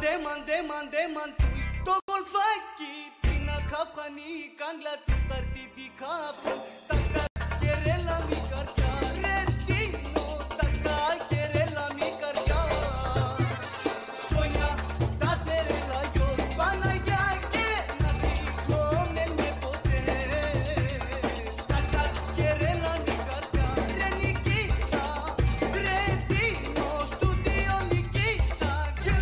Το κολφάκι, την ακάφανη κάγκλα του ταρτιδικά που τα κακερέλα μη καρδιά. Ρε τίνο, τα κακερέλα μη καρδιά. Σόγια, τα τερέλα γιο, Παναγιά και να τυχώνενε ποτέ. Στα κακερέλα μη καρδιά. Ρε Νικήτα, ρε τίνο, στούντιο Νικήτα και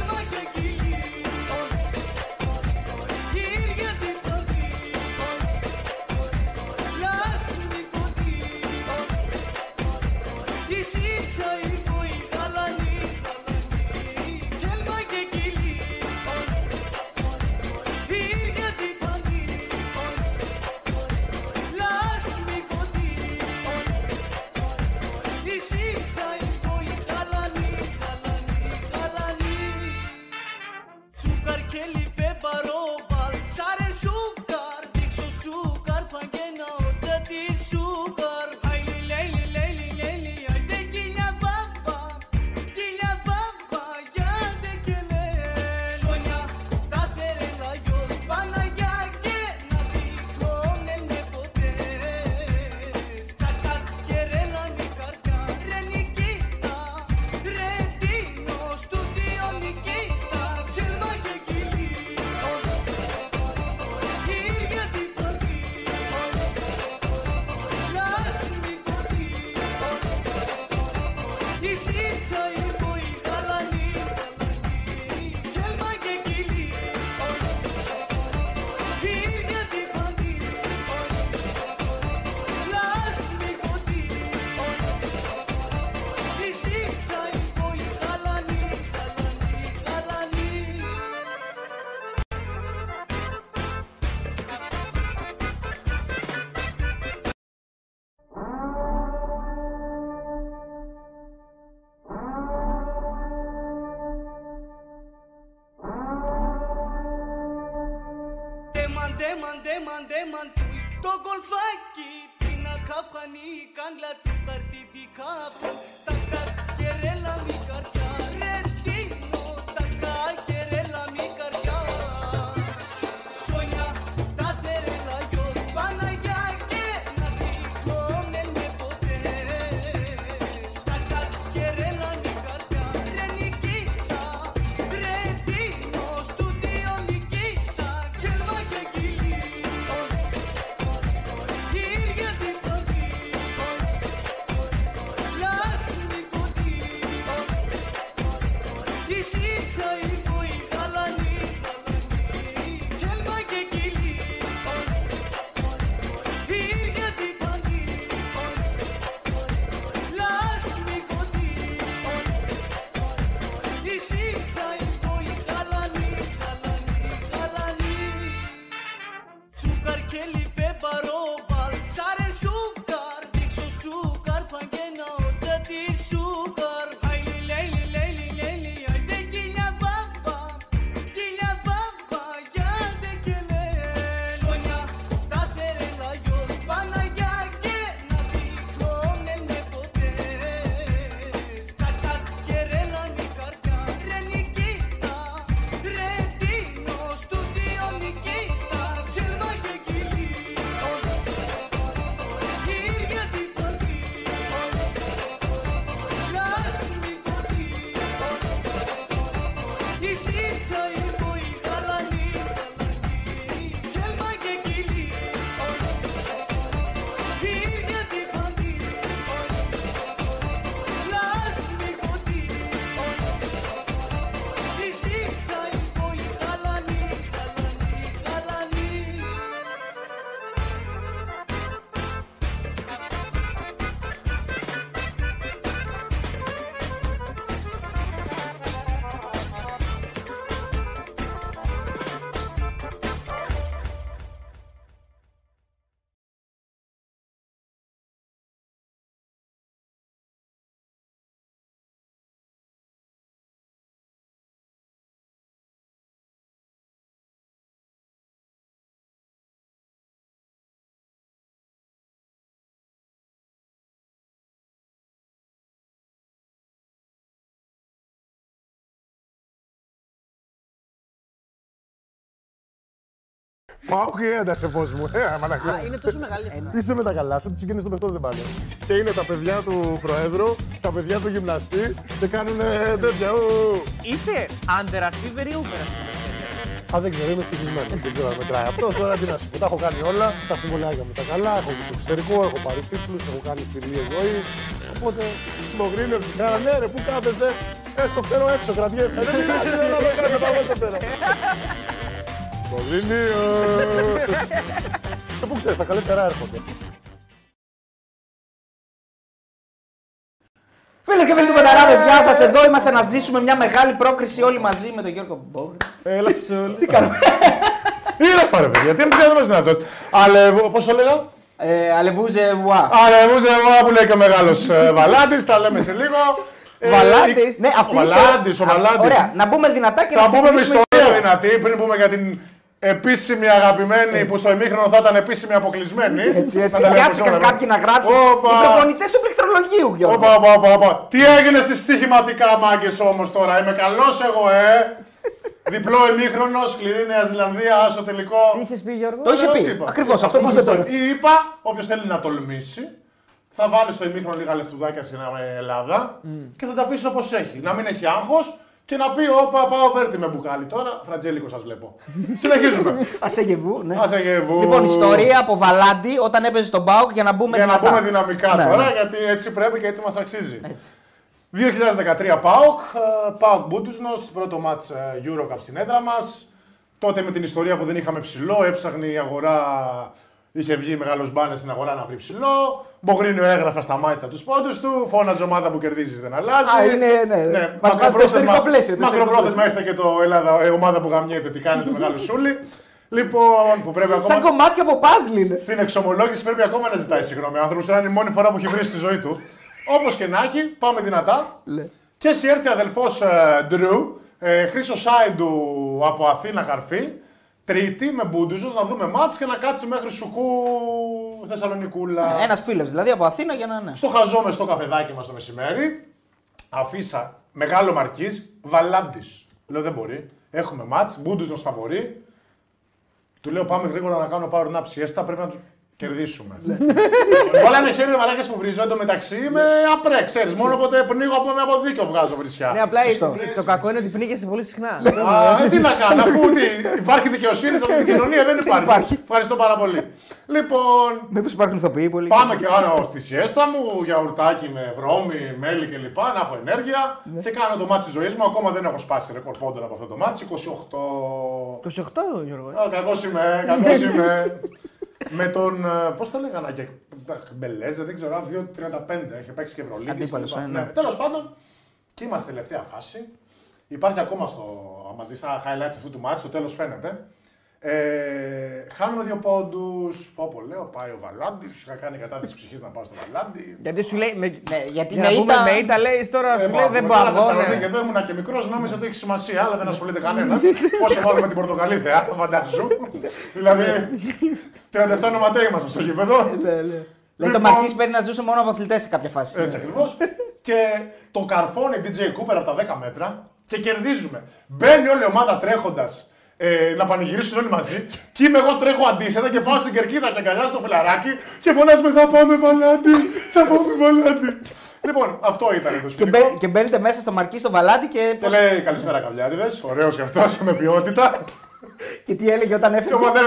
μαγική. Το κολφάκι, την ακάφανη κάγκλα του ταρτιδικά που τα κακερέλα μη καρδιά. Ρε τίνο, τα κακερέλα μη καρδιά. Σόγια, τα τερέλα γιο, Παναγιά και να τυχώνενε ποτέ. Στα κακερέλα μη καρδιά. Ρε Νικήτα, ρε τίνο, στούντιο Νικήτα και μαγική. Νικήτα, Πάω και έντασε φως μου. Είναι τόσο μεγαλύτερο. Είστε με τα καλά σου, τι συγκίνησε το παιχνίδι δεν πάνε. Και είναι τα παιδιά του Προέδρου, τα παιδιά του γυμναστή και κάνουν τέτοια. Είσαι underachiever ή overachiever? Α, δεν ξέρω, είμαι ευτυχισμένο. Δεν ξέρω αν μετράει αυτό. Τώρα τι να σου πω. Τα έχω κάνει όλα. Τα συμβολάκια μου τα καλά. Έχω βγει στο εξωτερικό, έχω πάρει τίτλους, έχω κάνει τσιλίε ζωή. Οπότε το γκρίνερ ψυχά, ναι, ρε, πού κάθεσαι. Έστω φτερό έξω, κρατιέται. Δεν πειράζει, να με κάτσε, πάω μέσα πέρα. Το γκρίνιο. Πού ξέρεις, τα καλύτερα έρχονται. Φίλες και φίλοι του Πεταράδες, γεια σας. Εδώ είμαστε να ζήσουμε μια μεγάλη πρόκριση όλοι μαζί με τον Γιώργο Μπόβρη. Έλα, τι κάνουμε. Ήρα πάρε παιδιά, τι είναι πιο δυνατός. Πώς το λέγα. Αλεβούζεβουά. Αλεβούζεβουά που λέει και ο μεγάλος Βαλάντης, τα λέμε σε λίγο. Βαλάντης, ναι, αυτή η ιστορία. Ωραία, να μπούμε δυνατά και να πούμε ιστορία δυνατή πριν πούμε για την επίσημη αγαπημένη έτσι. Που στο ημίχρονο θα ήταν επίσημη αποκλεισμένη. Έτσι. Βιάστηκαν κάποιοι να γράψουν. Οι προπονητές του πληκτρολογίου, Γιώργο. Όπα. Τι έγινε στις στοιχηματικά μάγκες όμως τώρα. Είμαι καλός εγώ, Διπλό ημίχρονο, σκληρή Νέα Ζηλανδία, άσο τελικό. Τι είχες πει, Γιώργο? Το είχε πει. Ακριβώς αυτό που είπα. Όποιος θέλει να τολμήσει, θα βάλει στο ημίχρονο λίγα λεφτουδάκια στην Ελλάδα και θα τα αφήσει όπως έχει. Να μην έχει άγχος. Και να πει, όπα, πάω βέρτι με μπουκάλι τώρα. Φραντζέλικο σας βλέπω. Συνεχίζουμε. Ασεγεβού, ναι. Λοιπόν, ιστορία από Βαλάντι όταν έπαιζε στον ΠΑΟΚ για να μπούμε δυναμικά. Για να μπούμε δυναμικά τώρα, γιατί έτσι πρέπει και έτσι μας αξίζει. Έτσι. 2013 ΠΑΟΚ, ΠΑΟΚ Μπούτουσνος, πρώτο μάτς EuroCup στην έδρα μας. Τότε με την ιστορία που δεν είχαμε ψηλό, έψαχνε η αγορά, είχε βγει μεγάλος μπάνες στην αγορά να βρει ψηλό. Μποχρίνιο έγραφα στα μάτια τους πόντους του, φώναζε ομάδα που κερδίζεις δεν αλλάζει. Ναι. Μακροπρόθεσμα ήρθε και το Ελλάδα, ομάδα που γαμιέται, τι κάνετε μεγάλο σούλι. Λοιπόν, που πρέπει ακόμα. Σαν κομμάτια από παζλ. Στην εξομολόγηση πρέπει ακόμα να ζητάει συγγνώμη. Ο άνθρωπος είναι η μόνη φορά που έχει βρει στη ζωή του. Όπως και να έχει, πάμε δυνατά. Και έχει έρθει αδελφός Ντρου, Χρήστος Σάιντου από Αθήνα Καρφί. Τρίτη με Μπούντουζος να δούμε μάτς και να κάτσει μέχρι Σουκού Θεσσαλονικούλα. Ένας φίλος δηλαδή από Αθήνα για να. Στο χαζόμε στο καφεδάκι μας το μεσημέρι. Αφήσα μεγάλο μαρκίζ Βαλάντης. Λέω δεν μπορεί. Έχουμε μάτς. Μπούντουζος θα μπορεί. Του λέω πάμε γρήγορα να κάνω power nap siesta. Πρέπει να του κερδίσουμε. Όλα είναι χέρι μαλάκες που βρίζω. Εν τω μεταξύ είμαι απρέ, ξέρεις. Μόνο όποτε πνίγω από δίκιο βγάζω βρισιά. Ναι, απλά το κακό είναι ότι πνίγεσαι πολύ συχνά. Τι να κάνω, υπάρχει δικαιοσύνη σε αυτή την κοινωνία, δεν υπάρχει. Ευχαριστώ πάρα πολύ. Λοιπόν. Μήπως υπάρχουν ηθοποιοί πολύ. Πάμε και κάνω τη σιέστα μου, γιαουρτάκι με βρώμη, μέλι κλπ. Να έχω ενέργεια και κάνω το μάτι τη ζωή μου. Ακόμα δεν έχω σπάσει ρεκόρ πόντων από αυτό το μάτι. 28. 28 Γιώργο. Κακός είμαι. Με τον. Πώς το λέγανε, Μπελέζε, δεν ξέρω, 2-35. Έχει παίξει και Ευρωλίγκα. Αντίπαλος, ναι. Τέλος πάντων, και είμαστε τελευταία φάση. Υπάρχει ακόμα στα highlights αυτού του μάτς, στο τέλος φαίνεται. Χάνουμε 2 πόντους. Πόπο λέω, πάει ο Βαλάντη. Φυσικά κάνει κατά τη ψυχή να πάω στο Βαλάντη. Γιατί σου λέει. Γιατί με ήττα λέει τώρα, σου λέει δεν πάω. Στην εδώ ήμουνα και μικρός, νόμιζα ότι έχει σημασία, αλλά δεν ασχολείται κανένας. Πόσο μάλλον με την Πορτογαλή θεά, φαντάζου. Δηλαδή. 37 ονοματέα είμαστε στο γήπεδο. Δηλαδή το Μαρκής παίρνει να ζούσε μόνο από αθλητές σε κάποια φάση. Έτσι ακριβώς. Και το καρφώνει DJ Κούπερ από τα 10 μέτρα και κερδίζουμε. Μπαίνει όλη η ομάδα τρέχοντας. Να πανηγυρίσουν όλοι μαζί. Και είμαι εγώ τρέχω αντίθετα και πάω στην κερκίδα και αγκαλιάζω το φιλαράκι και φωνάζουμε θα πάμε Βαλάντι, θα πάμε Βαλάντι. Λοιπόν, αυτό ήταν το σκηνικό. Και μπαίνετε μέσα στο Μαρκή στο Βαλάντι και. Και λέει καλησπέρα καβλιάριδες, ωραίος και αυτός με ποιότητα. Και τι έλεγε όταν έφυγε. Οπότε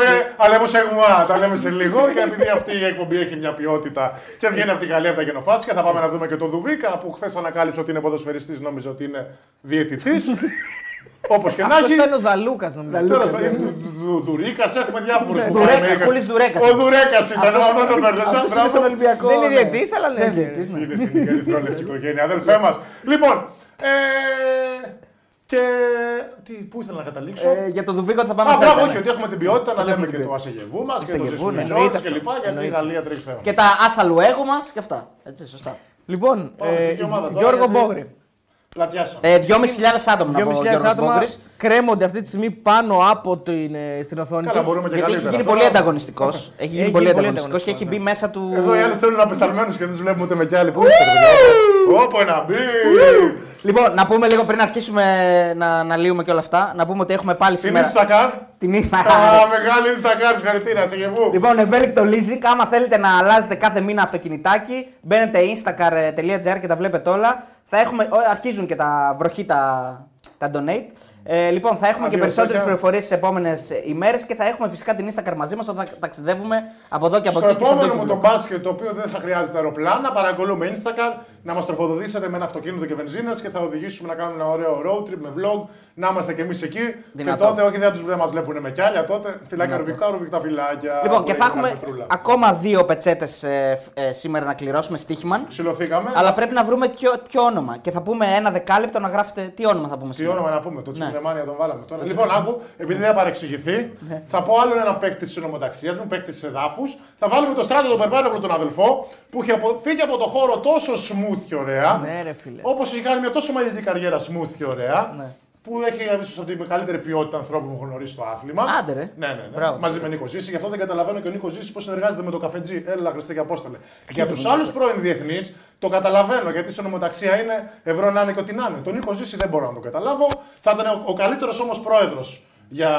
τα λέμε σε λίγο. Και επειδή αυτή η εκπομπή έχει μια ποιότητα και βγαίνει από την καλή από τα γενοφάσκια, θα πάμε να δούμε και τον Δουβίκα που χθες ανακάλυψε ότι είναι ποδοσφαιριστής, νόμιζε ότι είναι διαιτητής. Όπως και να έχει. Αυτό είναι ο Δαλούκας, νομίζω. Δουρίκας, έχουμε διάφορους. Κούλης Δουρέκας. Ο Δουρέκας ήταν, αυτό το μπέρδεψα. Δεν είναι διαιτητής, αλλά λέει. Είναι στην ερυθρόλευκη οικογένεια, αδελφέ μας. Λοιπόν. Και. Πού ήθελα να καταλήξω. Για το Δουβίκο θα πάμε. Απλά όχι, ότι έχουμε την ποιότητα να λέμε και το Ασεγεβού μας και το Ζεσμιζό και λοιπά. Γιατί η Γαλλία τρέχει στο θέμα. Και τα Ασαλουέγο μας και αυτά. Έτσι, σωστά. Λοιπόν, Γιώργο Μπόβρη. Πλατιάσαμε. 2.500 άτομα κρέμονται αυτή τη στιγμή πάνω από την οθόνη του. Γιατί έχει γίνει πολύ ανταγωνιστικός. Έχει γίνει πολύ ανταγωνιστικός και έχει μπει μέσα του. Εδώ οι άλλοι θέλουν απεσταλμένους και δεν τους βλέπουμε ούτε με κι άλλοι. Πού είστε, Όπο να μπει! Λοιπόν, να πούμε λίγο πριν αρχίσουμε να λύουμε και όλα αυτά, να πούμε ότι έχουμε πάλι σήμερα. Την Instacar. Την μεγάλη Instacar, συγχαρητήρια, σε γεγού. Λοιπόν, ευέλικτο leasing. Άμα θέλετε να αλλάζετε κάθε μήνα αυτοκινητάκι, μπαίνετε instacar.gr και τα βλέπετε όλα. Θα έχουμε, αρχίζουν και τα βροχή τα donate. Λοιπόν, θα έχουμε και περισσότερες πληροφορίες στις επόμενες ημέρες και θα έχουμε φυσικά την Instacar μαζί μας όταν θα ταξιδεύουμε από εδώ και από εκεί. Στο επόμενο Μουντομπάσκετ, το οποίο δεν θα χρειάζεται αεροπλάνα, παρακολούμε Instacar, να μας τροφοδοτήσετε με ένα αυτοκίνητο και βενζίνας και θα οδηγήσουμε να κάνουμε ένα ωραίο road trip με vlog, να είμαστε κι εμείς εκεί. Δυνατό. Και τότε, όχι δεν μας βλέπουν με κιάλια, τότε φυλάκια ρουβικτά φυλάκια. Λοιπόν, και θα έχουμε ακόμα δύο πετσέτες σήμερα να κληρώσουμε στοίχημα. Ξυλωθήκαμε. Αλλά πρέπει να βρούμε ποιο όνομα και θα πούμε ένα δεκάλεπτο να γράφετε τι όνομα θα πούμε σήμερα. Τι όνομα να πούμε, το τον βάλαμε τώρα. Λοιπόν, άκου, επειδή δεν θα παρεξηγηθεί, θα πω άλλο ένα παίκτη τη συνομοταξία μου, παίκτη τη εδάφου. Θα βάλουμε τον Στράτο τον Περπάνογλου, τον αδελφό, που είχε φύγει από το χώρο τόσο smooth και ωραία. Ναι, όπως έχει κάνει μια τόσο μαγική καριέρα smooth και ωραία. Ναι. Που έχει ίσως την καλύτερη ποιότητα ανθρώπου που έχω γνωρίσει στο άθλημα. Άντε, ρε. Ναι. Μαζί με Νίκο Ζήση. Γι' αυτό δεν καταλαβαίνω και ο Νίκο Ζήση πώς συνεργάζεται με το καφετζή. Έλα, Χριστέ και Απόστολε. Για του άλλου πρώην διεθνείς το καταλαβαίνω γιατί η συνομοταξία είναι ευρώ να είναι και ό,τι να είναι. Τον Νίκο Ζήση δεν μπορώ να τον καταλάβω. Θα ήταν ο καλύτερος όμως πρόεδρος για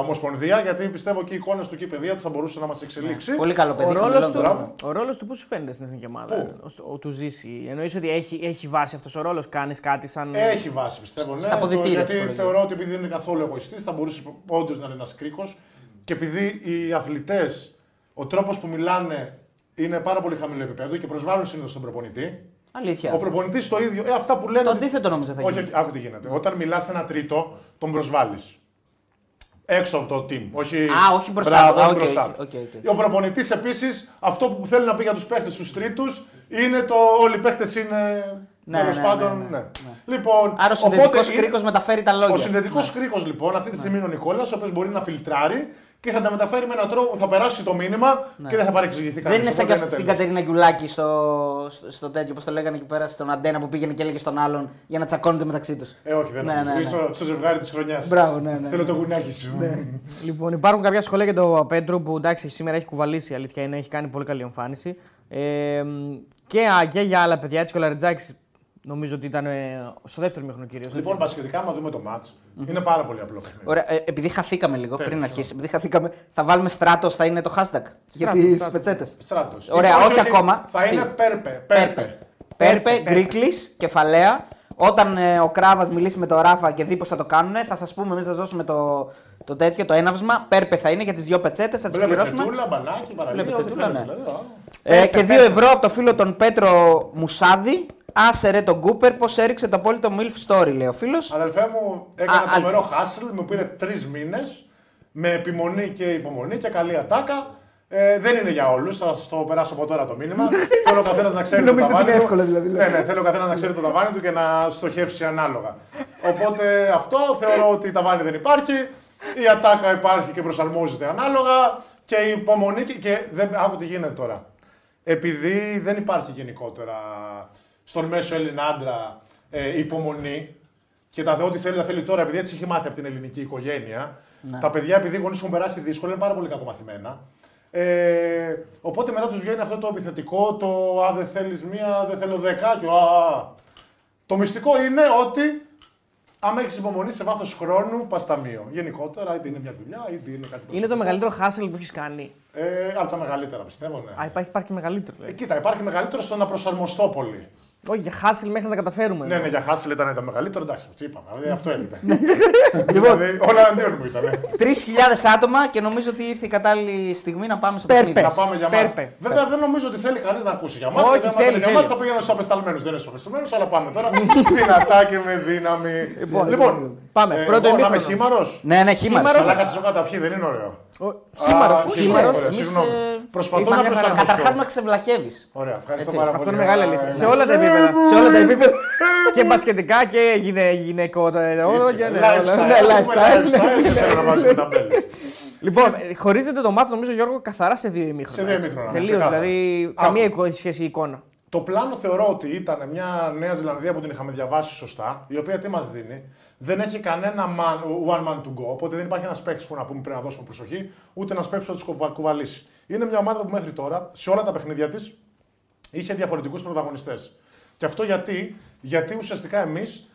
Ομοσπονδία, γιατί πιστεύω και οι εικόνες του και η παιδεία του θα μπορούσε να μας εξελίξει. Yeah, πολύ καλό παιδί. Ο ρόλος του πώς σου φαίνεται στην εθνική ομάδα, του Ζήση. Εννοείς ότι έχει βάση αυτός ο ρόλος, κάνεις κάτι σαν. Έχει βάση πιστεύω. Ναι, γιατί θεωρώ ότι επειδή δεν είναι καθόλου εγωιστής, θα μπορούσε όντως να είναι ένας κρίκος και επειδή οι αθλητές, ο τρόπος που μιλάνε είναι πάρα πολύ χαμηλό επίπεδο και προσβάλλουν συνήθως τον προπονητή. Αλήθεια. Ο προπονητής το ίδιο. Αυτά που λένε. Το αντίθετο νόμιζα θα γίνει. Όχι, άκου τι γίνεται. Όταν μιλάς ένα τρίτο, τον προσβάλλεις. Έξω από το team. Όχι μπροστά. Okay. Ο προπονητής επίσης, αυτό που θέλει να πει για τους παίχτες τους τρίτους, είναι το όλοι οι παίχτες είναι. Ναι. Λοιπόν, άρα ο συνδετικός κρίκος μεταφέρει τα λόγια. Ο συνδετικός κρίκος λοιπόν, αυτή τη στιγμή είναι ο Νικόλας, ο οποίος μπορεί να φιλτράρει και θα τα μεταφέρει με έναν τρόπο που θα περάσει το μήνυμα και δεν θα παρεξηγηθεί κανείς. Δεν είναι σαν και στην Κατερίνα Γιουλάκη στο τέτοιο, όπως το λέγανε εκεί πέρα, στον Αντένα που πήγαινε και έλεγε στον άλλον για να τσακώνεται μεταξύ τους. Όχι, δεν είναι. Στο ζευγάρι της χρονιάς. Θέλω το γουνάκι σου. Λοιπόν, υπάρχουν κάποια σχόλια για τον Παπαπέτρου που εντάξει σήμερα έχει κουβαλήσει, αλήθεια είναι, έχει κάνει πολύ καλή εμφάνιση. Και Άγια για άλλα παιδιά, έτσι και ο Λαριτζάκης. Νομίζω ότι ήταν στο δεύτερο μήχρονο κυρίως. Λοιπόν, βασικά, άμα δούμε το μάτς, είναι πάρα πολύ απλό. Ωραία, επειδή χαθήκαμε λίγο πριν αρχίσει, θα βάλουμε στράτος, θα είναι το hashtag για τις πετσέτες. Στράτος. Ωραία, όχι ακόμα. Θα είναι Πέρπε. Πέρπε, Γκρίκλης, κεφαλαία. Όταν ο Κράβας μιλήσει με τον Ράφα και δει πώς θα το κάνουν, θα σας πούμε, εμείς θα δώσουμε το τέτοιο, το έναυσμα. Πέρπε θα είναι για τις δύο πετσέτες, θα τις πληρώσουμε. Πετσετούλα, μπανάκι, παραλία. Και 2 ευρώ από το φίλο τον Πέτρο Μουσάδη. Άσε ρε τον Κούπερ, πώς έριξε το απόλυτο MILF story, λέει ο φίλος. Αδελφέ μου, έκανα τρομερό hustle, μου πήρε 3 μήνες, με επιμονή και υπομονή και καλή ατάκα. Δεν είναι για όλους, θα σας το περάσω από τώρα το μήνυμα. Θέλω ο καθένας να ξέρει το ταβάνι του. Εύκολο, δηλαδή. Ναι, θέλω ο καθένας να ξέρει το ταβάνι του και να στοχεύσει ανάλογα. Οπότε αυτό θεωρώ ότι η ταβάνι δεν υπάρχει, η ατάκα υπάρχει και προσαρμόζεται ανάλογα και η υπομονή και δεν. Άκου τι γίνεται τώρα. Επειδή δεν υπάρχει γενικότερα. Στον μέσο Έλληνα άντρα υπομονή και τα ό,τι θέλει να θέλει τώρα, επειδή έτσι έχει μάθει από την ελληνική οικογένεια. Ναι. Τα παιδιά, επειδή οι γονείς έχουν περάσει δύσκολα, είναι πάρα πολύ κακομαθημένα. Οπότε μετά τους βγαίνει αυτό το επιθετικό, το «Α, δεν θέλεις μία, δεν θέλω δεκάτιο, α». Το μυστικό είναι ότι άμα έχεις υπομονή σε βάθος χρόνου, πας ταμείο. Γενικότερα, είτε είναι μια δουλειά, είτε είναι κάτι προσωπικό. Είναι το μεγαλύτερο hustle που έχεις κάνει. Από τα μεγαλύτερα, πιστεύω. Ναι. Α, υπάρχει μεγαλύτερο. Κοίτα, υπάρχει μεγαλύτερο στο να προσαρμοστώ πολύ. Όχι, για χάσιλ μέχρι να τα καταφέρουμε. Ναι, για χάσιλ ήταν το μεγαλύτερο, εντάξει, το είπαμε. Αυτό έλειπε. Λοιπόν, όλα αντίον μου ήταν. 3.000 άτομα και νομίζω ότι ήρθε η κατάλληλη στιγμή να πάμε στο παιχνίδι. Να πάμε για μάτς. Βέβαια, δεν νομίζω ότι θέλει κανείς να ακούσει για μάτς. Όχι, θέλει. Για μάτς θα πήγαινε στους απεσταλμένους. Δεν είναι στους απεσταλμένους, αλλά πάμε τώρα. Δυνατά και με δύναμη. Λοιπόν, πάμε. Πρώτο εμείς. Πάμε χήμαρος. Ναι, χήμαρος. Αλλά κάτσε καταπιεί, δεν είναι ωραίο. Χήμαρος. Συγγνώμη. Προσπαθώ να προσαρμοστώ. Καταρχάς να ξεβλαχεύεις. Ωραία, ευχαριστώ πάρα πολύ. Αυτό είναι μεγάλη αλήθεια. Σε όλα τα επίπεδα. Σε όλα τα επίπεδα. Και μπασκετικά και γυναικό. Lifestyle. Λοιπόν, χωρίζεται το μάτς νομίζω Γιώργο καθαρά σε 2 ημίχρονα. Τελείως δηλαδή. Καμία σχέση εικόνα. Το πλάνο θεωρώ ότι ήταν μια Νέα Ζηλανδία που την είχαμε διαβάσει σωστά, η οποία τι μας δίνει. Δεν έχει κανένα one man to go, οπότε δεν υπάρχει ένας παίκτης που να πούμε πρέπει να δώσουμε προσοχή, ούτε ένας παίκτης που θα τους κουβαλήσει. Είναι μια ομάδα που μέχρι τώρα, σε όλα τα παιχνίδια της, είχε διαφορετικούς πρωταγωνιστές. Και αυτό γιατί ουσιαστικά εμείς,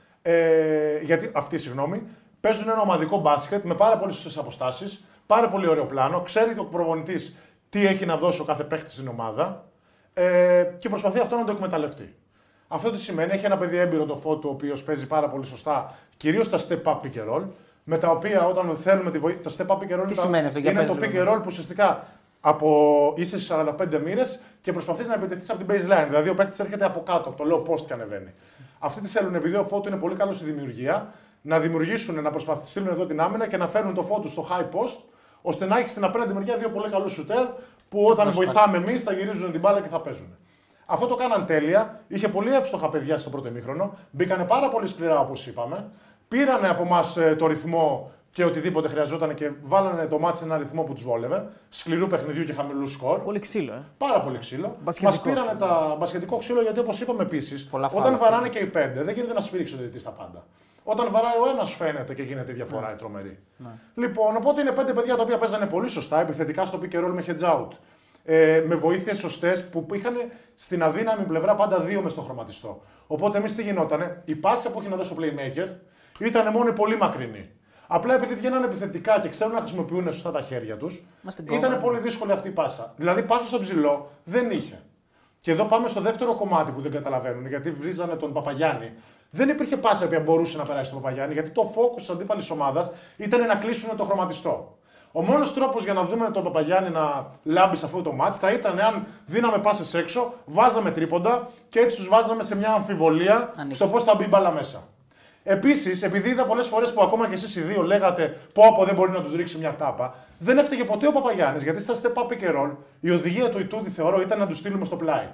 γιατί αυτοί, συγγνώμη, παίζουν ένα ομαδικό μπάσκετ με πάρα πολλές σωστές αποστάσεις, πάρα πολύ ωραίο πλάνο, ξέρει ο προπονητής τι έχει να δώσει ο κάθε παίκτης στην ομάδα. Και προσπαθεί αυτό να το εκμεταλλευτεί. Αυτό τι σημαίνει, έχει ένα παιδί έμπειρο το Φώτο, ο οποίος παίζει πάρα πολύ σωστά, κυρίως τα step-up pick and roll, με τα οποία όταν θέλουμε τη βοήθεια. Το step-up pick and roll είναι το pick and roll που ουσιαστικά από ίσες 45 μοίρες και προσπαθείς να επιτεθείς από την baseline. Δηλαδή ο παίκτης έρχεται από κάτω, από το low post και ανεβαίνει. Αυτοί τι θέλουν, επειδή ο Φώτο είναι πολύ καλό στη δημιουργία, να δημιουργήσουν, να προσπαθήσουν εδώ την άμυνα και να φέρουν το Φώτο στο high post, ώστε να έχει στην απέναντι μεριά δύο πολύ καλούς σουτέρ. Που όταν βοηθάμε εμείς θα γυρίζουν την μπάλα και θα παίζουν. Αυτό το κάναν τέλεια. Είχε πολύ εύστοχα παιδιά στο πρώτο ημίχρονο. Μπήκανε πάρα πολύ σκληρά όπως είπαμε. Πήρανε από εμάς το ρυθμό και οτιδήποτε χρειαζόταν και βάλανε το μάτι σε ένα ρυθμό που τους βόλευε. Σκληρού παιχνιδιού και χαμηλού σκορ. Πολύ ξύλο. Πάρα πολύ ξύλο. Μας πήρανε τα μπασκετικό ξύλο γιατί όπως είπαμε επίσης, όταν βαράνε και οι πέντε, δεν γίνεται να σφίξει ο διαιτητής τα πάντα. Όταν βαράει ο ένας φαίνεται και γίνεται η διαφορά η τρομερή. Ναι. Λοιπόν, οπότε είναι πέντε παιδιά τα οποία παίζανε πολύ σωστά, επιθετικά στο pick and roll με hedge out. Με βοήθειες σωστές που είχαν στην αδύναμη πλευρά πάντα δύο μες στο χρωματιστό. Οπότε εμείς τι γινότανε, η πάσα που είχε να δώσει ο playmaker ήταν μόνο πολύ μακρινή. Απλά επειδή βγαίνανε επιθετικά και ξέρουν να χρησιμοποιούν σωστά τα χέρια τους, ήταν πολύ δύσκολη αυτή η πάσα. Δηλαδή πάσα στο ψηλό δεν είχε. Και εδώ πάμε στο δεύτερο κομμάτι που δεν καταλαβαίνουν, γιατί βρίζανε τον Παπαγιάννη. Δεν υπήρχε πάσα που μπορούσε να περάσει τον Παπαγιάννη, γιατί το focus τη αντίπαλη ομάδα ήταν να κλείσουν το χρωματιστό. Ο μόνος τρόπος για να δούμε τον Παπαγιάννη να λάμπει σε αυτό το μάτς θα ήταν αν δίναμε πάσες έξω, βάζαμε τρίποντα και έτσι τους βάζαμε σε μια αμφιβολία στο πώς θα μπει μπάλα μέσα. Επίσης, επειδή είδα πολλές φορές που ακόμα και εσείς οι δύο λέγατε πω δεν μπορεί να τους ρίξει μια τάπα, δεν έφταιγε ποτέ ο Παπαγιάννης, γιατί στα step up και roll η οδηγία του Ιτούδη θεωρώ ήταν να τους στείλουμε στο πλάι.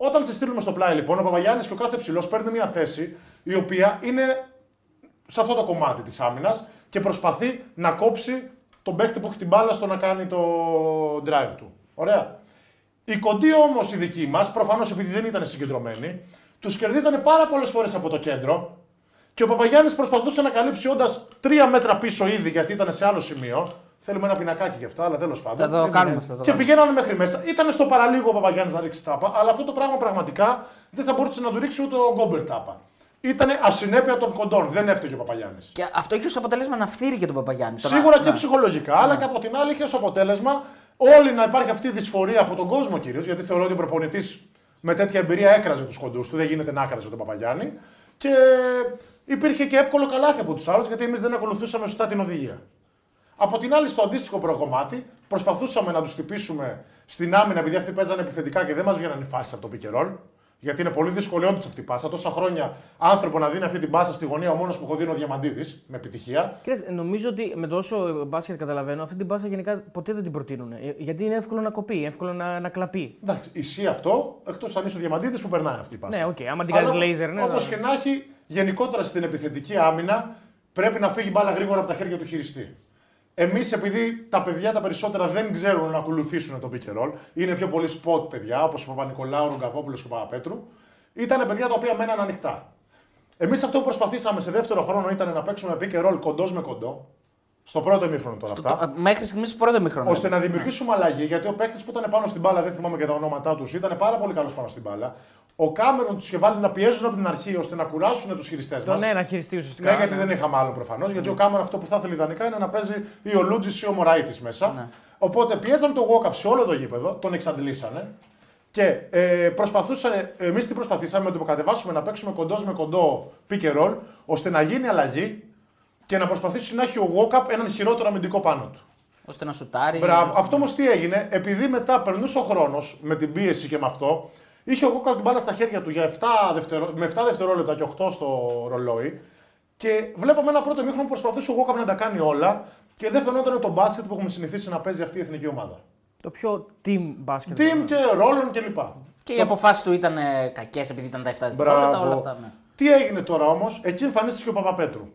Όταν σε στείλουμε στο πλάι, λοιπόν, ο Παπαγιάννης και ο κάθε ψηλός παίρνει μια θέση η οποία είναι σε αυτό το κομμάτι της άμυνας και προσπαθεί να κόψει τον παίκτη που έχει την μπάλα στο να κάνει το drive του. Ωραία. Οι κοντοί όμως οι δικοί μας, προφανώς επειδή δεν ήταν συγκεντρωμένοι, τους κερδίζανε πάρα πολλές φορές από το κέντρο και ο Παπαγιάννης προσπαθούσε να καλύψει όντας 3 μέτρα πίσω ήδη γιατί ήταν σε άλλο σημείο. Θέλουμε ένα πινακάκι γι' αυτά, αλλά τέλος πάντων. Θα το κάνουμε αυτό. Και πηγαίνανε μέχρι μέσα. Ήταν στο παραλίγο ο Παπαγιάννης να ρίξει τάπα, αλλά αυτό το πράγμα πραγματικά δεν θα μπορούσε να του ρίξει ούτε ο Γκόμπερ τάπα. Ήταν ασυνέπεια των κοντών. Δεν έφταιγε ο Παπαγιάννης. Και αυτό είχε ως αποτέλεσμα να φθείρει και τον Παπαγιάννη. Σίγουρα και ψυχολογικά, αλλά και από την άλλη είχε ως αποτέλεσμα όλοι να υπάρχει αυτή η δυσφορία από τον κόσμο κυρίως, γιατί θεωρώ ότι ο προπονητής με τέτοια εμπειρία έκραζε τους κοντούς του. Δεν γίνεται να άκραζε τον Παπαγιάννη. Και υπήρχε και εύκολο καλάθι από τους άλλους, γιατί εμείς δεν ακολουθούσαμε σωστά την οδηγία. Από την άλλη, στο αντίστοιχο προκομμάτι, προσπαθούσαμε να τους χτυπήσουμε στην άμυνα, επειδή αυτοί παίζανε επιθετικά και δεν μας βγαίνανε φάσεις από το pick and roll. Γιατί είναι πολύ δυσκολιόντως αυτή η πάσα. Τόσα χρόνια άνθρωπο να δίνει αυτή την πάσα στη γωνία, ο μόνος που έχω δει είναι ο Διαμαντίδης, με επιτυχία. Κοίταξε, νομίζω ότι με το όσο μπάσκετ καταλαβαίνω, αυτή την πάσα γενικά ποτέ δεν την προτείνουν. Γιατί είναι εύκολο να κοπεί, εύκολο να κλαπεί. Εντάξει, ισχύει αυτό, εκτός αν είσαι ο Διαμαντίδης που περνάει αυτή η πάσα. Ναι, οκ, άμα την κάνει λέιζερ, ναι. Όπως και να έχει, γενικότερα στην επιθετική άμυνα πρέπει να φύγει μπάλα γρήγορα από τα χέρια του χειριστή. Εμείς, επειδή τα παιδιά τα περισσότερα δεν ξέρουν να ακολουθήσουν το pick and roll, είναι πιο πολύ spot παιδιά, όπως ο Παπανικολάου, ο Ργκαβόπουλος και ο Παπαπέτρου, ήταν παιδιά τα οποία μέναν ανοιχτά. Εμείς αυτό που προσπαθήσαμε σε δεύτερο χρόνο ήταν να παίξουμε pick and roll κοντός με κοντό, στο πρώτο ημίχρονο τώρα αυτά. Μέχρι στιγμής στο πρώτο ημίχρονο. Ώστε να δημιουργήσουμε αλλαγή, γιατί ο παίκτης που ήταν πάνω στην μπάλα, δεν θυμάμαι και τα ονόματά τους, ήταν πάρα πολύ καλός πάνω στην μπάλα. Ο Κάμερον τους είχε βάλει να πιέζουν από την αρχή ώστε να κουράσουν τους χειριστές μας. Ναι, να χειριστεί ουσιαστικά. Ναι, γιατί δεν είχαμε άλλο προφανώς. Γιατί ο Κάμερον αυτό που θα ήθελε ιδανικά είναι να παίζει ή ο Λούτζης ή ο Μωράιτης μέσα. Ναι. Οπότε πιέζαν τον Walkup σε όλο το γήπεδο, τον εξαντλήσανε. Και εμείς τι προσπαθήσαμε με το που κατεβάσουμε να παίξουμε κοντός με κοντό pick and roll, ώστε να γίνει αλλαγή και να προσπαθήσει να έχει ο Walkup έναν χειρότερο αμυντικό πάνω του. Ώστε να σουτάρει. Μπράβο. Αυτό όμως τι έγινε, επειδή μετά περνούσε ο χρόνος με την πίεση και με αυτό. Είχε ο Γκόκα την μπάλα στα χέρια του για 7 δευτερόλεπτα και 8 στο ρολόι και βλέπαμε ένα πρώτο μήχρονο που προσπαθούσε ο Γκόκα να τα κάνει όλα και δεν φαινόταν το μπάσκετ που έχουμε συνηθίσει να παίζει αυτή η εθνική ομάδα. Το πιο team μπάσκετ. Team και ρόλων κλπ. Και οι αποφάσεις του ήταν κακές επειδή ήταν τα 7 δευτερόλεπτα, όλα αυτά. Ναι. Τι έγινε τώρα όμως, εκεί εμφανίστηκε ο Παπαπέτρου.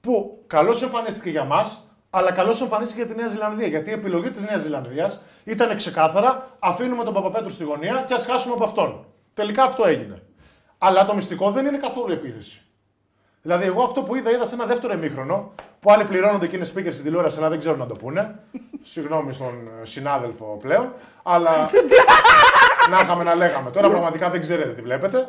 Που καλώς εμφανίστηκε για μας, αλλά καλώς εμφανίστηκε για τη Νέα Ζηλανδία. Γιατί η επιλογή της Νέας Ζηλανδίας ήταν ξεκάθαρα: αφήνουμε τον Παπαπέτρου στη γωνία και ας χάσουμε από αυτόν. Τελικά αυτό έγινε. Αλλά το μυστικό δεν είναι καθόλου επίθεση. Δηλαδή, εγώ αυτό που είδα σε ένα δεύτερο εμίχρονο, που άλλοι πληρώνονται και είναι speaker στην τηλεόραση, αλλά δεν ξέρουν να το πούνε. Συγγνώμη στον συνάδελφο πλέον, αλλά. Να είχαμε να λέγαμε τώρα, πραγματικά δεν ξέρετε τι βλέπετε.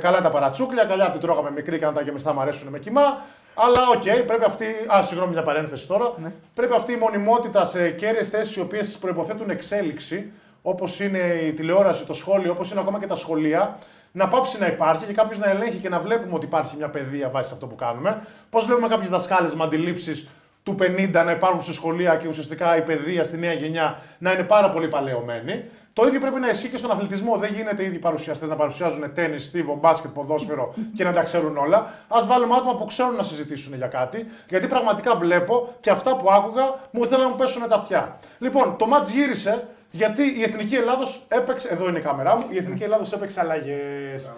Καλά τα παρατσούκλια, καλά που τρώγαμε μικρή και να τα γεμιστά μου αρέσουν με κοιμά. Αλλά οκ, πρέπει αυτή. Α, συγγνώμη για παρένθεση τώρα. Ναι. Πρέπει αυτή η μονιμότητα σε κέρυες θέσεις οι οποίες προϋποθέτουν εξέλιξη, όπως είναι η τηλεόραση, το σχόλιο, όπως είναι ακόμα και τα σχολεία, να πάψει να υπάρχει και κάποιος να ελέγχει και να βλέπουμε ότι υπάρχει μια παιδεία βάσει σε αυτό που κάνουμε. Πώς βλέπουμε κάποιες δασκάλες με αντιλήψεις του 50 να υπάρχουν σε σχολεία και ουσιαστικά η παιδεία στη νέα γενιά να είναι πάρα πολύ παλαιωμένη. Το ίδιο πρέπει να ισχύει και στον αθλητισμό. Δεν γίνεται ήδη παρουσιαστές να παρουσιάζουν τένις, στίβο, μπάσκετ, ποδόσφαιρο και να τα ξέρουν όλα. Ας βάλουμε άτομα που ξέρουν να συζητήσουν για κάτι, γιατί πραγματικά βλέπω και αυτά που άκουγα μου ήθελαν να μου πέσουν τα αυτιά. Λοιπόν, το μάτς γύρισε γιατί η Εθνική Ελλάδος έπαιξε. Εδώ είναι η κάμερά μου. Η Εθνική Ελλάδος έπαιξε αλλαγές.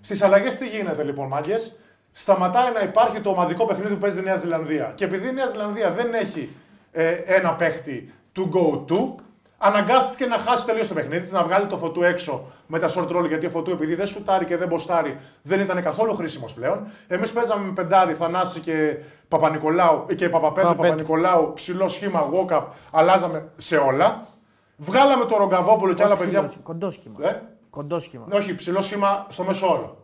Στις αλλαγές τι γίνεται λοιπόν, μάγκες? Σταματάει να υπάρχει το ομαδικό παιχνίδι που παίζει η Νέα Ζηλανδία. Και επειδή η Νέα Ζηλανδία δεν έχει ένα παίχτη του go-to. Αναγκάστηκε να χάσει τελείως το παιχνίδι της, να βγάλει το Φωτού έξω με τα short roll, γιατί ο Φωτού επειδή δεν σουτάρει και δεν μποστάρει δεν ήταν καθόλου χρήσιμος πλέον. Εμείς παίζαμε με πεντάρι, Θανάση και Παπανικολάου και Παπαπέτρου, Παπανικολάου, ψηλό σχήμα, Walkup, αλλάζαμε σε όλα. Βγάλαμε το Ργκαβόπουλο και άλλα παιδιά. Κοντό σχήμα. Κοντό σχήμα. Όχι, ψηλό σχήμα στο μέσο όρο.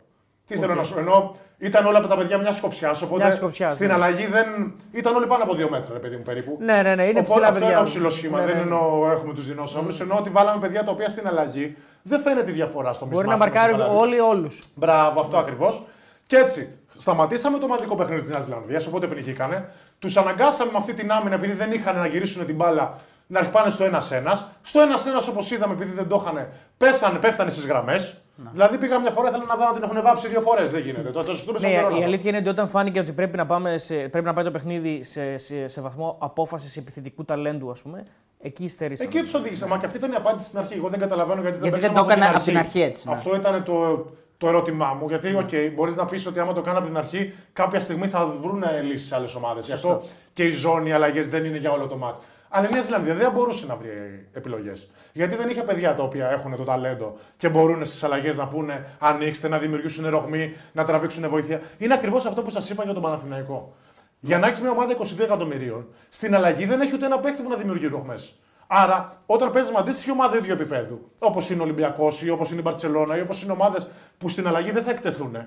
Τι θέλω να σου εννοώ. Ήταν όλα από τα παιδιά μια κοψιά. Οπότε μιας κοψιάς, στην αλλαγή δεν. Ήταν όλοι πάνω από 2 μέτρα, παιδί μου περίπου. Ναι, ναι, ναι. Είναι ψηλά αυτό παιδιά. Είναι ψηλό σχήμα. Ναι, ναι. Δεν εννοώ έχουμε του δεινόσαυρους. Εννοώ ότι βάλαμε παιδιά τα οποία στην αλλαγή δεν φαίνεται η διαφορά στο μισό. Μπορεί να μαρκάρουν όλοι όλου. Μπράβο, αυτό ακριβώς. Και έτσι σταματήσαμε το ομαδικό παιχνίδι τη Νέα Ζηλανδία. Οπότε πνιγήκανε. Του αναγκάσαμε με αυτή την άμυνα επειδή δεν είχαν να γυρίσουν την μπάλα να αρχπάνε στο 1-1. Στο 1-1, όπως είδαμε, επειδή δεν το είχαν, πέφτανε στις γραμμές. Να. Δηλαδή πήγα μια φορά, θέλω να δω να την έχουν βάψει 2 φορές. Δεν γίνεται. Ναι, η αλήθεια είναι ότι όταν φάνηκε ότι πρέπει να, πρέπει να πάει το παιχνίδι σε βαθμό απόφασης επιθετικού ταλέντου, ας πούμε, εκεί υστερήσαμε. Εκεί τους οδήγησα. Μα και αυτή ήταν η απάντηση στην αρχή. Εγώ δεν καταλαβαίνω γιατί δεν το έκανα από την αρχή έτσι. Ναι. Αυτό ήταν το ερώτημά μου. Γιατί, οκ, μπορείς να πεις ότι άμα το κάνω από την αρχή, κάποια στιγμή θα βρουν λύσεις άλλες ομάδες. Γι' αυτό και η ζώνη, οι αλλαγές δεν είναι για όλο το μάτι. Αλλά η Νέα Ζηλανδία δεν μπορούσε να βρει επιλογές. Γιατί δεν είχε παιδιά τα οποία έχουν το ταλέντο και μπορούν στις αλλαγές να πούνε ανοίξτε, να δημιουργήσουν ρογμή, να τραβήξουν βοήθεια. Είναι ακριβώς αυτό που σας είπα για τον Παναθηναϊκό. Για να έχεις μια ομάδα 22 εκατομμυρίων, στην αλλαγή δεν έχει ούτε ένα παίχτη που να δημιουργεί ρογμές. Άρα, όταν παίζεις με αντίστοιχη ομάδα ίδιου επίπεδου, όπως είναι ο Ολυμπιακός ή όπως είναι η Μπαρτσελώνα ή όπως είναι ομάδες που στην αλλαγή δεν θα εκτεθούν,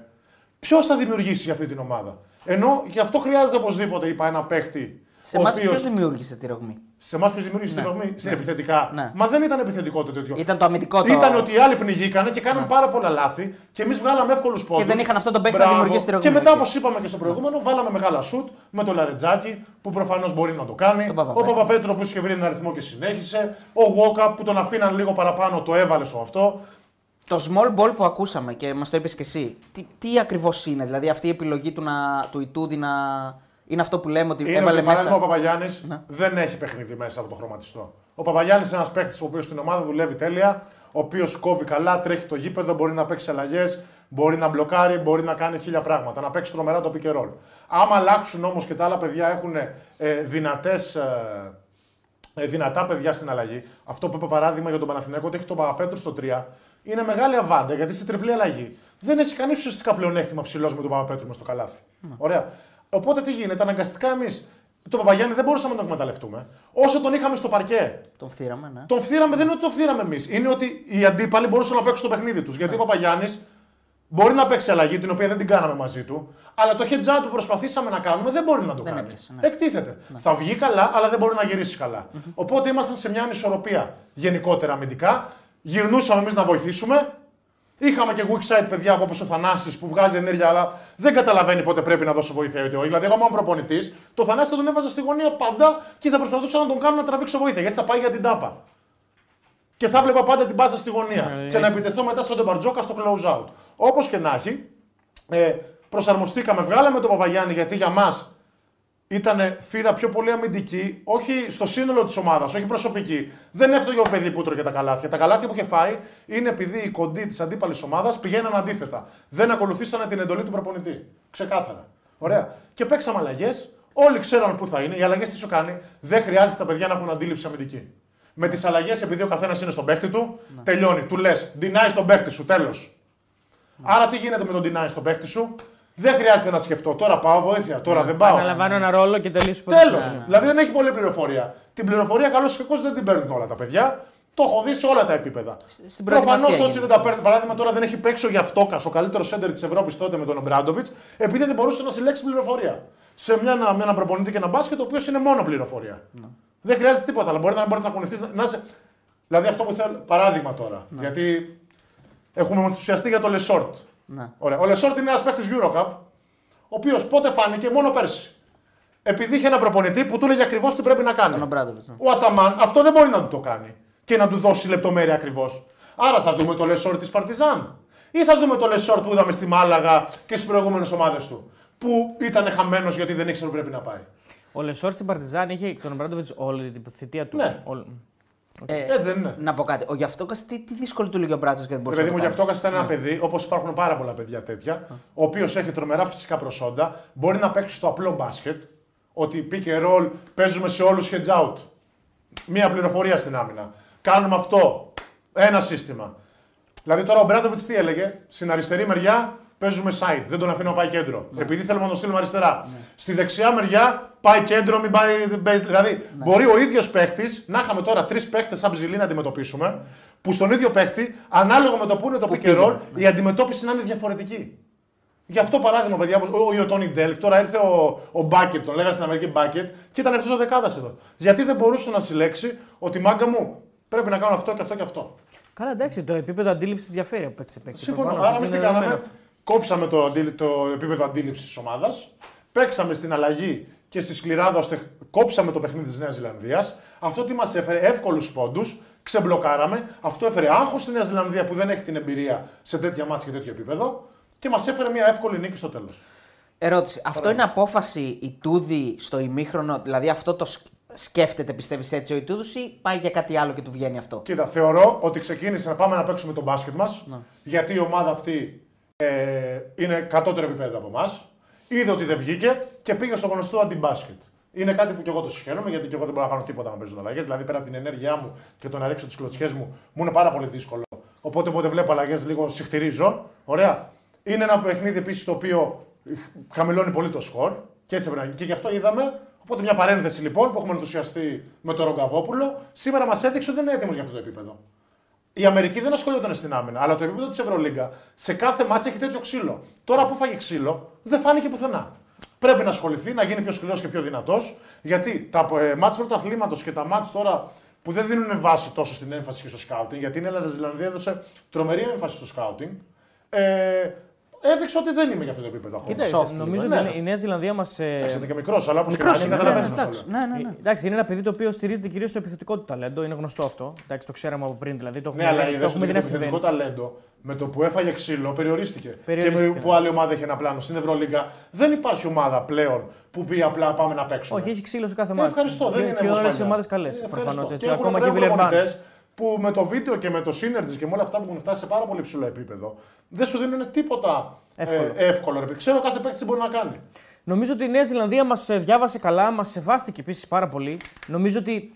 ποιος θα δημιουργήσει για αυτή την ομάδα? Ενώ γι' αυτό χρειάζεται οπωσδήποτε, είπα, ένα παίχτη. Σε εμάς ποιος δημιούργησε τη ρογμή? Σε εμάς ποιος δημιούργησε τη ρογμή? Ναι. Επιθετικά. Ναι. Μα δεν ήταν επιθετικό το τέτοιο. Ήταν το αμυντικό το. Ήταν ότι οι άλλοι πνιγήκανε και κάναν πάρα πολλά λάθη και εμείς βγάλαμε εύκολους πόντους. Και δεν είχαν αυτό το παίκτη να δημιουργήσει τη ρογμή. Και μετά, όπως είπαμε και στο προηγούμενο, βάλαμε μεγάλα σουτ με το Λαρετζάκι που προφανώς μπορεί να το κάνει. Ο Παπαπέτρου που είχε βρει έναν αριθμό και συνέχισε. Ο Walkup που τον αφήναν λίγο παραπάνω, το έβαλε σε αυτό. Το small ball που ακούσαμε και μας το είπες και εσύ, τι ακριβώς είναι? Δηλαδή αυτή η επιλογή του Ιτούδη να. Είναι αυτό που λέμε ότι έβαλε μέσα. Παράδειγμα, ο Παπαγιάννης δεν έχει παιχνίδι μέσα από το χρωματιστό. Ο Παπαγιάννης είναι ένας παίχτης ο οποίος στην ομάδα δουλεύει τέλεια, ο οποίος κόβει καλά, τρέχει το γήπεδο, μπορεί να παίξει αλλαγές, μπορεί να μπλοκάρει, μπορεί να κάνει χίλια πράγματα, να παίξει τρομερά το pick and roll. Άμα αλλάξουν όμως και τα άλλα παιδιά έχουν δυνατά παιδιά στην αλλαγή, αυτό που είπα παράδειγμα για τον Παναθηναϊκό ότι έχει τον Παπαπέτρου στο 3, είναι μεγάλη αβάντα γιατί στη τριπλή αλλαγή δεν έχει κανείς ουσιαστικά πλεονέκτημα ψηλός με τον Παπαπέτρου μες στο καλάθι. Ωραία. Οπότε τι γίνεται, αναγκαστικά εμείς τον Παπαγιάννη δεν μπορούσαμε να τον εκμεταλλευτούμε. Όσο τον είχαμε στο παρκέ. Τον φθήραμε, ναι. Τον φθήραμε, δεν είναι ότι τον φθήραμε εμείς. Είναι ότι οι αντίπαλοι μπορούσαν να παίξουν το παιχνίδι τους. Γιατί ο Παπαγιάννης μπορεί να παίξει αλλαγή, την οποία δεν την κάναμε μαζί του, αλλά το hedge out που προσπαθήσαμε να κάνουμε δεν μπορεί να το κάνει. Ναι. Εκτίθεται. Ναι. Θα βγει καλά, αλλά δεν μπορεί να γυρίσει καλά. Οπότε ήμασταν σε μια ανισορροπία γενικότερα αμυντικά. Γυρνούσαμε εμείς να βοηθήσουμε. Είχαμε και weak side παιδιά από όπως ο Θανάσης που βγάζει ενέργεια, αλλά δεν καταλαβαίνει πότε πρέπει να δώσει βοήθεια ή όχι. Δηλαδή, εγώ είμαι προπονητής, το Θανάση θα τον έβαζα στη γωνία πάντα και θα προσπαθούσα να τον κάνω να τραβήξω βοήθεια. Γιατί θα πάει για την τάπα. Και θα βλέπα πάντα την μπάσα στη γωνία. Και να επιτεθώ μετά σαν τον Μπαρτζόκα στο close out. Όπως και να έχει, προσαρμοστήκαμε, βγάλαμε τον Παπαγιάννη γιατί για μας ήταν φύρα πιο πολύ αμυντική, όχι στο σύνολο της ομάδας, όχι προσωπική. Δεν έφταιγε ο παιδί που τρώγε τα καλάθια. Τα καλάθια που είχε φάει είναι επειδή οι κοντοί της αντίπαλης ομάδας πηγαίναν αντίθετα. Δεν ακολουθήσανε την εντολή του προπονητή. Ξεκάθαρα. Ωραία. Και παίξαμε αλλαγές. Όλοι ξέραν πού θα είναι. Οι αλλαγές τι σου κάνει? Δεν χρειάζεται τα παιδιά να έχουν αντίληψη αμυντική. Με τις αλλαγές, επειδή ο καθένας είναι στον παίκτη του, ναι, τελειώνει. Του λες, ντυνάει στον παίκτη σου, τέλος. Ναι. Άρα τι γίνεται με τον ντυνάει στον παίκτη σου, δεν χρειάζεται να σκεφτώ. Τώρα πάω, βοήθεια, τώρα δεν πάω. Αναλαμβάνω ένα ρόλο και τελείωσε. Τέλος. Ναι. Δηλαδή δεν έχει πολλή πληροφορία. Την πληροφορία, καλώς και κακώς, δεν την παίρνουν όλα τα παιδιά. Το έχω δει σε όλα τα επίπεδα. Προφανώς όσοι δεν τα παίρνουν, παράδειγμα, τώρα δεν έχει παίξει ο Γιαυτόκας, ο καλύτερος σέντερ της Ευρώπης τότε με τον Μπράτοβιτς, επειδή δεν μπορούσε να συλλέξει πληροφορία. Σε έναν προπονητή και ένα μπάσκετ, το οποίο είναι μόνο πληροφορία. Ναι. Δεν χρειάζεται τίποτα, αλλά μπορεί να μπορεί να κουνηθεί. Είσαι... Δηλαδή αυτό που θέλω, παράδειγμα τώρα. Ναι. Γιατί έχουμε ενθουσιαστεί για το Λεσόρτ. Ναι. Ο Λεσόρτ είναι ένας παίκτης EuroCup, ο οποίος πότε φάνηκε, μόνο πέρσι. Επειδή είχε ένα προπονητή που του έλεγε ακριβώς τι πρέπει να κάνει. Ο Αταμάν αυτό δεν μπορεί να του το κάνει και να του δώσει λεπτομέρεια ακριβώς. Άρα θα δούμε το Λεσόρτ της Παρτιζάν, ή θα δούμε το Λεσόρτ που είδαμε στη Μάλαγα και στις προηγούμενες ομάδες του, που ήταν χαμένος γιατί δεν ήξερε που πρέπει να πάει. Ο Λεσόρτ στην Παρτιζάν είχε τον Μπράντοβιτς όλη την θητεία του. Ναι. Έτσι δεν είναι. Να πω κάτι. Ο Γιαυτόκας, τι δύσκολο του λέει ο Μπράτοβιτς και δεν μπορεί να το κάνει. Ο Γιαυτόκας ήταν ένα παιδί, όπως υπάρχουν πάρα πολλά παιδιά τέτοια, ο οποίος έχει τρομερά φυσικά προσόντα, μπορεί να παίξει στο απλό μπάσκετ, ότι pick and roll, παίζουμε σε όλους hedge out. Μία πληροφορία στην άμυνα. Κάνουμε αυτό. Ένα σύστημα. Δηλαδή τώρα ο Μπράτοβιτς τι έλεγε, στην αριστερή μεριά. Παίζουμε side, δεν τον αφήνω να πάει κέντρο. Ναι. Επειδή θέλουμε να τον στείλουμε αριστερά. Ναι. Στη δεξιά μεριά πάει κέντρο, μην πάει. Δηλαδή, ναι, μπορεί ο ίδιος παίχτης να είχαμε τώρα τρεις παίχτες σαν ψηλή να αντιμετωπίσουμε, που στον ίδιο παίχτη, ανάλογα με το που είναι το pick and roll, η αντιμετώπιση να είναι διαφορετική. Γι' αυτό παράδειγμα, παιδιά, ο Τόνι Ντέλκ, τώρα ήρθε ο Μπάκετ, τον λέγανε στην Αμερική Μπάκετ, και ήταν εκτός δεκάδας εδώ. Γιατί δεν μπορούσε να συλλέξει ότι μάγκα μου πρέπει να κάνω αυτό και αυτό και αυτό. Καλά, εντάξει, το επίπεδο αντίληψης διαφέρει από παίκτη σε παίκτη. Συμφωνώ, άρα εμείς τι κάναμε. Κόψαμε το επίπεδο αντίληψης της ομάδας, παίξαμε στην αλλαγή και στη σκληράδα ώστε κόψαμε το παιχνίδι της Νέας Ζηλανδίας. Αυτό τι μας έφερε, εύκολους πόντους, ξεμπλοκάραμε. Αυτό έφερε άγχος στη Νέα Ζηλανδία που δεν έχει την εμπειρία σε τέτοια μάτια και τέτοιο επίπεδο και μας έφερε μια εύκολη νίκη στο τέλος. Ερώτηση. Αυτό είναι απόφαση Ιτούδη στο ημίχρονο, δηλαδή αυτό το σκέφτεται, πιστεύεις έτσι ο Ιτούδης ή πάει για κάτι άλλο και του βγαίνει αυτό? Κοίτα, θεωρώ ότι ξεκίνησε να πάμε να παίξουμε τον μπάσκετ μας, γιατί η ομάδα αυτή είναι κατώτερο επίπεδο από εμάς. Είδε ότι δεν βγήκε και πήγε στο γνωστό αντιμπάσκετ. Είναι κάτι που και εγώ το συγχαίρομαι, γιατί και εγώ δεν μπορώ να κάνω τίποτα να παίζουν αλλαγές. Δηλαδή, πέρα από την ενέργειά μου και το να ρίξω τις κλωτσιές μου, μου είναι πάρα πολύ δύσκολο. Οπότε, όποτε βλέπω αλλαγές, λίγο συχτηρίζω. Ωραία. Είναι ένα παιχνίδι επίσης το οποίο χαμηλώνει πολύ το σκορ και έτσι έπρεπε να γίνει. Και γι' αυτό είδαμε. Οπότε, μια παρένθεση λοιπόν που έχουμε ενθουσιαστεί με τον Ργκαβόπουλο, σήμερα μας έδειξε ότι δεν είναι έτοιμος για αυτό το επίπεδο. Η Αμερική δεν ασχολιόταν στην άμυνα, αλλά το επίπεδο της Ευρωλίγκα σε κάθε μάτσα έχει τέτοιο ξύλο. Τώρα που φάγει ξύλο, δεν φάνηκε πουθενά. Πρέπει να ασχοληθεί, να γίνει πιο σκληρός και πιο δυνατός, γιατί τα μάτς πρωταθλήματος και τα μάτς τώρα που δεν δίνουν βάση τόσο στην έμφαση και στο σκάουτινγκ, γιατί η Νέα Ζηλανδία έδωσε τρομερή έμφαση στο σκάουτινγκ, έδειξε ότι δεν είμαι για αυτό το επίπεδο. Κοιτάξτε, νομίζω ότι η Νέα Ζηλανδία μας. Εντάξει, είναι και μικρός, αλλά όπως και να καταλαβαίνεις. Εντάξει, είναι ένα παιδί το οποίο στηρίζεται κυρίως στο επιθετικό του ταλέντο, είναι γνωστό αυτό. Εντάξει, το ξέραμε από πριν δηλαδή. Το ναι, αλλά η ιδέα ότι το επιθετικό ταλέντο με το που έφαγε ξύλο περιορίστηκε. Και με που άλλη ομάδα είχε ένα πλάνο. Στην Ευρωλίγκα δεν υπάρχει ομάδα πλέον που πει απλά πάμε να παίξουμε. Όχι, έχει ξύλο σε κάθε μάτι. Ευχαριστώ, δεν είναι όλες οι ομάδες καλές. Προφανώς έτσι. Ακόμα και που με το βίντεο και με το Synergy και με όλα αυτά που έχουν φτάσει σε πάρα πολύ ψηλό επίπεδο, δεν σου δίνουν τίποτα εύκολο. Ξέρω κάθε παίκτη τι μπορεί να κάνει. Νομίζω ότι η Νέα Ζηλανδία μας διάβασε καλά, μας σεβάστηκε επίσης πάρα πολύ. Νομίζω ότι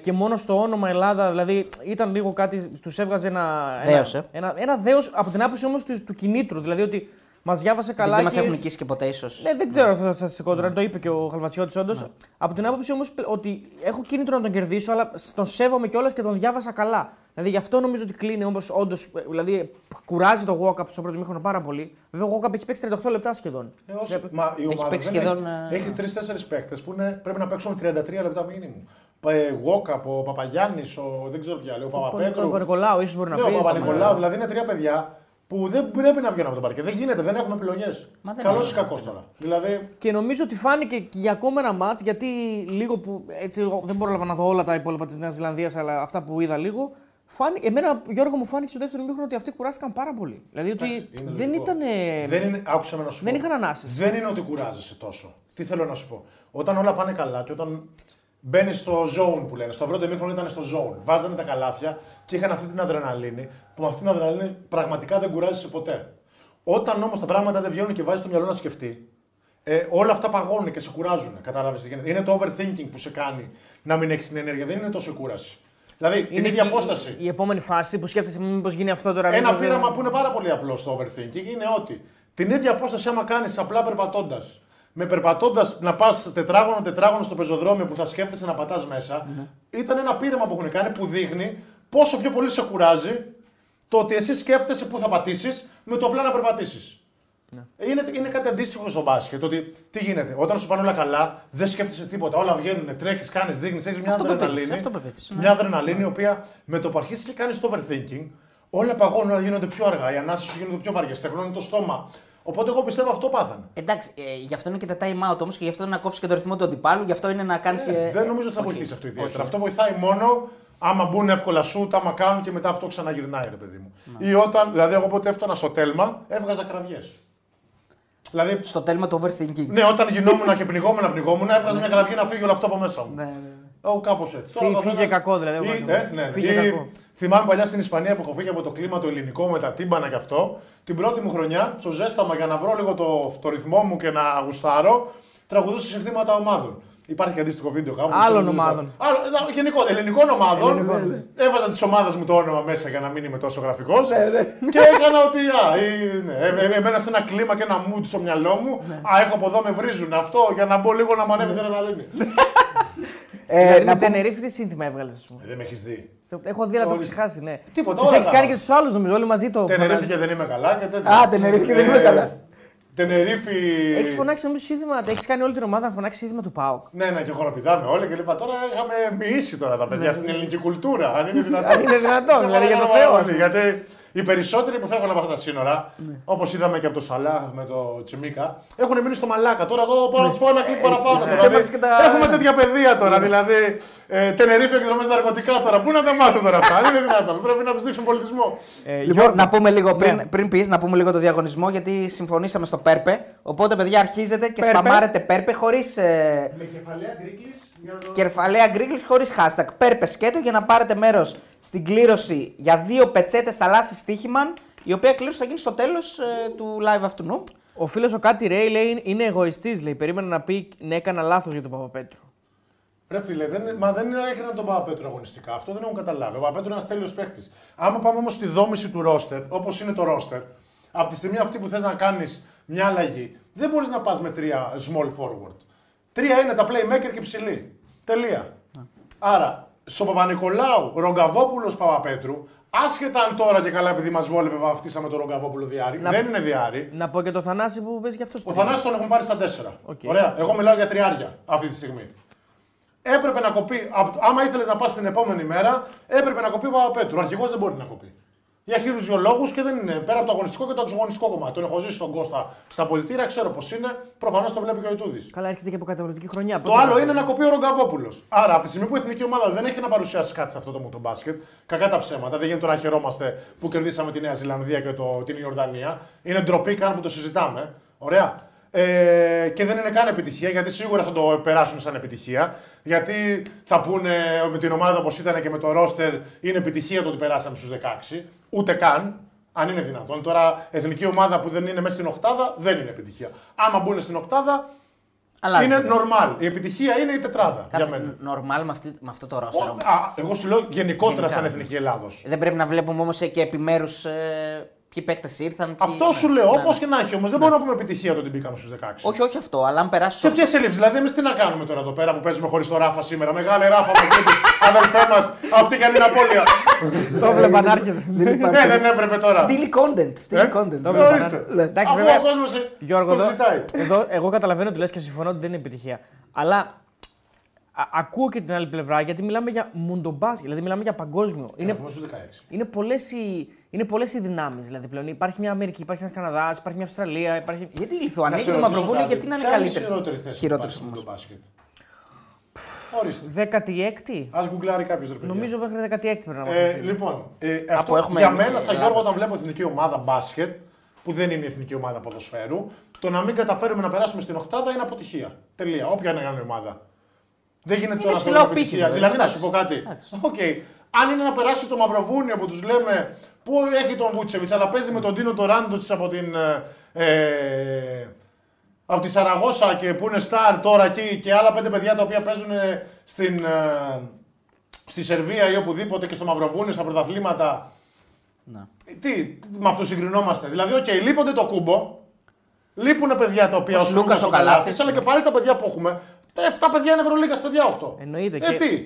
και μόνο στο όνομα Ελλάδα, δηλαδή ήταν λίγο κάτι, τους έβγαζε ένα δέος, από την άποψη όμως του κινήτρου. Δηλαδή ότι μας διάβασε καλά. Δεν μας έχουν νικήσει και ποτέ, ίσως. Ναι, δεν ξέρω στα στατιστικό τώρα, το είπε και ο Χαλβατσιώτης όντως. Ναι. Από την άποψη όμως ότι έχω κίνητρο να τον κερδίσω, αλλά τον σέβομαι κιόλας και τον διάβασα καλά. Δηλαδή γι' αυτό νομίζω ότι κλείνει όμως όντως. Δηλαδή κουράζει το Walkup στον πρώτο μήχρονο πάρα πολύ. Βέβαια ο Walkup έχει παίξει 38 λεπτά σχεδόν. Μα η ομάδα έχει 3-4 παίχτες που πρέπει να παίξουν 33 λεπτά μήνυμου. Walkup, ο Παπαγιάννης, δεν ξέρω ποια λέει, ο Παπαπέτρου. Ο Παπανικολάου, ίσως μπορεί να πει. Ο Παπανικολάου, δηλαδή είναι τρία παιδιά που δεν πρέπει να βγαίνουν από το παρκέ. Δεν γίνεται, δεν έχουμε επιλογές. Καλός ή κακός τώρα. Δηλαδή... Και νομίζω ότι φάνηκε για ακόμα ένα μάτς, γιατί λίγο που. Έτσι, δεν πρόλαβα να δω όλα τα υπόλοιπα της Νέας Ζηλανδίας, αλλά αυτά που είδα λίγο. Εμένα, Γιώργο, μου φάνηκε στο δεύτερο μήχρονο ότι αυτοί κουράστηκαν πάρα πολύ. Δηλαδή ότι είναι δεν ήταν. Άκουσα να σου πω. Δεν είχαν ανάσες. Δεν είναι ότι κουράζεσαι τόσο. Τι θέλω να σου πω. Όταν όλα πάνε καλά και όταν μπαίνει στο zone που λένε. Στο πρώτο μήχρονο ήταν στο zone. Βάζανε τα καλάθια και είχαν αυτή την αδρεναλίνη, που με αυτή την αδρεναλίνη πραγματικά δεν κουράζεσαι ποτέ. Όταν όμως τα πράγματα δεν βγαίνουν και βάζεις το μυαλό να σκεφτεί, όλα αυτά παγώνουν και σε κουράζουν. Καταλάβεις τι γίνεται. Είναι το overthinking που σε κάνει να μην έχεις την ενέργεια. Δεν είναι τόσο κούραση. Δηλαδή την ίδια απόσταση. Η επόμενη φάση που σκέφτεσαι μήπως γίνει αυτό τώρα. Ένα πείραμα που είναι πάρα πολύ απλό στο overthinking είναι ότι την ίδια απόσταση άμα κάνεις απλά περπατώντας. Με περπατώντας να πας τετράγωνο-τετράγωνο στο πεζοδρόμιο που θα σκέφτεσαι να πατάς μέσα, ήταν ένα πείραμα που έχουν κάνει που δείχνει πόσο πιο πολύ σε κουράζει το ότι εσύ σκέφτεσαι που θα πατήσεις με το απλά να περπατήσεις. Ναι. Είναι κάτι αντίστοιχο στο μπάσκετ. Ότι τι γίνεται, όταν σου πάνε όλα καλά, δεν σκέφτεσαι τίποτα. Όλα βγαίνουν, τρέχεις, κάνεις, δείχνεις, έχεις μια αδρεναλίνη. Μια αδρεναλίνη, η οποία με το που αρχίσεις και κάνεις το overthinking, όλα παγώνουν, όλα γίνονται πιο αργά. Οι ανάσες σου γίνονται πιο βαριές, στεγνώνει το στόμα. Οπότε εγώ πιστεύω αυτό πάθανε. Εντάξει, γι' αυτό είναι και τα time out όμως και γι' αυτό είναι να κόψεις και το ρυθμό του αντιπάλου, γι' αυτό είναι να κάνεις. Δεν νομίζω ότι θα βοηθήσει αυτό ιδιαίτερα. Αυτό βοηθάει μόνο άμα μπουν εύκολα σουτ, άμα κάνουν και μετά αυτό ξαναγυρνάει, ρε παιδί μου. Ή όταν, δηλαδή, εγώ πότε έφτανα στο τέλμα, έβγαζα κραυγές. Δηλαδή, στο τέλμα το overthinking. Ναι, όταν γινόμουν και πνιγόμουν, έβγαζα μια κραυγή να φύγει όλο αυτό από μέσα μου. Κάπως έτσι. Φύγε κακό δηλαδή. Θυμάμαι παλιά στην Ισπανία που έχω φύγει από το κλίμα το ελληνικό με τα τύμπανα και αυτό. Την πρώτη μου χρονιά, στο ζέσταμα για να βρω λίγο το ρυθμό μου και να γουστάρω, τραγουδούσα συνθήματα ομάδων. Υπάρχει αντίστοιχο βίντεο κάπου. Άλλων ομάδων. Γενικότερα, ελληνικών ομάδων. Έβαζα τις ομάδες μου το όνομα μέσα για να μην είμαι τόσο γραφικός. Και έκανα ότι. Εμένα σε ένα κλίμα και ένα mood στο μυαλό μου. Έχω από εδώ με βρίζουν αυτό για να μπω λίγο να μανεύει την αδρεναλίνη. Με Τενερίφη τι σύνθημα έβγαλε, α πούμε. Δεν με έχει δει. Έχω δει, αλλά το ξεχάσει, ναι. Τους έχει κάνει και τους άλλους, νομίζω. Όλοι μαζί το. Τενερίφη και δεν είμαι καλά και τέτοια. Τενερίφη και δεν είμαι καλά. Τενερίφη. Έχει φωνάξει, νομίζω, σύνθημα. Έχει κάνει όλη την ομάδα να φωνάξει σύνθημα του ΠΑΟΚ. Ναι, και χοροπηδάμε όλοι και λοιπά. Τώρα είχαμε μοιήσει τώρα τα παιδιά στην ελληνική κουλτούρα. Αν είναι δυνατόν. Αν είναι δυνατόν, δηλαδή για το Θεό. Γιατί οι περισσότεροι που φεύγουν από αυτά τα σύνορα, όπως είδαμε και από το Σαλάχ με το Τσιμίκα, έχουν μείνει στο μαλάκα. Τώρα εγώ πάω να του πω ένα κλικ παραπάνω. Έχουμε τέτοια παιδεία τώρα. Δηλαδή, Τενερίφη εκδρομές ναρκωτικά τώρα. Πού να τα μάθουν τώρα αυτά. Δεν είναι δυνατόν. Πρέπει να του δείξουν πολιτισμό. Λοιπόν, να πούμε λίγο πριν πει, να πούμε λίγο το διαγωνισμό, γιατί συμφωνήσαμε στο Πέρπε. Οπότε, παιδιά, αρχίζετε και σπαμάρετε Πέρπε χωρίς. Με κεφαλαία γκρίκλης χωρίς hashtag. Πέρπε σκέτο για να πάρετε μέρος στην κλήρωση για 2 πετσέτες θαλάσσης στοίχημαν, η οποία κλήρωση θα γίνει στο τέλος του live αυτού. Ο φίλος ο Κάτι Ρέι λέει είναι εγωιστής, λέει. Περίμενα να πει να έκανα λάθος για τον Παπαπέτρου. Ρε φίλε, δεν έκανα τον Παπαπέτρου αγωνιστικά. Αυτό δεν έχω καταλάβει. Ο Παπαπέτρου είναι ένας τέλειος παίχτης. Άμα πάμε όμως στη δόμηση του ρόστερ, όπως είναι το ρόστερ, από τη στιγμή αυτή που θες να κάνεις μια αλλαγή, δεν μπορείς να πας με 3 small forward. 3 είναι τα playmaker και ψηλή. Τελεία. Άρα, στο Παπανικολάου, Ργκαβόπουλος, Παπαπέτρου, άσχετα αν τώρα και καλά επειδή μας βόλευε βαφτίσαμε τον Ργκαβόπουλο διάρρη, δεν είναι διάρρη. Να πω και το Θανάση που παίζει και αυτός. Ο Θανάση τον έχουμε πάρει στα 4. Okay. Ωραία. Εγώ μιλάω για τριάρια αυτή τη στιγμή. Έπρεπε να κοπεί, άμα ήθελες να πας την επόμενη μέρα, έπρεπε να κοπεί ο Παπαπέτρου. Ο αρχηγός δεν μπορεί να κοπεί. Για χείρους δυο λόγους και δεν είναι πέρα από το αγωνιστικό και το εξωγωνιστικό κομμάτι. Τον έχω ζήσει στον Κώστα στα πολιτήρα, ξέρω πώς είναι, προφανώς το βλέπει και ο Ιτούδης. Καλά, έρχεται και από καταπληκτική χρονιά. Το άλλο είναι να κοπεί ο Ργκαβόπουλος. Άρα, από τη στιγμή που η εθνική ομάδα δεν έχει να παρουσιάσει κάτι σε αυτό το Μουντομπάσκετ, κακά τα ψέματα, δεν γίνεται τώρα να χαιρόμαστε που κερδίσαμε τη Νέα Ζηλανδία και την Ιορδανία. Είναι ντροπή καν που το συζητάμε. Ωραία. Και δεν είναι καν επιτυχία, γιατί σίγουρα θα το περάσουν σαν επιτυχία. Γιατί θα πούνε με την ομάδα όπως ήταν και με το ρόστερ, είναι επιτυχία το ότι περάσαμε στους 16. Ούτε καν, αν είναι δυνατόν. Τώρα, εθνική ομάδα που δεν είναι μέσα στην οκτάδα, δεν είναι επιτυχία. Άμα μπουν στην οκτάδα, είναι normal. Η επιτυχία είναι η τετράδα. Κάτσε, για μένα. Normal με αυτό το ρόστερ. Εγώ σου λέω γενικότερα σαν εθνική Ελλάδος. Δεν πρέπει να βλέπουμε όμως και επιμέρους. Ποιοι παίκτες ήρθαν. Αυτό σου λέω, όπως και να έχει όμως. Δεν μπορούμε να πούμε επιτυχία το ότι μπήκαμε στους 16. Όχι αυτό, αλλά αν περάσει. Σε ποιες ελλείψεις, δηλαδή, εμείς τι να κάνουμε τώρα εδώ πέρα που παίζουμε χωρίς το Ράφα σήμερα. Μεγάλη Ράφα μας, αδελφέ μας, αυτή και την απώλεια. Το βλέπαν να έρχεται. Δεν έπρεπε τώρα. Daily content. Το βλέπαν. Εδώ εγώ καταλαβαίνω ότι λες και συμφωνώ ότι δεν είναι επιτυχία. Αλλά ακούω και την άλλη πλευρά γιατί μιλάμε για μουντομπάσκετ, δηλαδή μιλάμε για παγκόσμιο. Είναι πολλές οι δυνάμεις δηλαδή πλέον. Υπάρχει μια Αμερική, υπάρχει ένας Καναδάς, υπάρχει μια Αυστραλία. Υπάρχει... Γιατί η Λιθουανία και η Μαυροβούνια, γιατί να είναι καλύτερη. Χειρότερη θέση του μπάσκετ. 16η. Ας γκουγκλάρει κάποιος ρε παιδιά. Νομίζω μέχρι 16η πρέπει να μάθει. Λοιπόν, για μένα, σαν Γιώργο, όταν βλέπω εθνική ομάδα μπάσκετ, που δεν είναι η εθνική ομάδα ποδοσφαίρου, το να μην καταφέρουμε να περάσουμε στην οκτάδα είναι αποτυχία. Τελεία. Όποια να είναι η ομάδα. Δεν γίνεται τώρα αυτό. Δηλαδή να σου πω κάτι. Αν είναι να περάσει το Μαυροβούνιο που τους λέμε. Που έχει τον Βούτσεβιτς, αλλά παίζει με τον Τίνο τον Ράντοτς από τη Σαραγώσα και που είναι Σταρ τώρα εκεί και άλλα 5 παιδιά τα οποία παίζουν στη Σερβία ή οπουδήποτε και στο Μαυροβούνιο, στα πρωταθλήματα. Να. Τι με αυτού συγκρινόμαστε. Δηλαδή, okay, λείπονται το κούμπο. Λείπουν παιδιά τα οποία. Ο Σλούκα, ο Καλάθης. Αλλά και πάλι τα παιδιά που έχουμε. Τα 7 παιδιά είναι Ευρωλίγκα, παιδιά 8. Εννοείται.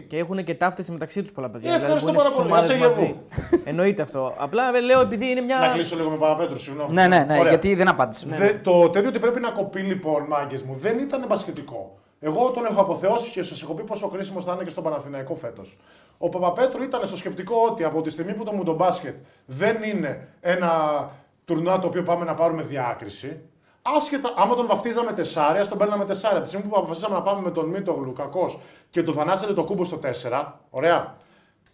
Και έχουν και ταύτιση μεταξύ του πολλά παιδιά. Ευχαριστώ πάρα πολύ. Μα εγγυώ. Εννοείται αυτό. Απλά λέω επειδή είναι μια. Να κλείσω λίγο με Παπαπέτρου, συγγνώμη. Ναι, γιατί δεν απάντησε. Το τέτοιο ότι πρέπει να κοπεί λοιπόν, μάγκες μου, δεν ήταν μπασχετικό. Εγώ τον έχω αποθεώσει και σας έχω πει πόσο κρίσιμος θα είναι και στον Παναθηναϊκό φέτος. Ο Παπαπέτρου ήταν στο σκεπτικό ότι από τη στιγμή που το Μουντομπάσκετ δεν είναι ένα τουρνουά το οποίο πάμε να πάρουμε διάκριση, άσχετα άμα τον βαφτίζαμε τεσσάρια, τον παίρναμε τεσσάρια. Από τη στιγμή που αποφασίσαμε να πάμε με τον Μίτογλου, κακός, και τον Θανάσετε το κούμπο στο 4, ωραία.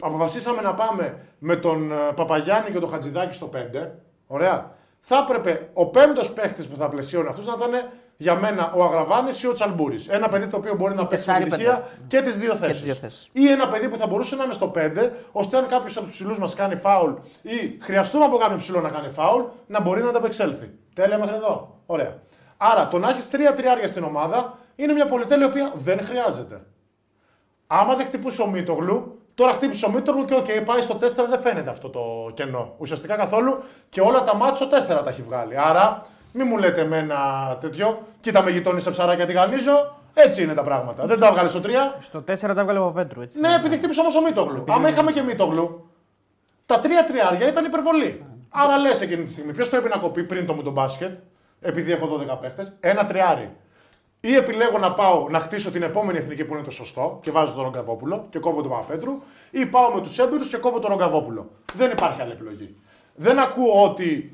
Αποφασίσαμε να πάμε με τον Παπαγιάννη και τον Χατζηδάκη στο 5, ωραία. Θα έπρεπε ο πέμπτος παίχτης που θα πλαισίωνε αυτούς να ήταν. Για μένα ο Αγραβάνης ή ο Τσαλμπούρης. Ένα παιδί το οποίο μπορεί να παίξει στην επιτυχία και τις δύο θέσεις. Ή ένα παιδί που θα μπορούσε να είναι στο 5, ώστε αν κάποιος από τους ψηλούς μας κάνει φάουλ ή χρειαστούμε από κάποιον ψηλό να κάνει φάουλ, να μπορεί να ανταπεξέλθει. Τέλεια μέχρι εδώ. Ωραία. Άρα το να έχεις 3 τριάρια στην ομάδα είναι μια πολυτέλεια η οποία δεν χρειάζεται. Άμα δεν χτυπούσε ο Μίτογλου, τώρα χτύπησε ο Μίτογλου και okay, πάει στο 4, δεν φαίνεται αυτό το κενό. Ουσιαστικά καθόλου και όλα τα μάτσο 4 τα έχει βγάλει. Άρα. Μη μου λέτε με ένα τέτοιο. Κοίτα με γειτόνι σε ψαράκια τη γανίζω. Έτσι είναι τα πράγματα. Δεν τα βγάλε στο 3. Στο 4 τα βγάλε ο Παπαπέτρου. Έτσι. Ναι, επειδή χτύπησε όμως ο Μίτογλου. Άμα είχαμε και Μίτογλου, τα 3 τριάρια ήταν υπερβολή. Άρα λες εκείνη τη στιγμή, ποιος πρέπει να κοπεί πριν το Μουντομπάσκετ, επειδή έχω 12 παίχτες, ένα τριάρι. Ή επιλέγω να πάω να χτίσω την επόμενη εθνική που είναι το σωστό και βάζω τον Ργκαβόπουλο και κόβω τον Παπαπέτρου, ή πάω με τους έμπειρους και κόβω τον Ργκαβόπουλο. Δεν υπάρχει άλλη επιλογή. Δεν ακούω ότι.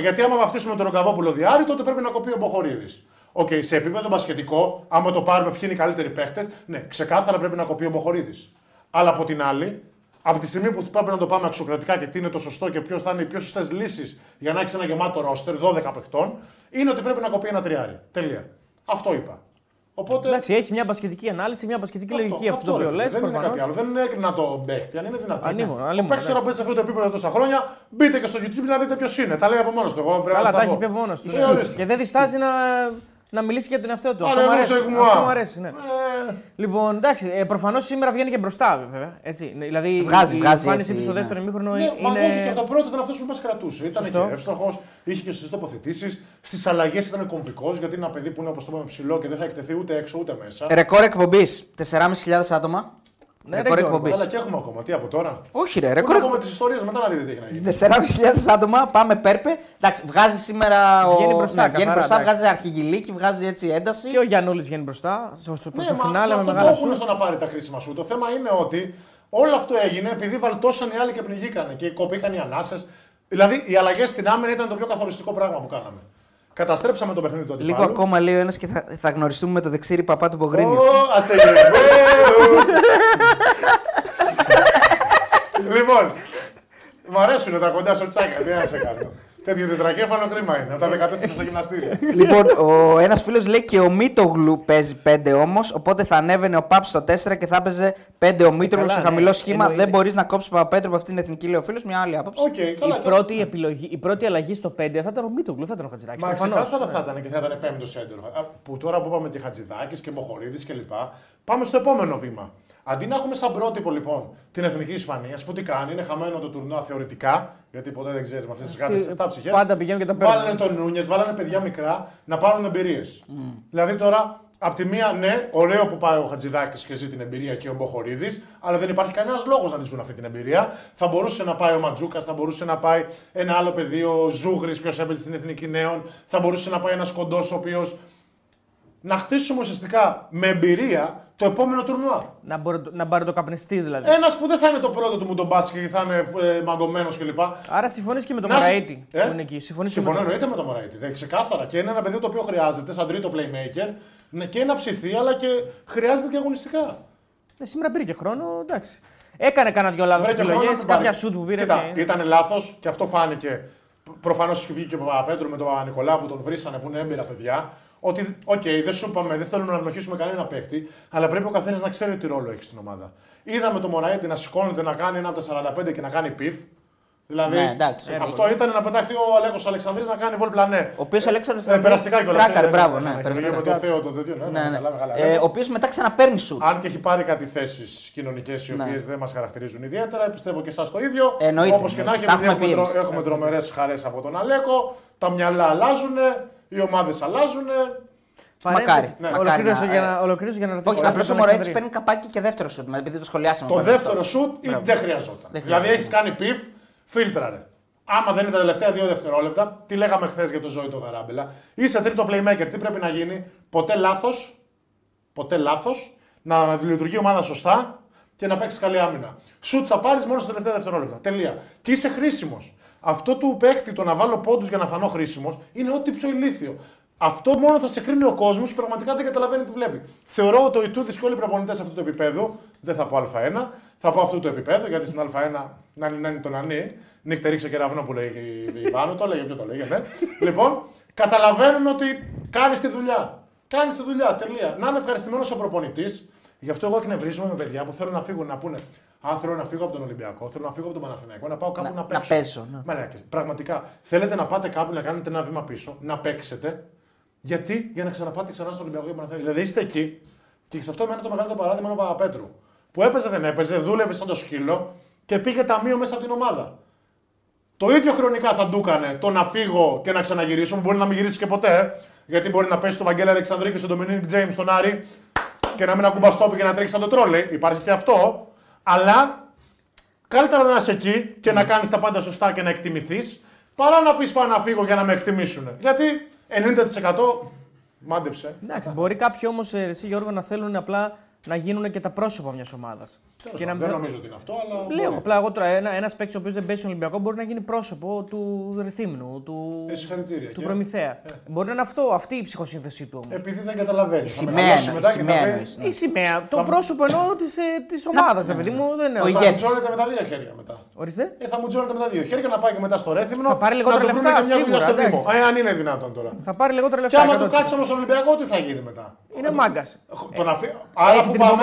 Γιατί άμα βαφτίσουμε τον Ργκαβόπουλο διάρρη, τότε πρέπει να κοπεί ο Μποχωρίδης. Οκ, σε επίπεδο μπασχετικό, άμα το πάρουμε ποιοι είναι οι καλύτεροι παίχτες, ναι, ξεκάθαρα πρέπει να κοπεί ο Μποχωρίδης. Αλλά από την άλλη, από τη στιγμή που πρέπει να το πάμε αξιοκρατικά και τι είναι το σωστό και ποιο θα είναι οι πιο σωστές λύσεις για να έχεις ένα γεμάτο ρόστερ 12 παιχτών, είναι ότι πρέπει να κοπεί ένα τριάρι. Τελεία. Αυτό είπα. Οπότε... Εντάξει, έχει μια μπασκετική ανάλυση, μια μπασκετική λογική αυτό που λες. Δεν προφανώς. Είναι κάτι άλλο. Δεν έκρινα τον παίχτη, αν είναι δυνατόν. Αν παίξει τώρα που σε αυτό το επίπεδο τόσα χρόνια, μπείτε και στο YouTube να δείτε ποιο είναι. Τα λέει από μόνο του. Εγώ πρέπει να τα έχει πει μόνο του. Και δεν διστάζει να μιλήσει για τον εαυτό του. Αυτό μου αρέσει. Λοιπόν, εντάξει, προφανώς σήμερα βγαίνει και μπροστά βέβαια. Δηλαδή η εμφάνιση του στο δεύτερο ημίχρονο είναι. Μα όχι, και από το πρώτο ήταν αυτό που μα κρατούσε. Ήταν και εύστοχος, είχε και στις τοποθετήσεις. Στις αλλαγές ήταν κομβικός, γιατί είναι ένα παιδί που είναι όπως το πούμε ψηλό και δεν θα εκτεθεί ούτε έξω ούτε μέσα. Ρεκόρ εκπομπής 4.500 άτομα. Ναι, ρεκόρ εκπομπής. Αλλά και έχουμε ακόμα. Τι από τώρα. Όχι, ρε, ρεκόρ. Ακόμα τις ιστορίες μετά να δείτε τι έχει να γίνει. 4.500 άτομα, πάμε πέρπε. Εντάξει, βγάζει σήμερα. Βγαίνει μπροστά, βγάζει αρχηγηλίκη, βγάζει έτσι ένταση. Και ο Γιαννούλης βγαίνει μπροστά. Στο φινάλε με μεγάλο. Αυτό το να πάρει τα κρίσιμα σου. Το θέμα είναι ότι όλο αυτό έγινε επειδή βαλτώσαν οι άλλοι και πνιγήκανε και κοπήκαν οι ανάσες. Δηλαδή οι αλλαγές στην άμυνα ήταν το πιο καθοριστικό πράγμα που κάναμε. Καταστρέψαμε το παιχνίδι του αντιπάλου. Λίγο ακόμα λέει ο ένας και θα γνωριστούμε με το δεξίρι παπά του Μπογρίνιου. Λοιπόν, μου αρέσουν τα κοντά στο τσάκα, δεν θα σε κάνω. Τέτοιο τετρακέφαλο κρίμα είναι, από τα 14 στα γυμναστήρια. Λοιπόν, ο ένας φίλος λέει και ο Μίτογλου παίζει 5 όμως, οπότε θα ανέβαινε ο Πάπς στο 4 και θα έπαιζε 5 ο Μίτογλου σε χαμηλό σχήμα. Εννοείται. Δεν μπορείς να κόψεις Παπαπέτρου από αυτήν την εθνική, λέει ο φίλος, μια άλλη άποψη. Okay, η πρώτη αλλαγή στο 5 θα ήταν ο Μίτογλου, θα ήταν ο Χατζηδάκης. Μα ξεκάθαρα θα ήταν και θα ήταν 5ο έντορο. Που τώρα που είπαμε και Χατζηδάκης και Μποχωρίδης κλπ. Πάμε στο επόμενο βήμα. Αντί να έχουμε σαν πρότυπο λοιπόν την εθνική Ισπανία που τι κάνει, είναι χαμένο το τουρνουά θεωρητικά, γιατί ποτέ δεν ξέρει με αυτέ τι γάτε 7 ψυχέ. Πάντα πηγαίνουν και τα παίρνουν. Βάλανε τον Νούνιες, βάλανε παιδιά μικρά να πάρουν εμπειρίες. Δηλαδή τώρα, από τη μία, ναι, ωραίο που πάει ο Χατζηδάκης και ζει την εμπειρία και ο Μποχωρίδης, αλλά δεν υπάρχει κανένα λόγο να τη ζουν αυτή την εμπειρία. Θα μπορούσε να πάει ο Ματζούκας, θα μπορούσε να πάει ένα άλλο παιδί, ο Ζούγρης, ποιο έπαιζε στην εθνική νέων, θα μπορούσε να πάει ένα κοντό ο οποίο. Να χτίσουμε ουσιαστικά με εμπειρία. Το επόμενο τουρνουά. Να πάρει το καπνιστή δηλαδή. Ένας που δεν θα είναι το πρώτο του Μουντομπάσκετ και θα είναι μαγκωμένος κλπ. Άρα συμφωνείς και με τον Μωραήτη. Συμφωνώ, εννοείται με τον Μωραήτη. Ξεκάθαρα. Και είναι ένα παιδί το οποίο χρειάζεται σαν τρίτο playmaker και να ψηθεί, αλλά και χρειάζεται και αγωνιστικά. Σήμερα πήρε και χρόνο, εντάξει. Έκανε κανένα δυο λάθος επιλογές, κάποια σουτ που πήρε. Κοίτα, ήταν λάθος και αυτό φάνηκε. Προφανώς είχε βγει και ο Παπαπέτρου με τον Παπανικολάου που τον βρίσανε που είναι έμπειρα παιδιά. Ότι, okay, δεν σου είπαμε, δεν θέλουμε να ενοχλήσουμε κανένα παίχτη, αλλά πρέπει ο καθένας να ξέρει τι ρόλο έχει στην ομάδα. Είδαμε τον Μωραήτη να σηκώνεται να κάνει ένα από τα 45 και να κάνει πιφ. Δηλαδή, ναι, εντάξει, αυτό εγώ. Ήταν να πετάχτει ο Αλέκος Αλεξανδρής να κάνει βολ πλανέ. Ο οποίος περαστικά κιόλας. Κράκαρ, μπράβο. Ο οποίος μετά ξαναπαίρνει σουτ. Αν και έχει πάρει κάτι θέσεις κοινωνικές οι οποίες δεν μας χαρακτηρίζουν ιδιαίτερα, πιστεύω και εσάς το ίδιο. Όπως και να έχει, έχουμε τρομερές χαρές από τον Αλέκο. Τα μυαλά αλλάζουν, οι ομάδες αλλάζουν. Μακάρι. Ναι. Ολοκλήρωσε για να ρωτήσω. Όχι, απλώς ο Μωρέτης παίρνει καπάκι και δεύτερο σουτ. Επειδή το σχολιάσαμε. Το δεύτερο σουτ δεν χρειαζόταν. Δηλαδή έχει κάνει πιφ. Φίλτραρε. Άμα δεν είναι τα τελευταία 2 δευτερόλεπτα, τι λέγαμε χθες για τον Ζωή τον Γαράμπελα. Είσαι τρίτο playmaker, τι πρέπει να γίνει. Ποτέ λάθος, να λειτουργεί η ομάδα σωστά και να παίξεις καλή άμυνα. Σουτ θα πάρεις μόνο στα τελευταία δευτερόλεπτα. Τελεία. Και είσαι χρήσιμος. Αυτό του παίχτη, το να βάλω πόντους για να φανώ χρήσιμος, είναι ό,τι πιο ηλίθιο. Αυτό μόνο θα σε κρίνει ο κόσμος που πραγματικά δεν καταλαβαίνει τι βλέπει. Θεωρώ ότι ο Ιτούδης και όλοι οι προπονητές αυτού του επίπεδου, δεν θα πω Α1, θα πω αυτού του επίπεδου, γιατί στην Α1 να είναι το να νι. Νύχτε ρίξε κεραυνό που λέει η Βάνο, το λέγε, ποιο το λέγεται. Λοιπόν, καταλαβαίνουν ότι κάνεις τη δουλειά. Κάνεις τη δουλειά, τελεία. Να είναι ευχαριστημένος ο προπονητής. Γι' αυτό εγώ εκνευρίζομαι με παιδιά που θέλουν να φύγουν να πούνε. Α, θέλω να φύγω από τον Ολυμπιακό, θέλω να φύγω από τον Παναθηναϊκό, να πάω κάπου να παίξω. Να παίζω, ναι. Μαλάκες, πραγματικά θέλετε να πάτε κάπου να κάνετε ένα βήμα πίσω, να παίξετε. Γιατί για να ξαναπάτε ξανά στον Ολυμπιακό και Παναθηναϊκό. Δηλαδή είστε εκεί και σε αυτό εμένα το μεγάλο παράδειγμα είναι ο Παπαπέτρου. Που έπαιζε, δεν έπαιζε, δούλευε σαν το σκύλο και πήγε ταμείο μέσα από την ομάδα. Το ίδιο χρονικά θα του έκανε το να φύγω και να ξαναγυρίσω, μπορεί να μην γυρίσει και ποτέ, γιατί μπορεί να πέσει στον Βαγγέλη Αλεξανδρή και στον Ντομινίκ Τζέιμς στον Άρη και να μην ακουμπάς τόπι και να τρέξει σαν το τρόλι. Υπάρχει και αυτό. Αλλά καλύτερα να είσαι εκεί και να κάνεις τα πάντα σωστά και να εκτιμηθείς, παρά να πεις πάω να φύγω για να με εκτιμήσουν. Γιατί 90% μάντεψε. Εντάξει, μπορεί κάποιοι όμως, εσύ Γιώργο, να θέλουν απλά να γίνουν και τα πρόσωπα μιας ομάδας. Δεν νομίζω ότι είναι αυτό, αλλά. Λέω μπορεί. Απλά εγώ τώρα ένας παίκτης ο οποίος δεν παίζει στον Ολυμπιακό μπορεί να γίνει πρόσωπο του Ρεθύμνου, του Προμηθέα. Μπορεί να είναι αυτή η ψυχοσύνθεσή του όμως. Επειδή δεν καταλαβαίνει. Η σημαία. Το πρόσωπο εννοώ της ομάδας. Δηλαδή δεν είναι. Θα μου τζώνεται με τα δύο χέρια μετά. Ορίστε. Θα μου τζώνεται με τα δύο χέρια να πάει και μετά στο Ρέθυμνο. Θα πάρει λιγότερα λεφτά. Αν είναι δυνατόν τώρα. Θα πάρει λιγότερα λεφτά. Και άμα του κάτσει όμως στον Ολυμπιακό, τι θα γίνει μετά. Είναι μάγκας. Άρα που πάμε.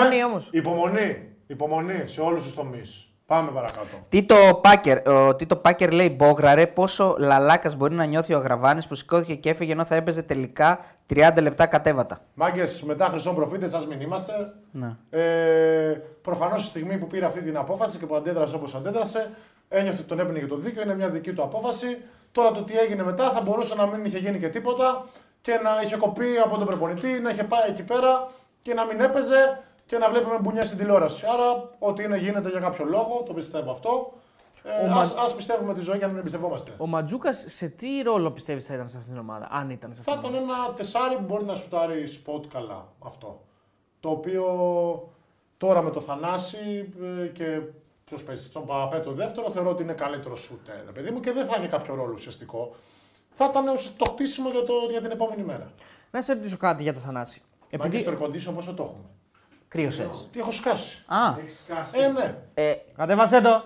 Υπομονή. Υπομονή σε όλους τους τομείς. Πάμε παρακάτω. Ο Τίτο Πάκερ λέει: Μπόγραρε, πόσο λαλάκας μπορεί να νιώθει ο Αγραβάνης που σηκώθηκε και έφυγε ενώ θα έπαιζε τελικά 30 λεπτά κατέβατα. Μάγκες, μετά χρυσόν προφήτες, ας μην είμαστε. Ναι. Προφανώς η στιγμή που πήρε αυτή την απόφαση και που αντέδρασε όπως αντέδρασε, ένιωθε ότι τον έπαιρνε και το δίκιο, είναι μια δική του απόφαση. Τώρα το τι έγινε μετά θα μπορούσε να μην είχε γίνει και τίποτα και να είχε κοπεί από τον προπονητή, να είχε πάει εκεί πέρα και να μην έπαιζε. Και να βλέπουμε μπουνιά στην τηλεόραση. Άρα, ό,τι είναι γίνεται για κάποιο λόγο, το πιστεύω αυτό. Ας πιστεύουμε τη ζωή και να μην εμπιστευόμαστε. Ο Ματζούκας σε τι ρόλο πιστεύεις θα ήταν σε αυτήν την ομάδα, αν ήταν σε αυτήν? Θα ήταν ένα τεσάρι που μπορεί να σουτάρει σποτ καλά. Αυτό. Το οποίο τώρα με το Θανάση και ποιος παίζει στον Παπαπέτρο δεύτερο, θεωρώ ότι είναι καλύτερο σουτέρ. Παιδί μου, και δεν θα είχε κάποιο ρόλο ουσιαστικό. Θα ήταν το χτίσιμο για την επόμενη μέρα. Να σε ρωτήσω κάτι για το Θανάση. Επειδή στο condition πόσο το έχουμε. Τι έχω σκάσει. Ναι. Κατέβασέ το.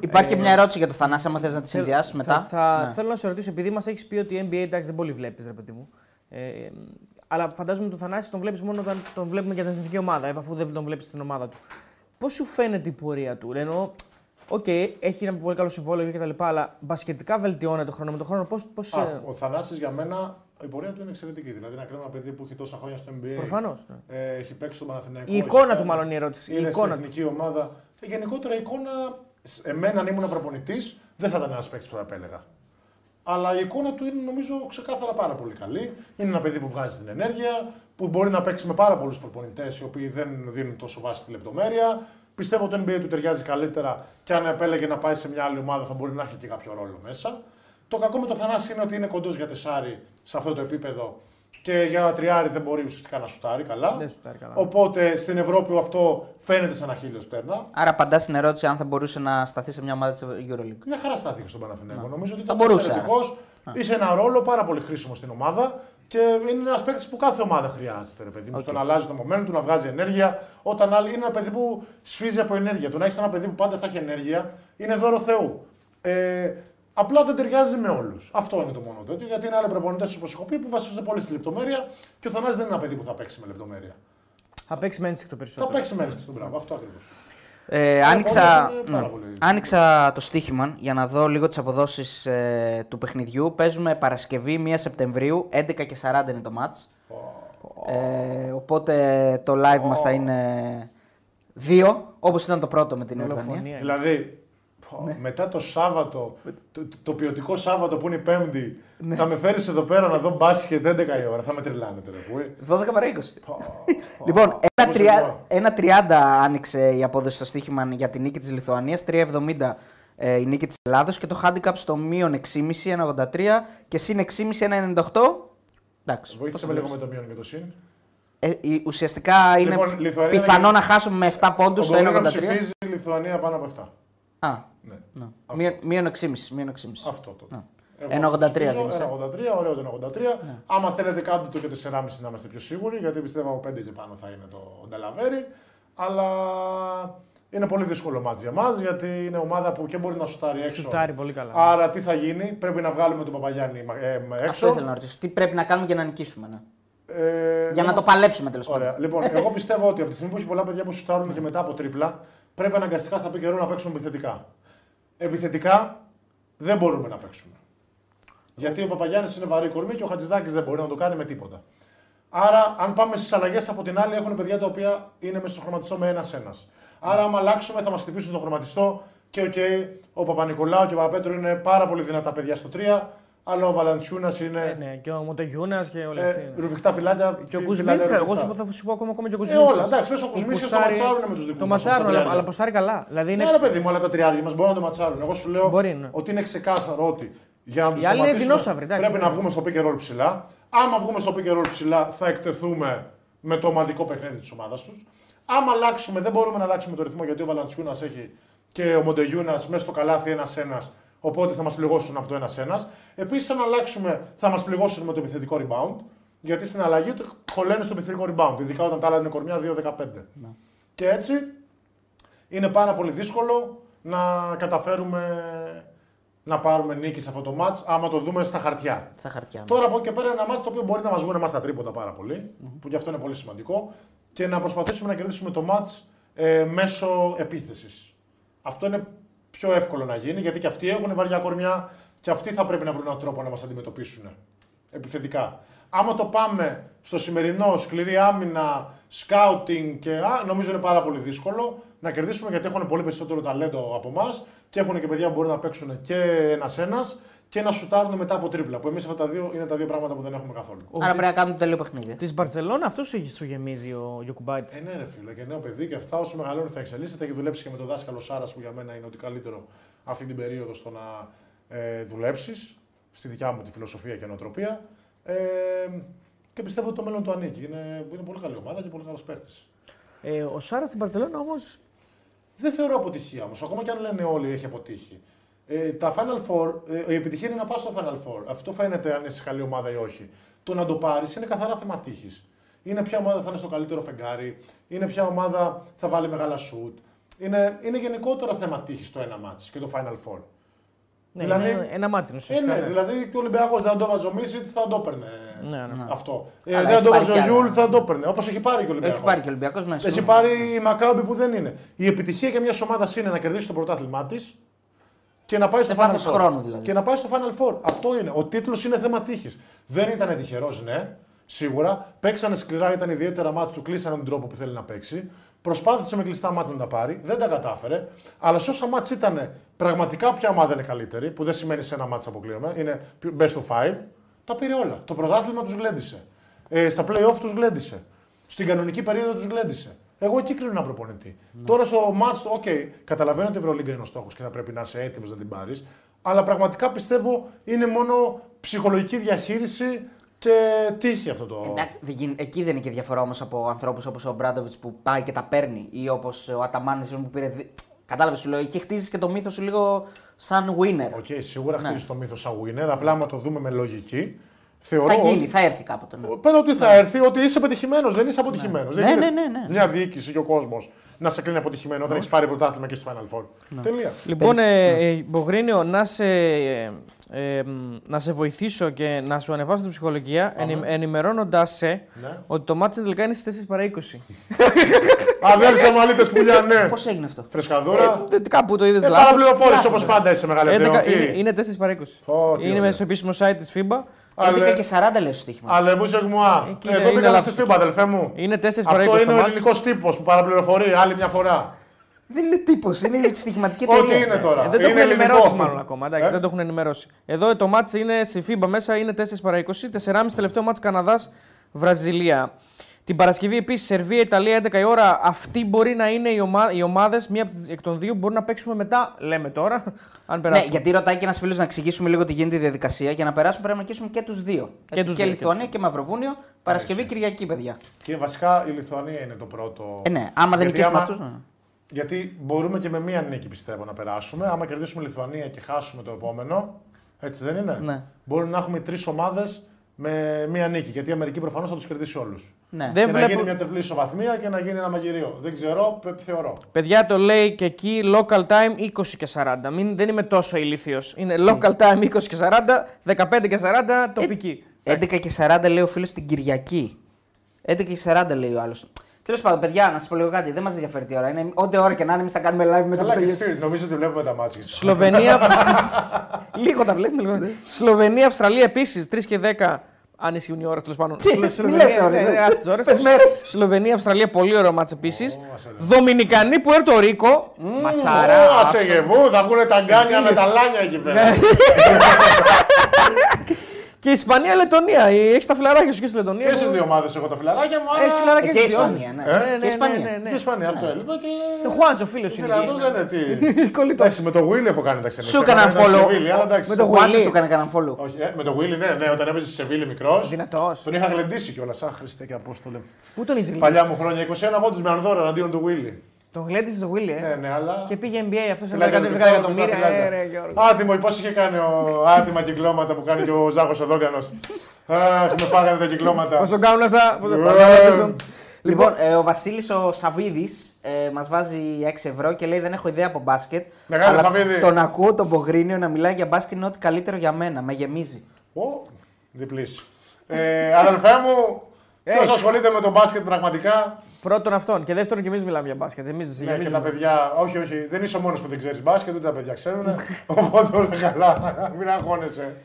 Υπάρχει και μια ερώτηση για το Θανάση, άμα θες να τη συνδυάσεις μετά. Θέλω να σε ρωτήσω, επειδή μας έχεις πει ότι η NBA εντάξει δεν πολύ βλέπεις, ρε παιδί μου. Αλλά φαντάζομαι τον Θανάση τον βλέπεις μόνο όταν τον βλέπουμε για την εθνική ομάδα, αφού δεν τον βλέπεις στην ομάδα του. Πώς σου φαίνεται η πορεία του? Εννοώ, έχει ένα πολύ καλό συμβόλαιο κτλ. Αλλά μπασκετικά βελτιώνεται χρόνο με τον χρόνο. Ο Θανάσης για μένα. Η πορεία του είναι εξαιρετική. Δηλαδή, να κρίνουμε ένα παιδί που έχει τόσα χρόνια στο NBA. Προφανώς. Ναι. Έχει παίξει στο Παναθηναϊκό. Η εικόνα του, μάλλον η ερώτηση. Είναι στην εθνική ομάδα. Γενικότερα, η εικόνα. Εμένα, αν ήμουν προπονητής, δεν θα ήταν ένας παίκτης που θα επέλεγα. Αλλά η εικόνα του είναι, νομίζω, ξεκάθαρα πάρα πολύ καλή. Είναι ένα παιδί που βγάζει την ενέργεια, που μπορεί να παίξει με πάρα πολλούς προπονητές, οι οποίοι δεν δίνουν τόσο βάση στη λεπτομέρεια. Πιστεύω ότι το NBA του ταιριάζει καλύτερα και αν επέλεγε να πάει σε μια άλλη ομάδα θα μπορεί να έχει και κάποιο ρόλο μέσα. Το κακό με το Θανάση είναι ότι είναι κοντός για τεσάρι σε αυτό το επίπεδο και για τριάρι δεν μπορεί ουσιαστικά να σουτάρει καλά. Οπότε στην Ευρώπη αυτό φαίνεται σαν αχίλλειο πτέρνα. Άρα απαντά στην ερώτηση αν θα μπορούσε να σταθεί σε μια ομάδα της EuroLeague. Μια χαρά στάθηκε στον Παναθηναϊκό. Νομίζω ότι ήταν εξαιρετικός. Είχε ένα ρόλο πάρα πολύ χρήσιμο στην ομάδα και είναι ένας παίκτης που κάθε ομάδα χρειάζεται. Ρε παιδί μου, στο να αλλάζει το momentum, να βγάζει ενέργεια. Όταν είναι ένα παιδί που σφίζει από ενέργεια. Το να έχει ένα παιδί που πάντα θα έχει ενέργεια είναι δώρο Θεού. Απλά δεν ταιριάζει με όλους. Αυτό είναι το μόνο τέτοιο. Γιατί είναι άλλοι προπονητές, όπως έχω πει, που βασίζονται πολύ στη λεπτομέρεια και ο Θανάσης δεν είναι ένα παιδί που θα παίξει με λεπτομέρεια. Θα παίξει με ένστικτο περισσότερο. Θα παίξει με ένστικτο, μπράβο, αυτό ακριβώς. Άνοιξα το στοίχημα για να δω λίγο τις αποδόσεις του παιχνιδιού. Παίζουμε Παρασκευή 1 Σεπτεμβρίου, 11:40 είναι το μάτς. Οπότε το live μας θα είναι 2, όπως ήταν το πρώτο με την Ιορδανία. Δηλαδή, μετά το Σάββατο, το ποιοτικό Σάββατο που είναι η Πέμπτη, θα με φέρεις εδώ πέρα να δω μπάσκετ 11 η ώρα. Θα με τρελάνε τώρα. 12:20. Λοιπόν, 1:30 άνοιξε η απόδοση στο στοίχημα για τη νίκη της Λιθουανίας, 3:70 η νίκη της Ελλάδος και το handicap στο μείον 6,5, 1,83 και συν 6,5, 1,98. Εντάξει, βοήθησε με λίγο με το μείον και το συν. Ουσιαστικά είναι λοιπόν, πιθανό να χάσουμε με 7 πόντους στο 1,83. Μπορεί να ψηφίζει η Λιθουανία πάνω από 7. Α, ναι. Ναι. Μείον 6,5. Αυτό τότε. Ναι. 1,83. Ωραίο το 1,83. Ναι. Άμα θέλετε κάντε το και το 4,5 να είμαστε πιο σίγουροι, γιατί πιστεύω από 5 και πάνω θα είναι το Νταλαβέρι. Αλλά είναι πολύ δύσκολο μάτς για μας, γιατί είναι ομάδα που και μπορεί να σουτάρει έξω. Σουτάρει πολύ καλά. Άρα τι θα γίνει, πρέπει να βγάλουμε τον Παπαγιάννη έξω. Αυτό ήθελα να ρωτήσω. Τι πρέπει να κάνουμε για να νικήσουμε, ναι. Για να το παλέψουμε τέλος πάντων. Λοιπόν, εγώ πιστεύω ότι από τη στιγμή που έχει πολλά παιδιά που σουτάρουν και μετά από τρίπλα, πρέπει αναγκαστικά στα πει καιρό να παίξουμε επιθετικά. Επιθετικά δεν μπορούμε να παίξουμε. Γιατί ο Παπαγιάννης είναι βαρύ κορμί και ο Χατζηδάκης δεν μπορεί να το κάνει με τίποτα. Άρα, αν πάμε στις αλλαγές από την άλλη, έχουν παιδιά τα οποία είναι μέσα στο χρωματιστό με ένας-ένας. Άρα, άμα αλλάξουμε, θα μας χτυπήσουν το χρωματιστό και okay, ο Παπανικολάου και ο Παπαπέτρου είναι πάρα πολύ δυνατά παιδιά στο 3. Αλλά ο Βαλαντσιούνας είναι. Ναι, και ο Μοντεγιούνας και όλα αυτά. Ρουβιχτά φυλάκια. Και ο Κουσμίσκα. Εγώ θα σου πω ακόμα και ο Κουσμίσκα. Όλα, εντάξει, μέσα ο Κουσμίσκα το ματσάρουν με τους δικούς τους. Το ματσάρουν, αλλά ποστάρει καλά. Δηλαδή είναι... Ναι, ρε παιδί μου, αλλά τα τριάρια μας μπορούν να το ματσάρουν. Εγώ σου λέω ότι είναι ξεκάθαρο ότι για να τους σταματήσουμε πρέπει να βγούμε στο pick and roll ψηλά. Άμα βγούμε στο pick and roll ψηλά, θα εκτεθούμε με το ομαδικό παιχνίδι της ομάδας τους. Άμα αλλάξουμε, δεν μπορούμε να αλλάξουμε το ρυθμό γιατί ο Βαλαντσιούνας έχει και ο Μοντεγιούνας μέσα στο καλάθι ένα-ένα. Οπότε θα μας πληγώσουν από το ένα-ένα. Επίσης, αν αλλάξουμε, θα μας πληγώσουν με το επιθετικό rebound. Γιατί στην αλλαγή του χωλένουν στο επιθετικό rebound. Ειδικά όταν τα άλλα είναι κορμιά 2-15. Ναι. Και έτσι είναι πάρα πολύ δύσκολο να καταφέρουμε να πάρουμε νίκη σε αυτό το match. Άμα το δούμε στα χαρτιά. Στα χαρτιά ναι. Τώρα από εκεί και πέρα, ένα match το οποίο μπορεί να μας βγουν εμάς τα τρίποτα πάρα πολύ. Mm-hmm. Που γι' αυτό είναι πολύ σημαντικό. Και να προσπαθήσουμε να κερδίσουμε το match μέσω επίθεσης. Αυτό είναι πιο εύκολο να γίνει, γιατί και αυτοί έχουν βαριά κορμιά και αυτοί θα πρέπει να βρουν έναν τρόπο να μας αντιμετωπίσουν επιθετικά. Άμα το πάμε στο σημερινό, σκληρή άμυνα, σκάουτινγκ και νομίζω είναι πάρα πολύ δύσκολο να κερδίσουμε γιατί έχουν πολύ περισσότερο ταλέντο από εμάς και έχουν και παιδιά που μπορούν να παίξουν και ένας-ένας και να σουτάρουν μετά από τρίπλα. Που εμείς αυτά τα δύο είναι τα δύο πράγματα που δεν έχουμε καθόλου. Άρα πρέπει να κάνουμε το τέλειο παιχνίδι. Τη Μπαρτσελόνα, αυτό σου γεμίζει ο Γιουκουμπάιτ. Ναι, ρε φίλε, και νέο παιδί και αυτά όσο μεγαλώνει θα εξελίσσεται. Έχει δουλέψει και με τον δάσκαλο Σάρα που για μένα είναι ότι καλύτερο αυτή την περίοδο στο να δουλέψει. Στη δικιά μου τη φιλοσοφία και νοοτροπία. Και πιστεύω ότι το μέλλον του ανήκει. Είναι πολύ καλή ομάδα και πολύ καλό παίχτη. Ο Σάρα στην Μπαρτσελόνα όμως. Δεν θεωρώ αποτυχία όμως. Ακόμα και αν λένε όλοι έχει αποτύχει. Τα Final Four, η επιτυχία είναι να πας στο Final Four. Αυτό φαίνεται αν είσαι καλή ομάδα ή όχι. Το να το πάρεις είναι καθαρά θέμα τύχης. Είναι ποια ομάδα θα είναι στο καλύτερο φεγγάρι, είναι ποια ομάδα θα βάλει μεγάλα σουτ. Είναι γενικότερα θέμα τύχης το ένα μάτς και το Final Four. Ναι, δηλαδή, είναι ένα μάτς είναι ουσιαστικά. Ναι, δηλαδή ο Ολυμπιακός δεν το βάζει ο Μέσι, θα το έπαιρνε αυτό. Δεν το βάζει ο Γιούλ, θα το έπαιρνε. Όπως έχει πάρει και ο Ολυμπιακός. Έχει πάρει και ο Ολυμπιακός μέσα. Έχει πάρει η Μακάμπι που δεν είναι. Η επιτυχία για μια ομάδα είναι να κερδίσει το πρωτάθλημά της. Και να πάει στο Final Four. Δηλαδή. Και να πάει στο Final Four. Αυτό είναι. Ο τίτλος είναι θέμα τύχης. Δεν ήταν τυχερός, ναι, σίγουρα. Παίξανε σκληρά, ήταν ιδιαίτερα μάτς του, κλείσανε τον τρόπο που θέλει να παίξει. Προσπάθησε με κλειστά μάτς να τα πάρει, δεν τα κατάφερε. Αλλά σε όσα μάτς ήταν πραγματικά ποια ομάδα είναι καλύτερη, που δεν σημαίνει σε ένα μάτς αποκλείομαι, είναι best of 5, τα πήρε όλα. Το πρωτάθλημα τους γλέντισε. Στα play-off τους γλέντισε. Στην κανονική περίοδο τους γλέντισε. Εγώ εκεί κρίνω έναν προπονητή. Mm. Τώρα στο μάτς, okay, καταλαβαίνω ότι η EuroLeague είναι ο στόχος και θα πρέπει να είσαι έτοιμος να την πάρεις, αλλά πραγματικά πιστεύω είναι μόνο ψυχολογική διαχείριση και τύχη αυτό το. Εντάξει, εκεί δεν είναι και διαφορά όμως από ανθρώπους όπως ο Μπράτοβιτς που πάει και τα παίρνει ή όπως ο Αταμάνης που πήρε. Κατάλαβε σου λέω, εκεί χτίζει και το μύθο σου λίγο σαν winner. Οκ, σίγουρα χτίζει το μύθο σαν winner, απλά άμα το δούμε με λογική. Θεωρώ θα γίνει, ότι... θα έρθει κάποτε. Ναι. Πέρα ότι θα έρθει, ότι είσαι πετυχημένος, δεν είσαι αποτυχημένος. Ναι. Δεν ναι. Μια διοίκηση και ο κόσμος να σε κρίνει αποτυχημένο όταν έχεις πάρει πρωτάθλημα και στο Final Four. Ναι. Τελεία. Λοιπόν, Μπογρίνιο, να σε να σε βοηθήσω και να σου ανεβάσω την ψυχολογία ενημερώνοντας σε ότι το μάτσο τελικά είναι στις 4 παρά 20. Αδέρφια μου, αλήτες πουλιά, ναι. Πώς έγινε αυτό? Φρεσκαδούρα. Κάπου το είδες λάθος. Παραπληροφόρηση όπως πάντα είσαι μεγαλύτερο. Είναι 4 παρά 20. Είναι στο επίσημο site της FIBA. Μπήκα και 40 λέει στο στοίχημα. Αλεμούσε γμουά. Εδώ πήγαμε στη FIBA, αδελφέ μου. Είναι 4 παρά 20. Αυτό είναι ο ελληνικός τύπος που παραπληροφορεί άλλη μια φορά. Δεν είναι τύπος, είναι τη στοιχηματική εταιρεία. Ό,τι είναι τώρα. Δεν το έχουν ενημερώσει μάλλον ακόμα. Εντάξει, δεν το έχουν ενημερώσει. Εδώ το μάτς είναι στη FIBA μέσα, είναι 4 παρά 20. 4,5 τελευταίο μάτς Καναδάς-Βραζιλία. Την Παρασκευή επίσης Σερβία-Ιταλία 11 η ώρα. Αυτή μπορεί να είναι οι ομάδες, μία εκ των δύο μπορεί να παίξουμε μετά, λέμε τώρα. Αν περάσουμε. Ναι, γιατί ρωτάει και ένας φίλος να εξηγήσουμε λίγο τι γίνεται η διαδικασία. Για να περάσουμε πρέπει να νικήσουμε και τους δύο. Και Λιθουανία και Μαυροβούνιο. Παρασκευή, Κυριακή, παιδιά. Και βασικά η Λιθουανία είναι το πρώτο. Ναι, άμα δεν νικήσουμε αυτούς. Γιατί μπορούμε και με μία νίκη, πιστεύω, να περάσουμε. Άμα κερδίσουμε Λιθουανία και χάσουμε το επόμενο, έτσι δεν είναι. Ναι. Μπορούμε να έχουμε τρεις ομάδες με μία νίκη. Γιατί η Αμερική προφανώς θα τους κερδίσει όλους. Ναι. Και να γίνει μια τριπλή ισοβαθμία και να γίνει ένα μαγειρίο. Δεν ξέρω, θεωρώ. Παιδιά το λέει και εκεί local time 20 και 40. Δεν είμαι τόσο ηλίθιος. Είναι local time 20 και 40, 15 και 40 τοπική. 11 και 40 λέει ο φίλος την Κυριακή. 11 και 40 λέει ο άλλος. Τέλος πάντων, παιδιά, να σας πω λίγο κάτι. Δεν μας ενδιαφέρει τι ώρα είναι. Ό,τι ώρα και να είναι, εμείς θα κάνουμε live με το παιδί. Νομίζω ότι βλέπουμε τα μάτια. Σλοβενία. Λίγο τα βλέπουμε, λίγο. Σλοβενία, Αυστραλία επίσης. 3 και 10. Αν ισχύουν οι ώρες, τέλος πάντων. Σλοβενία, Αυστραλία, πολύ ωραίο μάτς επίσης. Δομινικανή, Πουέρτο Ρίκο. Ματσάρα. Άσε γεβού, θα βγουν τα γκάνια με τα λάνια εκεί πέρα. Και η Ισπανία, Λετωνία. Έχει τα φιλαράκια σου και στη Λετωνία. Και στις δύο ομάδες έχω τα φιλαράκια μου, αλλά. Έχει φιλαράκια και η Ισπανία. Ναι. Και η Ισπανία, αυτό έλειπε. Το Χουάντζο, φίλο σου. Εντάξει, με το Γουίλι έχω κάνει τα ξενιτιά. Σου έκανα follow. Με το Γουίλι σου έκανα κανένα follow. Με το Γουίλι, ναι, όταν έπαιζε στη Σεβίλη μικρό. Τον είχα γλεντήσει κιόλα. Σαν Χριστέ και Απόστολε. Πού τον είχε παλιά μου χρόνια 21 από του με ανδόρα αντίον του Γουίλι. Τον γλέντησε το Willy, αλλά... Και πήγε NBA αυτό σε 10 εκατομμύρια. Άτιμο, πώς είχε κάνει άτιμα κυκλώματα που κάνει και ο Ζάχος ο Δόγκανος. Αχ, με φάγανε τα κυκλώματα. Πώς τον κάνουν αυτά. Λοιπόν, ο Βασίλης ο Σαβίδης μας βάζει 6 ευρώ και λέει δεν έχω ιδέα από μπάσκετ. Μεγάλη Σαβίδη. Τον ακούω τον Μπογρίνιο να μιλάει για μπάσκετ είναι ό,τι καλύτερο για μένα. Με γεμίζει. Διπλής. Αδελφέ μου, ποιος ασχολείται με τον μπάσκετ πραγματικά. Πρώτον αυτόν και δεύτερον και εμείς μιλάμε για μπάσκετ. Ναι, και τα παιδιά, όχι, δεν είσαι ο μόνος που δεν ξέρεις μπάσκετ, ούτε τα παιδιά ξέρουν. Οπότε όλα καλά, μην αγχώνεσαι.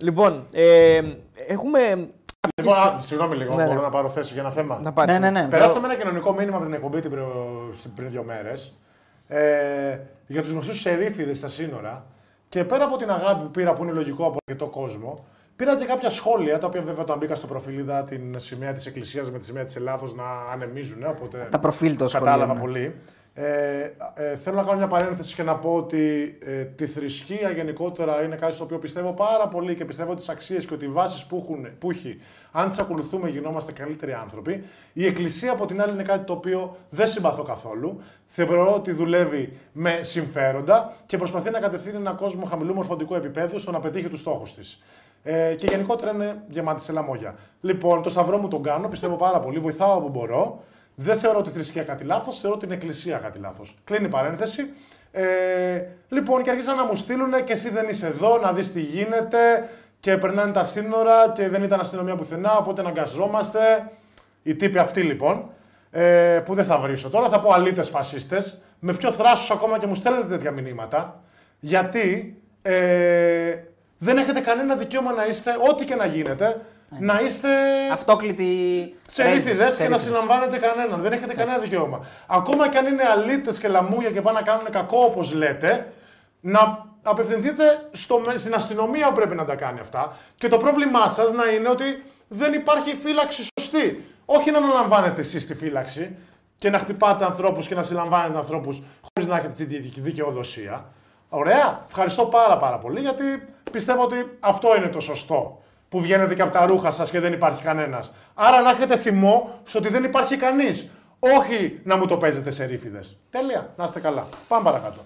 Λοιπόν, έχουμε. Συγγνώμη λίγο, μπορώ να πάρω θέση για ένα θέμα. Περάσαμε ένα κοινωνικό μήνυμα από την εκπομπή πριν 2 μέρες για τους γνωστούς σερίφιδες στα σύνορα και πέρα από την αγάπη που πήρα, που είναι λογικό από αρκετό κόσμο. Πήρα και κάποια σχόλια, τα οποία βέβαια όταν μπήκα στο προφίλ είδα την σημαία της Εκκλησίας με τη σημαία της Ελλάδος να ανεμίζουν, οπότε τα προφίλ το κατάλαβα πολύ. Θέλω να κάνω μια παρένθεση και να πω ότι τη θρησκεία γενικότερα είναι κάτι στο οποίο πιστεύω πάρα πολύ και πιστεύω τις αξίες και ότι οι βάσεις που έχει, αν τις ακολουθούμε, γινόμαστε καλύτεροι άνθρωποι. Η Εκκλησία από την άλλη είναι κάτι το οποίο δεν συμπαθώ καθόλου. Θεωρώ ότι δουλεύει με συμφέροντα και προσπαθεί να κατευθύνει έναν κόσμο χαμηλού μορφωτικού επίπεδου στο να πετύχει τους στόχους της. Και γενικότερα είναι γεμάτη σε λαμόγια. Λοιπόν, το σταυρό μου τον κάνω, πιστεύω πάρα πολύ, βοηθάω όπου μπορώ. Δεν θεωρώ τη θρησκεία κάτι λάθος, θεωρώ την Εκκλησία κάτι λάθος. Κλείνει η παρένθεση. Λοιπόν, και αρχίσαν να μου στείλουν και εσύ δεν είσαι εδώ, να δεις τι γίνεται. Και περνάνε τα σύνορα και δεν ήταν αστυνομία πουθενά, οπότε αναγκαζόμαστε. Οι τύποι αυτοί λοιπόν, που δεν θα βρίσω τώρα, θα πω αλήτες φασίστες. Με πιο θράσος ακόμα και μου στέλνετε τέτοια μηνύματα. Γιατί. Δεν έχετε κανένα δικαίωμα να είστε, ό,τι και να γίνεται, να είστε αυτόκλητοι σερίφιδες και να συναμβάνετε κανέναν. Δεν έχετε κανένα δικαίωμα. Ακόμα και αν είναι αλήτες και λαμούγια και πάνε να κάνουν κακό όπως λέτε, να απευθυνθείτε στην αστυνομία που πρέπει να τα κάνει αυτά. Και το πρόβλημά σας να είναι ότι δεν υπάρχει φύλαξη σωστή. Όχι να αναλαμβάνετε εσείς τη φύλαξη και να χτυπάτε ανθρώπους και να συλλαμβάνετε ανθρώπους χωρίς να έχετε τη δικαιοδοσία. Ωραία. Ευχαριστώ πάρα πολύ γιατί πιστεύω ότι αυτό είναι το σωστό. Που βγαίνετε και από τα ρούχα σας και δεν υπάρχει κανένας. Άρα να έχετε θυμό στο ότι δεν υπάρχει κανείς. Όχι να μου το παίζετε σερίφιδες. Τέλεια. Να είστε καλά. Πάμε παρακάτω.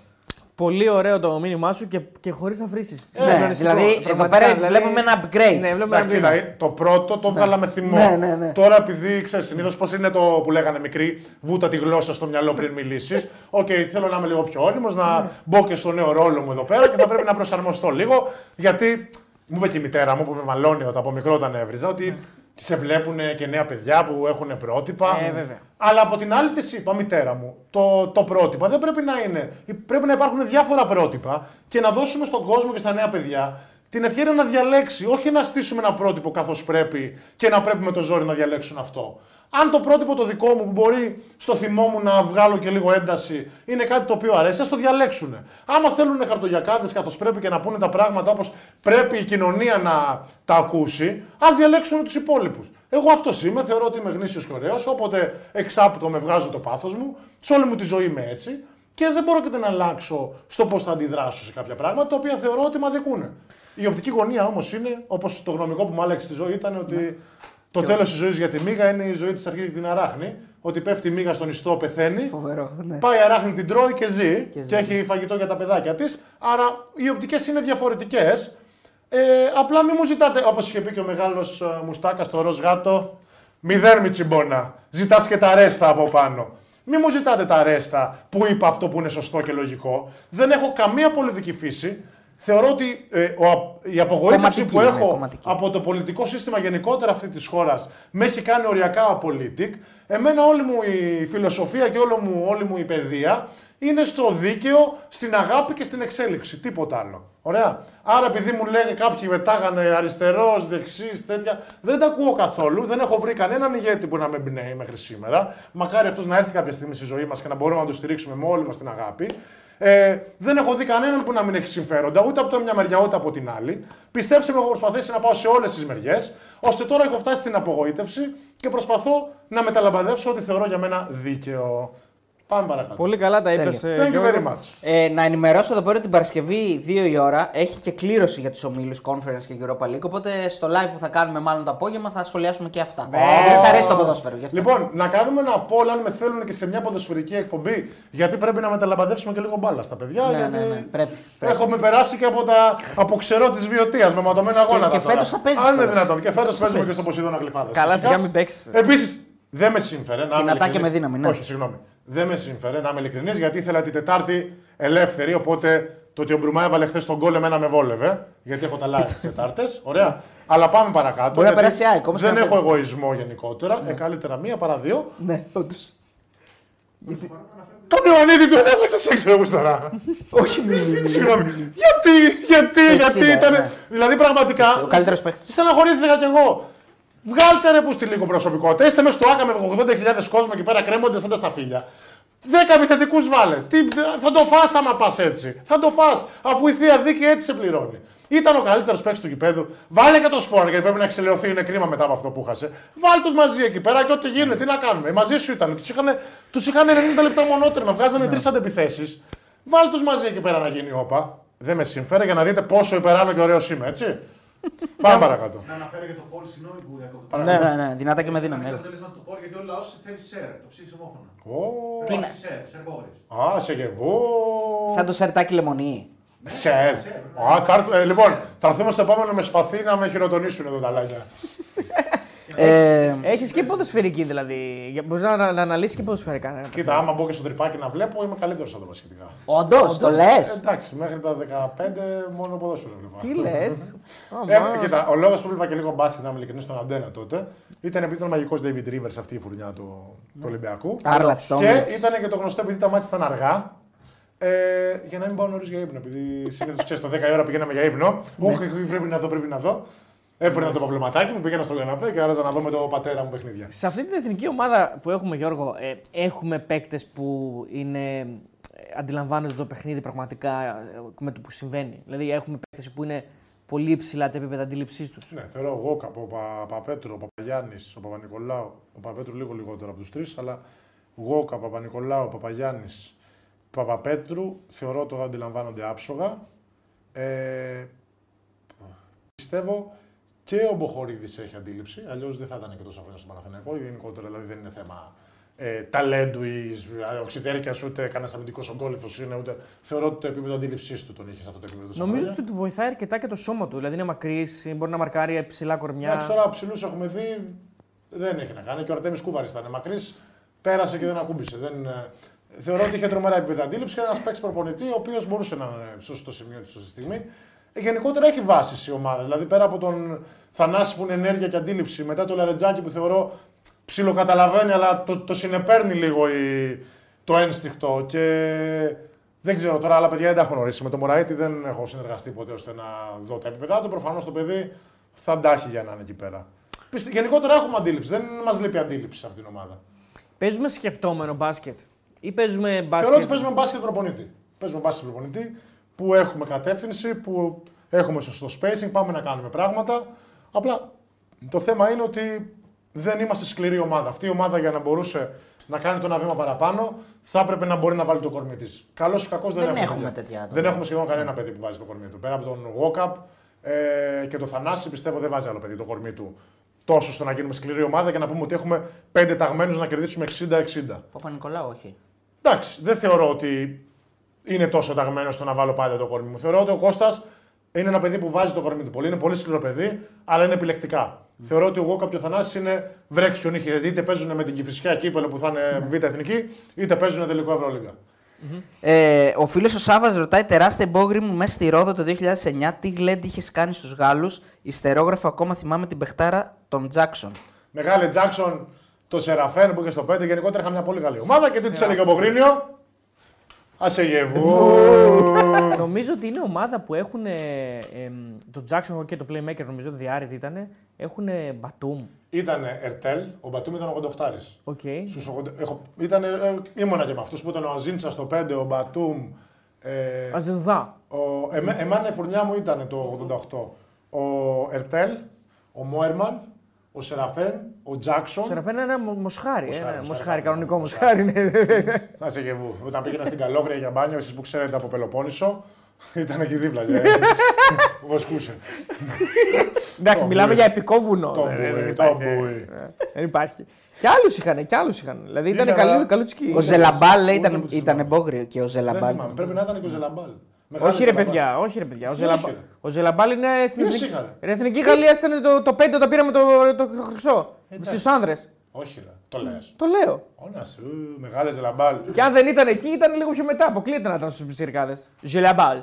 Πολύ ωραίο το μήνυμά σου και χωρίς να φρύσεις. Ναι, δηλαδή εδώ πέρα βλέπουμε ένα upgrade. Ναι, κοίτα, το πρώτο το έβγαλα με θυμό. Ναι. Τώρα, επειδή ξέρεις συνήθως πώς είναι το που λέγανε μικροί, βούτα τη γλώσσα στο μυαλό πριν μιλήσεις. Οκ, θέλω να είμαι λίγο πιο όριμος, να μπω και στο νέο ρόλο μου εδώ πέρα και θα πρέπει να προσαρμοστώ λίγο. Γιατί μου είπε και η μητέρα μου που με μαλώνει όταν από μικρό όταν έβριζα ότι σε βλέπουν και νέα παιδιά που έχουν πρότυπα. Αλλά από την άλλη της είπα, μητέρα μου, το πρότυπα δεν πρέπει να είναι. Πρέπει να υπάρχουν διάφορα πρότυπα και να δώσουμε στον κόσμο και στα νέα παιδιά την ευκαιρία να διαλέξει. Όχι να στήσουμε ένα πρότυπο καθώς πρέπει και να πρέπει με το ζόρι να διαλέξουν αυτό. Αν το πρότυπο το δικό μου που μπορεί στο θυμό μου να βγάλω και λίγο ένταση είναι κάτι το οποίο αρέσει, ας το διαλέξουν. Άμα θέλουν χαρτογιακάδες καθώς πρέπει και να πούνε τα πράγματα όπως πρέπει η κοινωνία να τα ακούσει, ας διαλέξουν τους υπόλοιπους. Εγώ αυτός είμαι, θεωρώ ότι είμαι γνήσιος και ωραίος, όποτε εξάπτω με βγάζω το πάθος μου, σε όλη μου τη ζωή είμαι έτσι και δεν μπορώ και να αλλάξω στο πώς θα αντιδράσω σε κάποια πράγματα τα οποία θεωρώ ότι με αδικούν. Η οπτική γωνία όμως είναι, όπως το γνωμικό που μου άλλαξε τη ζωή ήταν ότι. Το τέλος της ζωής για τη μύγα είναι η ζωή της αρχής και την αράχνη. Ότι πέφτει η μύγα στον ιστό, πεθαίνει. Φοβερό, ναι. Πάει η αράχνη, την τρώει και ζει. Και έχει φαγητό για τα παιδάκια της. Άρα οι οπτικές είναι διαφορετικές. Απλά μην μου ζητάτε, όπως είχε πει και ο μεγάλος Μουστάκας στο ροζ γάτο, μη δέρμη τσιμπόνα. Ζητάς και τα ρέστα από πάνω. Μην μου ζητάτε τα ρέστα που είπα αυτό που είναι σωστό και λογικό. Δεν έχω καμία πολιτική φύση. Θεωρώ ότι η απογοήτευση που έχω κομματική από το πολιτικό σύστημα γενικότερα αυτή της χώρας με έχει κάνει οριακά απολίτικ. Εμένα όλη μου η φιλοσοφία και όλη μου η παιδεία είναι στο δίκαιο, στην αγάπη και στην εξέλιξη. Τίποτα άλλο. Ωραία. Άρα επειδή μου λένε κάποιοι μετάγανε αριστερός, δεξής, τέτοια, δεν τα ακούω καθόλου. Δεν έχω βρει κανέναν ηγέτη που να με εμπνέει μέχρι σήμερα. Μακάρι αυτός να έρθει κάποια στιγμή στη ζωή μας και να μπορούμε να τον στηρίξουμε με όλη μας την αγάπη. Δεν έχω δει κανέναν που να μην έχει συμφέροντα, ούτε από το μια μεριά ούτε από την άλλη. Πιστέψτε με, έχω προσπαθήσει να πάω σε όλες τις μεριές, ώστε τώρα έχω φτάσει στην απογοήτευση και προσπαθώ να μεταλαμπαδεύσω ό,τι θεωρώ για μένα δίκαιο. Πάμε παρακάτω. Πολύ καλά τα είπες. Thank you very much. Να ενημερώσω εδώ πέρα την Παρασκευή 2 η ώρα έχει και κλήρωση για τους ομίλους Conference και Europa League. Οπότε στο live που θα κάνουμε, μάλλον το απόγευμα, θα σχολιάσουμε και αυτά. Δεν σας αρέσει το ποδόσφαιρο. Λοιπόν, να κάνουμε ένα poll αν με θέλουν και σε μια ποδοσφαιρική εκπομπή. Γιατί πρέπει να μεταλαμπαδεύσουμε και λίγο μπάλα στα παιδιά. Ναι, γιατί πρέπει. Έχουμε περάσει και από ξερό τη βιωτεία με ματωμένα γόνατα. Και φέτος θα παίζουμε. Αν είναι δυνατόν. Και φέτος παίζουμε και στο Ποσειδώνα Γλυφάδες. Καλά, σιγά μην παίξει. Επίσης δεν με συμφέρει να. Όχι, συγγνώμη. Δεν με συμφέρει να είμαι ειλικρινής, γιατί ήθελα την Τετάρτη ελεύθερη. Οπότε το ότι ο Μπρουμά έβαλε χθες τον γκολ εμένα με βόλευε. Γιατί έχω τα live τις Τετάρτες. Ωραία. Αλλά πάμε παρακάτω. Μπορεί να περάσει ΑΕΚ. Δεν έχω εγωισμό γενικότερα. Ναι. Καλύτερα μία παρά δύο. Ναι, όντως. Τον Ιωαννίδη του δεν σε ξέρω εγώ σταρά. Όχι, συγγνώμη. Γιατί ήταν. Δηλαδή πραγματικά. Ο καλύτερος παίκτης. Στεναχωρήθηκα κι εγώ. Βγάλτε ρε που στη λίγο προσωπικότητα. Είστε μέσα στο Άκα με 80.000 κόσμο εκεί πέρα κρέμονται σαν τα σταφύλια. 10 επιθετικούς βάλε. Θα το φας άμα πας έτσι. Θα το φας αφού η θεία δίκη έτσι σε πληρώνει. Ήταν ο καλύτερος παίκτης του γηπέδου. Βάλε και το σφόρο γιατί πρέπει να εξελιωθεί. Είναι κρίμα μετά από αυτό που χάσε. Βάλτε τους μαζί εκεί πέρα και ό,τι γίνεται. Τι να κάνουμε. Μαζί σου ήταν. Τους είχαν 90 λεπτά μονότερμα. Βγάζανε 3 αντεπιθέσεις. Βάλτε τους μαζί εκεί πέρα να γίνει όπα. Δεν με συμφέρει για να δείτε πόσο υπεράνω και ωραίος είμαι, έτσι. Πάμε παρακάτω. Να αναφέρω και το πόλ, συγγνώμη που διακόπτω. Ναι, δυνατά και με δύναμη. Είναι το αποτέλεσμα του πόλ γιατί ο λαός θέλει σερ. Το ψήφισε ομόφωνα. Τι είναι σερ. Α, σε γεβού. Σαν το σερτάκι λεμονί. Σερ. Λοιπόν, θα έρθουμε στο επόμενο με σπαθί να με χειροτονίσουν εδώ τα λάγια. Έχεις και ποδοσφαιρική δηλαδή. Μπορείς να αναλύσεις και ποδοσφαιρικά. Κοίτα, άμα μπω και στο τρυπάκι να βλέπω, είμαι καλύτερος εδώ σχετικά. Όντως, το λες. Εντάξει, μέχρι τα 15 μόνο ποδόσφαιρο βλέπω. Τι λες. Κοίτα, ο λόγος που βλέπα και λίγο μπάσκετ, να είμαι ειλικρινής, στον Αντένα τότε, ήταν επειδή ήταν ο μαγικός David Rivers αυτή η φουρνιά του Ολυμπιακού. Και ήταν και το γνωστό επειδή τα μάτια ήταν αργά. Για να μην πάω νωρίς για ύπνο. Επειδή συνήθως το 10 η ώρα πηγαίναμε για ύπνο. Πρέπει να δω. Έπαιρνα το παπλωματάκι μου, πήγαινα στον καναπέ και άραζα να δω με τον πατέρα μου παιχνίδια. Σε αυτή την εθνική ομάδα που έχουμε, Γιώργο, έχουμε παίκτες που είναι, αντιλαμβάνονται το παιχνίδι πραγματικά με το που συμβαίνει. Δηλαδή, έχουμε παίκτες που είναι πολύ υψηλά τα επίπεδα αντίληψής τους. Ναι, θεωρώ ο Walkup, ο Παπαπέτρου, ο Παπαγιάννης, ο Παπανικολάου. Ο Παπαπέτρου λίγο λιγότερο από τους τρεις, αλλά Walkup, Παπανικολάου, Παπαγιάννης, Παπαπέτρου, θεωρώ το αντιλαμβάνονται άψογα. Πιστεύω. Και ο Μποχωρίδης έχει αντίληψη, αλλιώς δεν θα ήταν και τόσο χρόνο στον Παναθηναϊκό. Γενικότερα δηλαδή δεν είναι θέμα ταλέντου ή οξυδέρκεια, ούτε κανένα αμυντικό ογκόλυφο είναι, ούτε. Θεωρώ ότι το επίπεδο αντίληψή του τον είχε σε αυτό το επίπεδο. Νομίζω ότι του βοηθάει αρκετά και το σώμα του. Δηλαδή είναι μακρύ, μπορεί να μαρκάρει ψηλά κορμιά. Εντάξει, τώρα ψηλού έχουμε δει, δεν έχει να κάνει. Και ο Αρτέμις Κούβαρης ήταν μακρύ, πέρασε και δεν ακούμπησε. Δεν... Θεωρώ ότι είχε τρομερά επίπεδα αντίληψη και ένα παίκτη προπονητή, ο οποίο μπορούσε να είναι στο σημείο τη στη στιγμή. Γενικότερα έχει βάσει η ομάδα. Δηλαδή πέρα από τον Θανάση που είναι ενέργεια και αντίληψη, μετά το Λαρετζάκι που θεωρώ. Ψιλοκαταλαβαίνει, αλλά το συνεπέρνει λίγο το ένστικτο. Και δεν ξέρω τώρα, άλλα παιδιά δεν τα έχω γνωρίσει. Με τον Μωραήτη δεν έχω συνεργαστεί ποτέ ώστε να δω τα επίπεδα του. Προφανώς το παιδί θα τάχει για να είναι εκεί πέρα. Γενικότερα έχουμε αντίληψη. Δεν μας λείπει αντίληψη σε αυτήν την ομάδα. Παίζουμε σκεπτόμενο μπάσκετ ή παίζουμε μπάσκετ. Θεωρώ ότι παίζουμε μπάσκετ προπονητή. Παίζουμε μπάσκετ προπονητή που έχουμε κατεύθυνση, που έχουμε σωστό spacing, πάμε να κάνουμε πράγματα. Απλά το θέμα είναι ότι. Δεν είμαστε σκληρή ομάδα. Αυτή η ομάδα για να μπορούσε να κάνει το ένα βήμα παραπάνω θα έπρεπε να μπορεί να βάλει το κορμί της. Καλώς ή κακώς δεν έχουμε τέτοια άτομα. Δεν έχουμε σχεδόν κανένα παιδί που βάζει το κορμί του. Πέρα από τον Walkup και τον Θανάση, πιστεύω δεν βάζει άλλο παιδί το κορμί του. Τόσο ώστε να γίνουμε σκληρή ομάδα και να πούμε ότι έχουμε 5 ταγμένους να κερδίσουμε 60-60. Παπανικολάου, όχι. Εντάξει, δεν θεωρώ ότι είναι τόσο ταγμένο στο να βάλω πάντα το κορμί μου. Θεωρώ ότι ο Κώστας είναι ένα παιδί που βάζει το κορμί του πολύ. Είναι πολύ σκληρό παιδί, αλλά είναι επιλεκτικά. Θεωρώ ότι εγώ κάποιο Θανάση είναι βρέξιον ήχη. Δηλαδή είτε παίζουν με την Κηφισιά Κύπελο που θα είναι β' εθνική, είτε παίζουν τελικό EuroLeague. Ο φίλος ο Σάβας ρωτάει: τεράστια εμπόγριμου μέσα στη Ρόδο το 2009. Τι γλέντι είχε κάνει στους Γάλλους. Ιστερόγραφο ακόμα θυμάμαι την παιχτάρα των Τζάξον. Μεγάλη Τζάξον, το Σεραφέν που είχε στο 5. Γενικότερα είχα μια πολύ καλή ομάδα και δεν του έλεγε από Γκρίνιο. Νομίζω ότι είναι ομάδα που έχουν τον Τζάξον και το Playmaker, νομίζω ότι διάρρητη ήταν. Έχουν Μπατούμ. Ήτανε Ερτέλ, ο Μπατούμ ήταν 88. Okay. Ήμουνα και με αυτούς που ήταν ο Αζίντσα στο 5, ο Μπατούμ. Αζινδά. Εμένα η φουρνιά μου ήταν το 88. Ο Ερτέλ, ο Μόερμαν, ο Σεραφέν, ο Τζάξον. Ο Σεραφέν είναι ένα μοσχάρι, κανονικό μοσχάρι. Να σε γεβού. Όταν πήγαινα στην Καλόγρια για μπάνιο, εσείς που ξέρετε από Πελοπόννησο, ήταν εκεί δίπλα. Βοσκούσε. Εντάξει, μιλάμε για επικό βουνό. Το μπούι. Δεν υπάρχει. Κι άλλους είχαν, Δηλαδή ήταν καλού τους κύριοι. Ο Ζελαμπάλ λέει ήταν εμπόγριο και ο Ζελαμπάλ. Πρέπει να ήταν και ο Ζελαμπάλ. Όχι ρε, παιδιά, Ο Ζελαμπάλ είναι στην Εθνική Γαλλία. Ήταν το 5 όταν πήραμε το χρυσό. Στου άνδρες. Όχι ρε, το λες. Το λέω. Όνα σου, μεγάλε Ζελαμπάλ. Και αν δεν ήταν εκεί, ήταν λίγο πιο μετά. Αποκλείται να ήταν στου πιτσιρικάδες. Ζελαμπάλ.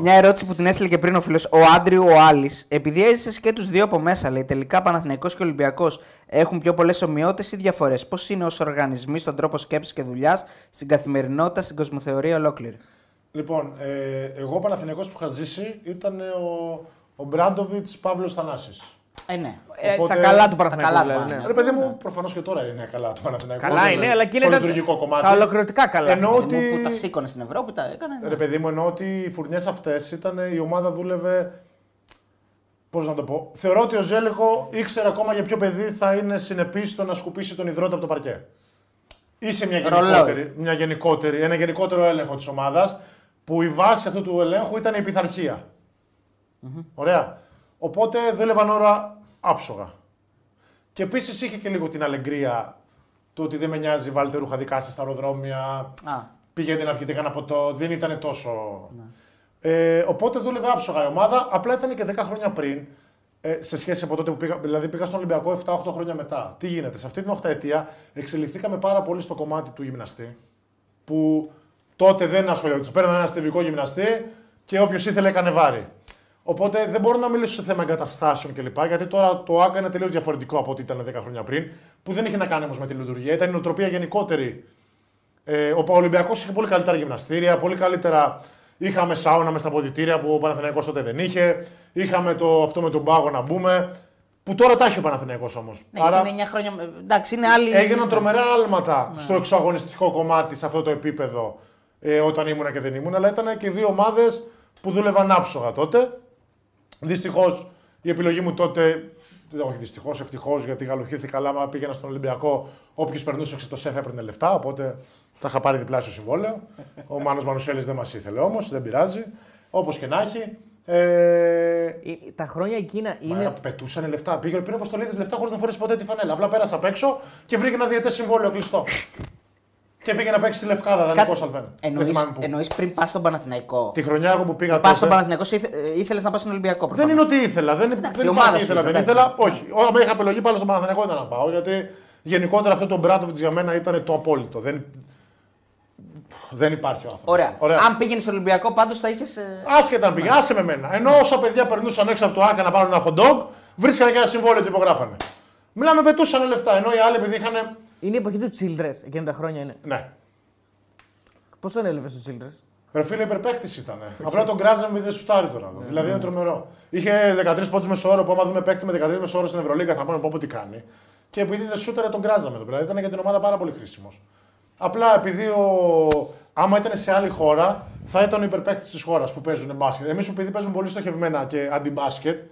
Μια ερώτηση που την έστειλε και πριν ο φίλος. Ο Άντριου, ο Άλης. Επειδή έζησες και τους δύο από μέσα, λέει τελικά Παναθηναϊκός και Ολυμπιακός έχουν πιο πολλές ομοιότητες ή διαφορές. Πώς είναι ως οργανισμοί στον τρόπο σκέψης και δουλειάς, στην καθημερινότητα, στην κοσμοθεωρία ολόκληρη. Λοιπόν, εγώ Παναθηναϊκός που είχα ζήσει ήταν ο Μπράτοβιτς Παύλος Θανάσης. Ναι. Οπότε, τα καλά του Παναθηναϊκού. Ναι. Ρε παιδί μου, προφανώς και τώρα είναι καλά του Παναθηναϊκού. Καλά είναι, αλλά και είναι τα ολοκληρωτικά καλά. Ότι... που τα σήκωνε στην Ευρώπη, τα έκανε. Ναι. Ρε παιδί μου, εννοώ ότι οι φουρνιές αυτές ήταν, η ομάδα δούλευε. Πώς να το πω. Θεωρώ ότι ο Ζέλικο ήξερε ακόμα για ποιο παιδί θα είναι συνεπής στο να σκουπίσει τον υδρότα από το παρκέ. Είσαι ένα γενικότερο έλεγχο της ομάδας που η βάση αυτού του ελέγχου ήταν η πειθαρχία. Mm-hmm. Ωραία. Οπότε δούλευαν ώρα άψογα. Και επίσης είχε και λίγο την αλεγκρία του ότι δεν με νοιάζει, βάλτε ρούχα δικά σας στα αεροδρόμια. Πήγαινε να πιείτε κανένα ποτό. Δεν ήταν τόσο. Οπότε δούλευε άψογα η ομάδα. Απλά ήταν και 10 χρόνια πριν σε σχέση από τότε που πήγα. Δηλαδή πήγα στον Ολυμπιακό 7-8 χρόνια μετά. Τι γίνεται, σε αυτή την 8ετία εξελιχθήκαμε πάρα πολύ στο κομμάτι του γυμναστή. Που τότε δεν ασχολιόντουσαν. Παίρνανε ένα στιβικό γυμναστή και όποιος ήθελε έκανε βάρη. Οπότε δεν μπορώ να μιλήσω σε θέμα εγκαταστάσεων κλπ. Γιατί τώρα το ΆΚΑ είναι τελείως διαφορετικό από ό,τι ήταν 10 χρόνια πριν, που δεν είχε να κάνει όμως με τη λειτουργία, ήταν η νοοτροπία γενικότερη. Ο Ολυμπιακός είχε πολύ καλύτερα γυμναστήρια, πολύ καλύτερα. Είχαμε σάουνα με στα αποδυτήρια που ο Παναθηναϊκός τότε δεν είχε. Είχαμε αυτό με τον πάγο να μπούμε. Που τώρα τα έχει ο Παναθηναϊκός όμως. Ναι, άρα... είναι 9 χρόνια. Εντάξει, είναι άλλη... Έγιναν τρομερά άλματα στο εξωαγωνιστικό κομμάτι σε αυτό το επίπεδο όταν ήμουνα και δεν ήμουν, αλλά ήταν και δύο ομάδες που δούλευαν άψογα τότε. Δυστυχώς η επιλογή μου τότε, όχι δυστυχώς, ευτυχώς γιατί γαλουχήθηκα, αλλά πήγαινα στον Ολυμπιακό, όποιος περνούσε το ΣΕΦ έπαιρνε λεφτά, οπότε θα είχα πάρει διπλάσιο συμβόλαιο. Ο Μάνος Μανουσέλης δεν μας ήθελε όμως, δεν πειράζει. Όπως και να έχει, Τα χρόνια εκείνα είναι. Πετούσαν λεφτά. Πήγαινε πήρε Αποστολίδης λεφτά χωρίς να φορέσει ποτέ τη φανέλα. Απλά πέρασε απ' έξω και βρήκε ένα διετές συμβόλαιο κλειστό. Και πήγε να παίξει τη Λευκάδα, δεν είναι εννοείς πριν πας στον Παναθηναϊκό. Τη χρονιά εγώ που πήγα. Πας στον Παναθηναϊκό, ήθελες να πας στον Ολυμπιακό. Προφανώς. Δεν είναι ότι ήθελα. Δεν ήθελα. Όχι. Όταν είχα επιλογή πάλι στον Παναθηναϊκό ήταν να πάω. Γιατί γενικότερα αυτό το Μπράτοβιτς για μένα ήταν το απόλυτο. Δεν υπάρχει ο άνθρωπος. Ωραία. Αν πήγαινε στον Ολυμπιακό, πάντως θα είχε. Άσχετα αν πήγαινε, άσε με μένα. Ενώ όσα παιδιά περνούσαν έξω από το Άκα να πάρουν ένα hot dog, βρίσκανε και ένα συμβόλαιο και υπογράφανε. Μιλάμε, πετούσαν λεφτά. Ενώ οι άλλοι επειδή είχαν. Είναι η εποχή του Childress, εκείνα τα χρόνια είναι. Ναι. Πώς τον έλεπες του Childress? Ρε φίλε, υπερπαίχτης ήταν. Απλά τον κράζαμε δεν σουτάρει τώρα. Δηλαδή είναι τρομερό. Είχε 13 πόντους μεσόωρο που άμα δούμε παίκτη με 13 μεσόωρο στην Ευρωλίγα θα πάμε πω τι κάνει. Και επειδή δεν σούταρε τον κράζαμε. Δηλαδή ήταν για την ομάδα πάρα πολύ χρήσιμος. Απλά επειδή άμα ήταν σε άλλη χώρα θα ήταν ο υπερπαίχτης της χώρας που παίζουν μπάσκετ. Εμείς επειδή παίζουμε πολύ στοχευμένα και αντιμπάσκετ,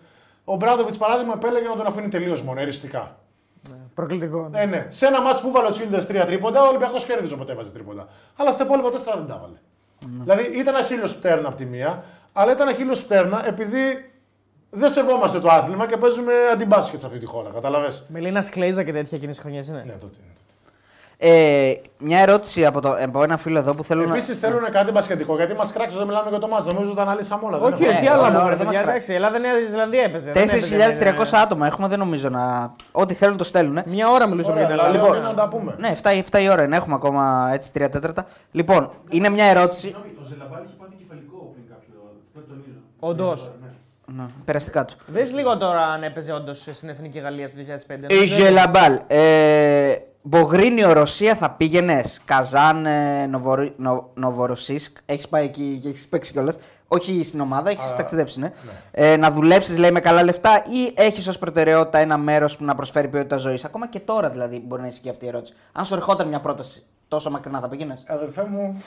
ο Μπράτοβιτς παράδειγμα επέλεγε να τον αφήνει τελείως μονεριστικά. Προκλητικό. Ναι. Σε ένα μάτσο που βάλε ο Τσίλντερς 3 τρίποντα, ο Ολυμπιακός κέρδιζε όποτε έβαζε τρίποντα. Αλλά στα υπόλοιπα 4 δεν τα βάλε. Δηλαδή ήταν αχίλιο πτέρνα από τη μία, αλλά ήταν αχίλιο πτέρνα επειδή δεν σεβόμαστε το άθλημα και παίζουμε αντιμπάσκετ σε αυτή τη χώρα. Καταλαβες. Μελίνα Σκλέιζα και τέτοια κοινή χρονιά είναι. Ναι, τότε. Μια ερώτηση από ένα φίλο εδώ που θέλω να. Επίσης θέλουν κάτι μπασκετικό, γιατί μας κράξουν όταν μιλάμε για το μάτσο. Νομίζω ότι τα αναλύσαμε όλα. Όχι, τι άλλο μπορεί να κράξει. Η Ελλάδα Νέα Ισλανδία έπαιζε. 4.300 άτομα έχουμε, δεν νομίζω να. Ό,τι θέλουν το στέλνουν. Μια ώρα μιλούσαμε για την Ελλάδα. Λοιπόν, να τα πούμε. Ναι, 7 η ώρα είναι, έχουμε ακόμα έτσι 3 τέταρτα. Λοιπόν, είναι μια ερώτηση. Ο Ζελαμπάλη είχε πάθει κεφαλικό πριν κάποιο. Όντως. Να, περαστικά του. Δες λίγο τώρα αν έπαιζε όντως στην Εθνική Γαλλία του 2005. Η Ζελαμπάλ. Μπογρίνιο, Ρωσία θα πήγαινες. Καζάν, Νοβοροσίσκ. Έχεις πάει εκεί και έχεις παίξει κιόλας. Όχι στην ομάδα, έχεις ταξιδέψει. Ναι. Να δουλέψεις, λέει, με καλά λεφτά ή έχεις ως προτεραιότητα ένα μέρος που να προσφέρει ποιότητα ζωής. Ακόμα και τώρα δηλαδή μπορεί να είσαι και αυτή η ερώτηση. Αν σου ερχόταν μια πρόταση τόσο μακρινά, θα πήγαινες. Αδερφέ μου,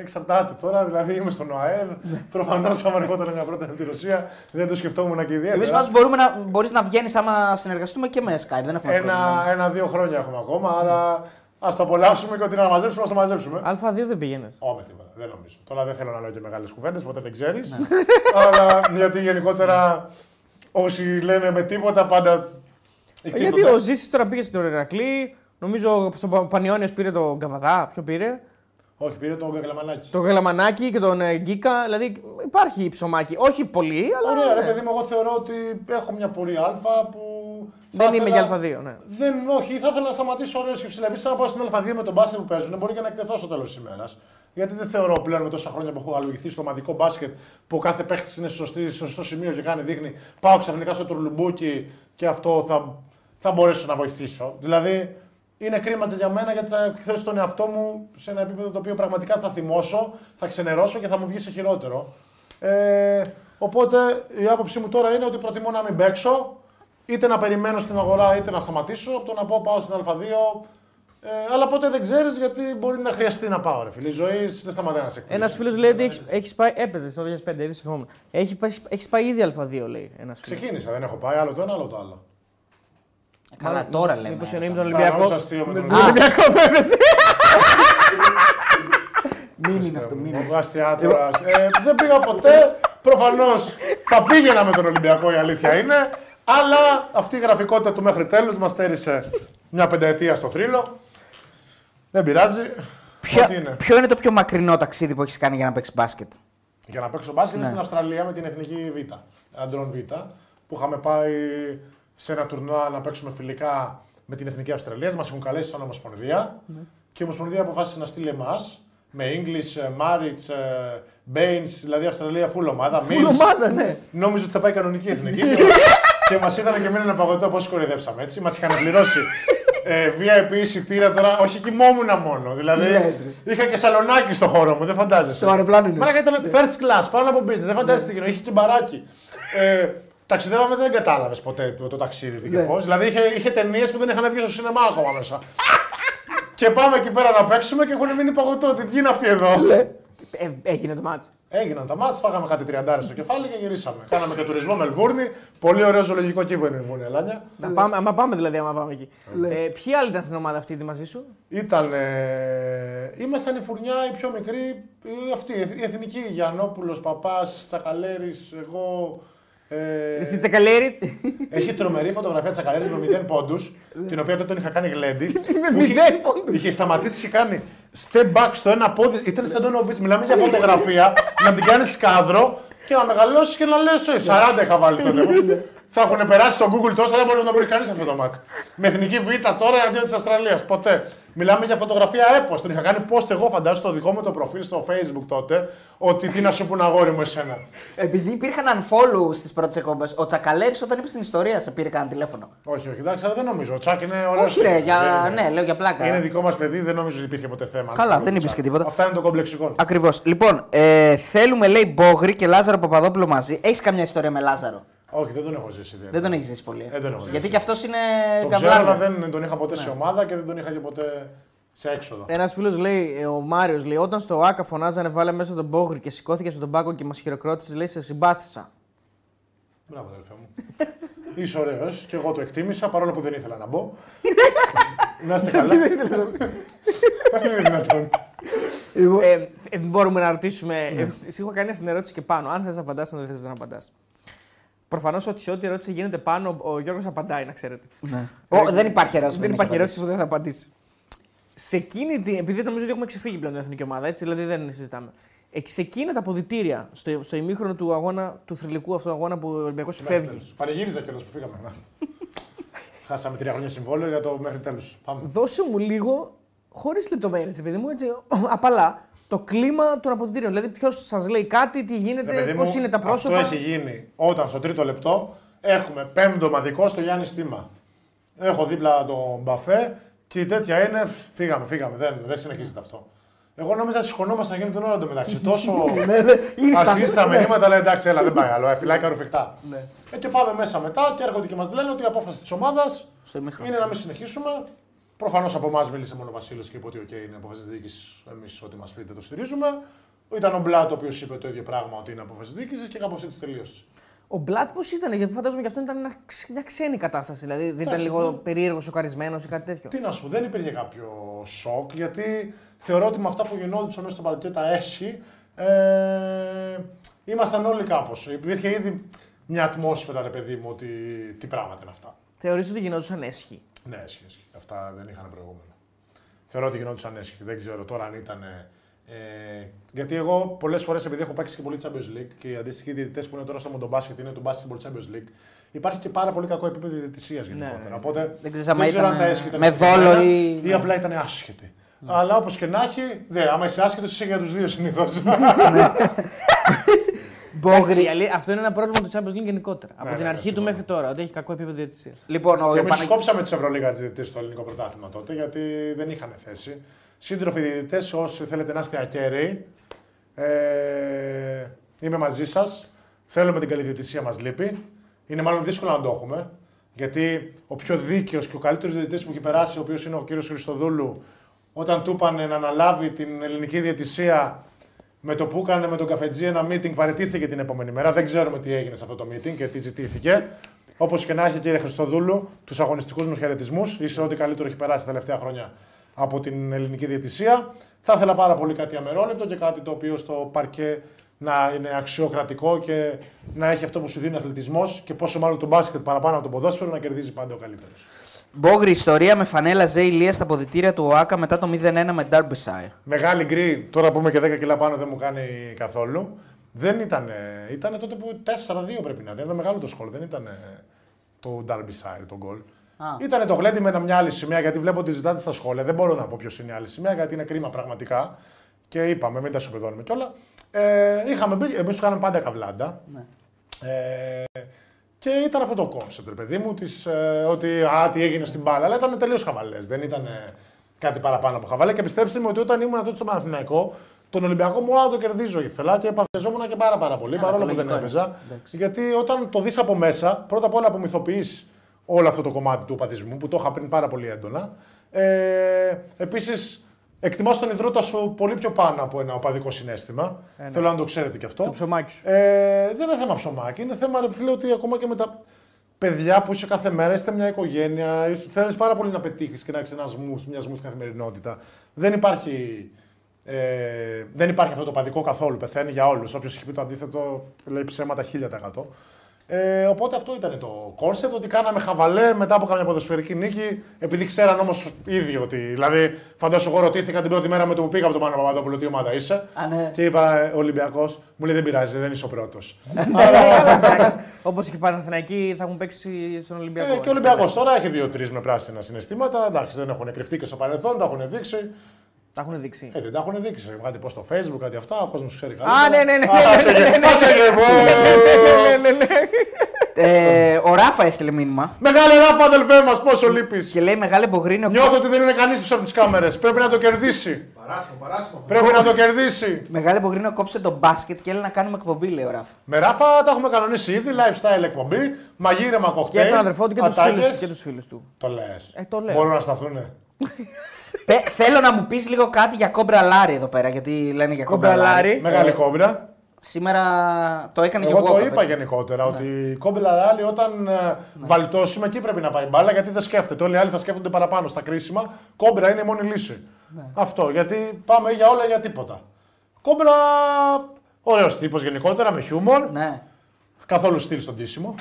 εξαρτάται τώρα. Δηλαδή είμαι στον ΟΑΕΔ. Προφανώς, άμα ερχόταν μια πρόταση από τη Ρωσία, δεν το σκεφτόμουν και ιδιαίτερα. Εμείς πάντως μπορείς να βγαίνεις άμα συνεργαστούμε και με Skype. Δεν έχουμε πρόβλημα. 1-2 χρόνια έχουμε ακόμα, άρα. Ας το απολαύσουμε και ότι να μαζέψουμε, ας το μαζέψουμε. Α2 δεν πήγαινες. Όχι, τίποτα. Δεν νομίζω. Τώρα δεν θέλω να λέω και μεγάλες κουβέντες, ποτέ δεν ξέρεις. Ναι. Αλλά γιατί γενικότερα όσοι λένε με τίποτα πάντα. Γιατί ο Ζήσης τώρα πήγε στον Ηρακλή, νομίζω στον Πανιώνιος πήρε τον Καβαδά. Ποιο πήρε? Όχι, πήρε τον Γαλαμανάκη. Τον Γαλαμανάκη και τον Γκίκα, δηλαδή υπάρχει ψωμάκι. Όχι πολύ, αλλά. Ωραία, ρε παιδί μου, εγώ θεωρώ ότι έχω μια πορεία Α που. Δεν είμαι για Α2, ναι. Όχι, θα ήθελα να σταματήσω ωραίο και ψηλά. Επίσης, να πάω στην Α2 με τον μπάσκετ που παίζουν, μπορεί και να εκτεθώ στο τέλος της ημέρας. Γιατί δεν θεωρώ πλέον με τόσα χρόνια που έχω αλογηθεί στο ομαδικό μπάσκετ που κάθε παίχτης είναι στο σωστό σημείο και κάνει δείχνει. Πάω ξαφνικά στο τουρλουμπούκι και αυτό θα μπορέσω να βοηθήσω. Δηλαδή. Είναι κρίμα για μένα γιατί θα εκθέσω τον εαυτό μου σε ένα επίπεδο το οποίο πραγματικά θα θυμώσω, θα ξενερώσω και θα μου βγει σε χειρότερο. Οπότε η άποψή μου τώρα είναι ότι προτιμώ να μην παίξω, είτε να περιμένω στην αγορά είτε να σταματήσω, από το να πω πάω στην Α2. Αλλά ποτέ δεν ξέρεις γιατί μπορεί να χρειαστεί να πάω. Ρε φίλε, η ζωή δεν σταματάει να σε εκπλήσει. Ένας φίλος λέει ότι έχεις πάει. Έπαιζε το 2005, ήδη θυμόμουν. Έχεις πάει ήδη Α2, λέει ένας φίλος. Ξεκίνησα, δεν έχω πάει άλλο το ένα, άλλο το άλλο. Καλά, τώρα λέμε. Μήπως εννοεί τον Ολυμπιακό. Ολυμπιακό φεύγεσαι. Μην είναι αυτό, μην είναι. Δεν πήγα ποτέ. Προφανώς θα πήγαινα με τον Ολυμπιακό, η αλήθεια είναι. Αλλά αυτή η γραφικότητα του μέχρι τέλους μας στέρισε μια πενταετία στο θρύλο. Δεν πειράζει. Ποιο είναι το πιο μακρινό ταξίδι που έχεις κάνει για να παίξεις μπάσκετ? Για να παίξω μπάσκετ είναι στην Αυστραλία με την Εθνική Β, Αντρών Β, που είχαμε πάει σε ένα τουρνουά να παίξουμε φιλικά με την Εθνική Αυστραλία. Μας έχουν καλέσει σαν Ομοσπονδία και η Ομοσπονδία αποφάσισε να στείλει εμάς με English, Marits, Baines, δηλαδή Αυστραλία, full ομάδα. Full ομάδα, ναι. Νόμιζα ότι θα πάει κανονική εθνική και μας είδανε και εμένα ένα παγωτό πώς κορυδέψαμε έτσι. Μας είχαν πληρώσει VIP εισιτήρα τώρα, όχι κοιμόμουνα μόνο. Δηλαδή είχα και σαλονάκι στο χώρο μου, δεν φαντάζεσαι. Το αεροπλάνο είναι. Μάρα ήταν first class, πάνω από business, δεν φαντάζεσαι τι γινόταν. Είχε και μπαράκι. Ταξιδεύαμε, δεν κατάλαβες ποτέ το ταξίδι δικαιώ. Δηλαδή είχε ταινίες που δεν είχαν βγει στο σινεμά ακόμα μέσα. Και πάμε εκεί πέρα να παίξουμε και έχουν μείνει παγωτό. Τι είναι αυτοί εδώ. Έγινε το μάτσο. Έγιναν τα μάτς, φάγαμε κάτι 30 στο κεφάλι και γυρίσαμε. Κάναμε και τουρισμό Μελβούρνη. Πολύ ωραίο ζωολογικό κήπο είναι η Μελβούρνη, Ελάνια. Άμα πάμε δηλαδή, άμα πάμε εκεί. Ποιοι άλλοι ήταν στην ομάδα αυτή μαζί σου? Ήταν. Ήμασταν η φουρνιά, η πιο μικρή, αυτή. Η εθνική. Γιαννόπουλος, Παπάς, Τσακαλέρης, εγώ. Εσύ Τσακαλέρης. Έχει τρομερή φωτογραφία Τσακαλέρης με 0 πόντους, την οποία τότε τον είχα κάνει γλέντι. Με 0 πόντους. Είχε σταματήσει και κάνει. Step back στο ένα πόδι, ήταν σαν τον Οβίτς. Μιλάμε για φωτογραφία, να την κάνεις κάδρο και να μεγαλώσεις και να λες 40 είχα βάλει τότε. Θα έχουν περάσει στο Google τόσα, δεν μπορεί να το βρει κανείς αυτό το μάτι. Με εθνική β' τώρα αντίον της Αυστραλίας, ποτέ. Μιλάμε για φωτογραφία έπος. Τον είχα κάνει post εγώ, φαντάζομαι, στο δικό μου το προφίλ στο Facebook τότε. Ότι τι να σου πούνε αγόρι μου εσένα. Επειδή υπήρχαν unfollow στις πρώτες εκπομπές, ο Τσακαλέρης όταν είπε στην ιστορία σε πήρε κανένα τηλέφωνο? Όχι, όχι, εντάξει, αλλά δεν νομίζω. Ο Τσακ είναι ωραίο. Όχι, ρε, για... ναι, λέω για πλάκα. Είναι δικό μας παιδί, δεν νομίζω ότι υπήρχε ποτέ θέμα. Καλά, δεν υπήρχε και τίποτα. Αυτά είναι το κομπλεξικό. Ακριβώς. Λοιπόν, θέλουμε λέει Μπόγρη και Λάζαρο Παπαδόπουλο μαζί. Έχεις καμιά ιστορία με Λάζαρο? Όχι, δεν τον έχω ζήσει. Δεν τον έχει ζήσει πολύ. Γιατί και αυτό είναι καβλάνο. Τον ξέρω, δεν τον είχα ποτέ σε ομάδα και δεν τον είχα και ποτέ σε έξοδο. Ένας φίλος λέει, ο Μάριος λέει, όταν στο ΆΚΑ φωνάζανε βάλε μέσα τον Μπόγρη και σηκώθηκε στον πάγκο και μας χειροκρότησε, λέει, σε συμπάθησα. Μπράβο, αδελφέ μου. Είσαι ωραίος και εγώ το εκτίμησα παρόλο που δεν ήθελα να μπω. Να είστε καλά. Δεν είναι δυνατόν. Μπορούμε να ρωτήσουμε. Είχα κάνει αυτή την ερώτηση και πάνω. Αν θες να απαντάς, αν δεν θες να απαντάς. Προφανώς ό,τι ερώτηση γίνεται πάνω, ο Γιώργος απαντάει, να ξέρετε. Ναι. Δεν υπάρχει ερώτηση. Δεν υπάρχει ερώτηση που δεν θα απαντήσει. Σε εκείνη την. Επειδή νομίζω ότι έχουμε ξεφύγει πλέον την εθνική ομάδα, έτσι, δηλαδή δεν συζητάμε. Σε εκείνα τα αποδυτήρια, στο ημίχρονο του αγώνα, του θρυλικού αυτού αγώνα που ο Ολυμπιακός φεύγει. Πανηγύριζα κιόλας που φύγαμε. Χάσαμε 3 χρόνια συμβόλαιο για το μέχρι τέλος. Δώσε μου λίγο, χωρίς λεπτομέρειες, επειδή μου έτσι απαλά, το κλίμα των αποδυτήριων. Δηλαδή, ποιος σας λέει κάτι, τι γίνεται, πώς είναι τα πρόσωπα. Αυτό έχει γίνει όταν στο 3ο λεπτό έχουμε 5ο ομαδικό στο Γιάννη Στήμα. Έχω δίπλα τον Μπαφέ και η τέτοια είναι. Φύγαμε. Δεν συνεχίζεται αυτό. Εγώ νόμιζα ότι συγχωνόμασταν να γίνει την ώρα εντωμεταξύ. Τόσο. Αρχίζει τα μηνύματα, λέει εντάξει, έλα δεν πάει άλλο. Φυλάκια ρουφιχτά. Και πάμε μέσα μετά και έρχονται και μας λένε ότι η απόφαση της ομάδας είναι να μην συνεχίσουμε. Προφανώς από εμάς μίλησε μόνο ο Βασίλης και είπε ότι okay, είναι απόφαση της διοίκησης. Εμείς ό,τι μας πείτε το στηρίζουμε. Ήταν ο Μπλάτ ο οποίος είπε το ίδιο πράγμα ότι είναι απόφαση της διοίκησης και κάπως έτσι τελείωσε. Ο Μπλάτ πώς ήταν, γιατί φαντάζομαι και αυτό ήταν μια ξένη κατάσταση. Δηλαδή δεν ήταν λίγο περίεργος, σοκαρισμένος ή κάτι τέτοιο? Τι να σου πω, δεν υπήρχε κάποιο σοκ, γιατί θεωρώ ότι με αυτά που γινόντουσαν μέσα στο παρκέτα έσχη ήμασταν όλοι κάπως. Υπήρχε ήδη μια ατμόσφαιρα, ρε παιδί μου, ότι τι πράγματα είναι αυτά. Θεωρείς ότι γινόντουσαν έσχη? Ναι, έσχη. Αυτά δεν είχαν προηγούμενα. Θεωρώ ότι γινόντουσαν έσχη. Δεν ξέρω τώρα αν ήταν. Γιατί εγώ πολλές φορές, επειδή έχω παίξει και πολύ Champions League και οι αντίστοιχοι διαιτητές που είναι τώρα στο Μουντομπάσκετ είναι του Basketball Champions League, υπάρχει και πάρα πολύ κακό επίπεδο διαιτησίας γενικότερα. Ναι. Οπότε δεν ξέρω αν τα έσχη ήταν με δόλο ή απλά ήταν άσχετη. Ναι. Αλλά όπως και να έχει, άμα είσαι άσχετος, είσαι για τους δύο συνήθως. Αυτό είναι ένα πρόβλημα του Champions League γενικότερα. Από την αρχή του μέχρι τώρα, ότι έχει κακό επίπεδο διαιτησίας. Και εμείς κόψαμε τις Ευρωλίγα διαιτητές στο ελληνικό πρωτάθλημα τότε, γιατί δεν είχαν θέση. Σύντροφοι διαιτητές, όσοι θέλετε να είστε ακέραιοι, είμαι μαζί σας. Θέλουμε την καλή διαιτησία, μας λείπει. Είναι μάλλον δύσκολο να το έχουμε. Γιατί ο πιο δίκαιος και ο καλύτερος διαιτητής που έχει περάσει, ο οποίος είναι ο κύριος Χριστοδούλου, όταν του είπαν να αναλάβει την ελληνική διαιτησία. Με το που έκανε με τον καφετζή ένα meeting, παραιτήθηκε την επόμενη μέρα. Δεν ξέρουμε τι έγινε σε αυτό το meeting και τι ζητήθηκε. Όπως και να έχει, κύριε Χριστοδούλου, τους αγωνιστικούς μου χαιρετισμούς. Είσαι ό,τι καλύτερο έχει περάσει τα τελευταία χρόνια από την ελληνική διαιτησία. Θα ήθελα πάρα πολύ κάτι αμερόληπτο και κάτι το οποίο στο παρκέ να είναι αξιοκρατικό και να έχει αυτό που σου δίνει αθλητισμός και πόσο μάλλον το μπάσκετ παραπάνω από το ποδόσφαιρο να κερδίζει πάντα ο καλύτερος. Μπόγρη, ιστορία με φανέλα Ζε Ηλίας στα αποδυτήρια του ΟΑΚΑ μετά το 0-1 με Ντάρμπισάιρ. Μεγάλη γκρι, τώρα που είμαι και 10 κιλά πάνω δεν μου κάνει καθόλου. Δεν ήταν. Ήταν τότε που 4-2 πρέπει να ήταν. Ήταν μεγάλο το σχόλιο. Δεν ήταν το Ντάρμπισάιρ το γκολ. Ήταν το γλέντι με μια άλλη σημαία, γιατί βλέπω ότι ζητάτε στα σχόλια. Δεν μπορώ να πω ποιο είναι η άλλη σημαία, γιατί είναι κρίμα πραγματικά. Και είπαμε, μην τα σοπεδώνουμε κιόλα. Εμείς κάναμε πάντα καβλάντα. Ναι. Και ήταν αυτό το κόνσεπτ, ρε παιδί μου, ότι τι έγινε στην μπάλα. Αλλά ήταν τελείως χαβαλές. Δεν ήταν κάτι παραπάνω από χαβαλέ. Και πιστέψτε με ότι όταν ήμουν τότε στο Παναθηναϊκό, τον Ολυμπιακό μου να το κερδίζω ήθελα και επαφιαζόμουν και πάρα πολύ, παρόλο που δεν έπαιζα. Γιατί όταν το δεις από μέσα, πρώτα απ' όλα απομυθοποιείς όλο αυτό το κομμάτι του παθισμού που το είχα πριν πάρα πολύ έντονα. Επίσης, Εκτιμάς τον ιδρώτα σου πολύ πιο πάνω από ένα οπαδικό συνέστημα. Θέλω να το ξέρετε κι αυτό. Το ψωμάκι σου. Δεν είναι θέμα ψωμάκι. Είναι θέμα, φίλε, ότι ακόμα και με τα παιδιά που είσαι κάθε μέρα, είστε μια οικογένεια. Θέλεις πάρα πολύ να πετύχεις και να έχεις μια smooth καθημερινότητα. Δεν υπάρχει αυτό το οπαδικό καθόλου. Πεθαίνει για όλους. Όποιος έχει πει το αντίθετο, λέει ψέματα 1000%. Οπότε αυτό ήταν το κόνσεπτ, ότι κάναμε χαβαλέ μετά από καμιά ποδοσφαιρική νίκη, επειδή ξέραν όμως ήδη ότι. Δηλαδή, φαντάζομαι, εγώ ρωτήθηκα την πρώτη μέρα με το που πήγα από τον Μάνο Παπαδόπουλο τι ομάδα είσαι. Και είπα Ολυμπιακός, μου λέει δεν πειράζει, δεν είσαι ο πρώτος. Όπως και η Παναθηναϊκή θα έχουν παίξει στον Ολυμπιακό. Και ο Ολυμπιακός τώρα έχει 2-3 με πράσινα συναισθήματα. Εντάξει, δεν έχουν κρυφτεί και στο παρελθόν, τα έχουν δείξει. Τα έχουν δείξει. Δεν τα έχουν δείξει. Κάτι πώς στο Facebook, κάτι αυτά. Ο κόσμος ξέρει καλά. Ναι. Ο Ράφα έστειλε μήνυμα. Μεγάλε Ράφα, αδελφέ μας, πόσο λείπεις. Και λέει μεγάλε Μπογρίνο. Νιώθω ότι δεν είναι κανείς πίσω από τις κάμερες. Πρέπει να το κερδίσει. Παράσιμο. Πρέπει να το κερδίσει. Μεγάλε Μπογρίνο, κόψε το μπάσκετ και έλεγε να κάνουμε εκπομπή, λέει ο Ράφα. Με Ράφα τα έχουμε κανονίσει ήδη. Lifestyle εκπομπή. Μαγείρεμα κοκτέιλ. Και τον αδερφό του και τους φίλους του. Το λες. Μπορούν να σταθούνε. Θέλω να μου πεις λίγο κάτι για κόμπρα Λάρι εδώ πέρα, γιατί λένε για κόμπρα Λάρι. Μεγάλη κόμπρα. Σήμερα το έκανε και ο Walkup. Εγώ το είπα γενικότερα, ότι η κόμπρα Λάρι όταν βαλτώσουμε εκεί πρέπει να πάει μπάλα, γιατί δεν σκέφτεται. Όλοι οι άλλοι θα σκέφτονται παραπάνω στα κρίσιμα. Κόμπρα είναι η μόνη λύση. Ναι. Αυτό, γιατί πάμε για όλα για τίποτα. Κόμπρα, ωραίος τύπος γενικότερα, με χιούμορ. Ναι. Καθόλου στυλ στον ντύσιμο.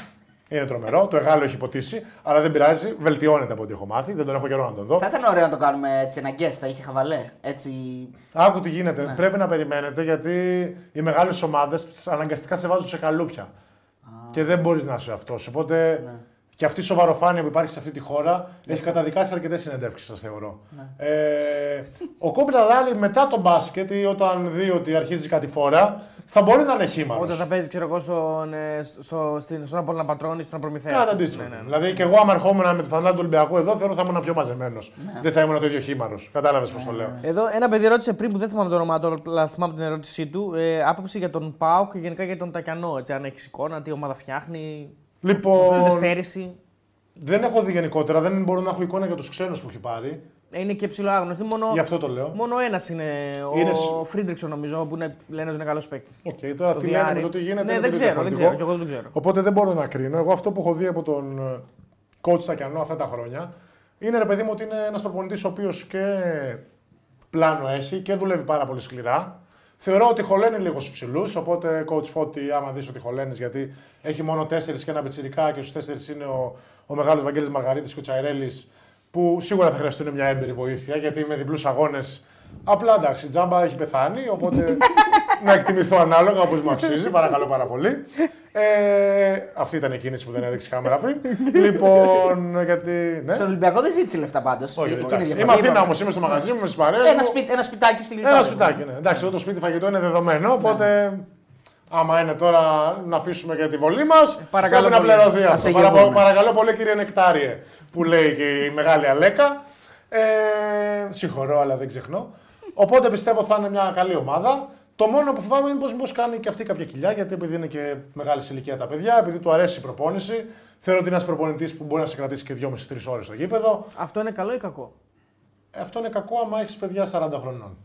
Είναι τρομερό, το εγάλο έχει ποτίσει, αλλά δεν πειράζει, βελτιώνεται από ό,τι έχω μάθει, δεν τον έχω καιρό να τον δω. Θα ήταν ωραίο να το κάνουμε έτσι ένα guest, θα είχε χαβαλέ. Έτσι... Άκου τι γίνεται, ναι. Πρέπει να περιμένετε γιατί οι μεγάλες ομάδες αναγκαστικά σε βάζουν σε καλούπια. Και δεν μπορείς να είσαι αυτός. Οπότε ναι. Και αυτή η σοβαροφάνεια που υπάρχει σε αυτή τη χώρα έχει καταδικάσει αρκετές συνεντεύξεις, σας θεωρώ. Ναι. Ο Κόμπρα Ράλι μετά το μπάσκετ ή όταν δει ότι αρχίζει κάτι φορά. Θα μπορεί να είναι χήμαρος. Όταν θα παίζει, ξέρω εγώ, στον Απόλλωνα Πατρώνη, στον Προμηθέα. Κάτι αντίστοιχο. Ναι. Δηλαδή και εγώ, άμα ερχόμουν με τη φανέλα του Ολυμπιακού εδώ, θεωρώ θα ήμουν πιο μαζεμένος. Ναι. Δεν θα ήμουν το ίδιο χήμαρος. Κατάλαβες πώς το λέω. Εδώ ένα παιδί ρώτησε πριν που δεν θυμάμαι το όνομά του, αλλά θυμάμαι την ερώτησή του. Άποψη για τον ΠΑΟΚ και γενικά για τον Τακιανό. Έτσι, αν έχει εικόνα, τι ομάδα φτιάχνει. Λοιπόν. Πέρυσι. Δεν έχω δει γενικότερα, δεν μπορώ να έχω εικόνα για τους ξένους που έχει πάρει. Είναι και ψηλό άγνωστοι. Γι' αυτό το λέω. Μόνο ένας είναι ο Φρίντριξον, νομίζω, που λένε ότι είναι καλός παίκτης. Οκ, τώρα τι λένε με το τι γίνεται. Ναι, δεν ξέρω. Και εγώ δεν ξέρω. Οπότε δεν μπορώ να κρίνω. Εγώ αυτό που έχω δει από τον coach Τακιανό αυτά τα χρόνια είναι, ρε παιδί μου, ότι είναι ένας προπονητής ο οποίος και πλάνο έχει και δουλεύει πάρα πολύ σκληρά. Θεωρώ ότι χωλένει λίγο στους ψηλούς. Οπότε, coach Φώτη, άμα δεις ότι χωλένεις, γιατί έχει μόνο 4 και ένα πιτσιρικά και στους 4 είναι ο μεγάλος Βαγγέλης Μαργαρίτης και ο Τσαϊρέλης. Που σίγουρα θα χρειαστούν μια έμπειρη βοήθεια, γιατί με διπλούς αγώνες. Απλά εντάξει, τζάμπα έχει πεθάνει, οπότε να εκτιμηθώ ανάλογα όπως μου αξίζει. Παρακαλώ πάρα πολύ. Αυτή ήταν η κίνηση που δεν έδειξε η κάμερα πριν. Λοιπόν, γιατί. Ναι. Στον Ολυμπιακό δεν ζήτησε λεφτά πάντως. Όχι, είμαι Αθήνα όμως, είμαι στο μαγαζί μου, είμαι στις παρέες. Ένα σπιτάκι στη Λιβύη. Ένα σπιτάκι, ναι. Εντάξει, εδώ το σπίτι φαγητό είναι δεδομένο, οπότε. Άμα είναι τώρα να αφήσουμε για τη βολή μας, πρέπει να πληρωθεί αυτό. Παρακαλώ πολύ, κύριε Νεκτάριε, που λέει και η μεγάλη Αλέκα. Συγχωρώ, αλλά δεν ξεχνώ. Οπότε πιστεύω θα είναι μια καλή ομάδα. Το μόνο που φοβάμαι είναι πως κάνει και αυτή κάποια κοιλιά, γιατί επειδή είναι και μεγάλη ηλικία τα παιδιά, επειδή του αρέσει η προπόνηση. Θεωρώ ότι είναι ένας προπονητής που μπορεί να σε κρατήσει και 2,5-3 ώρες στο γήπεδο. Αυτό είναι καλό ή κακό? Αυτό είναι κακό άμα έχεις παιδιά 40 χρονών.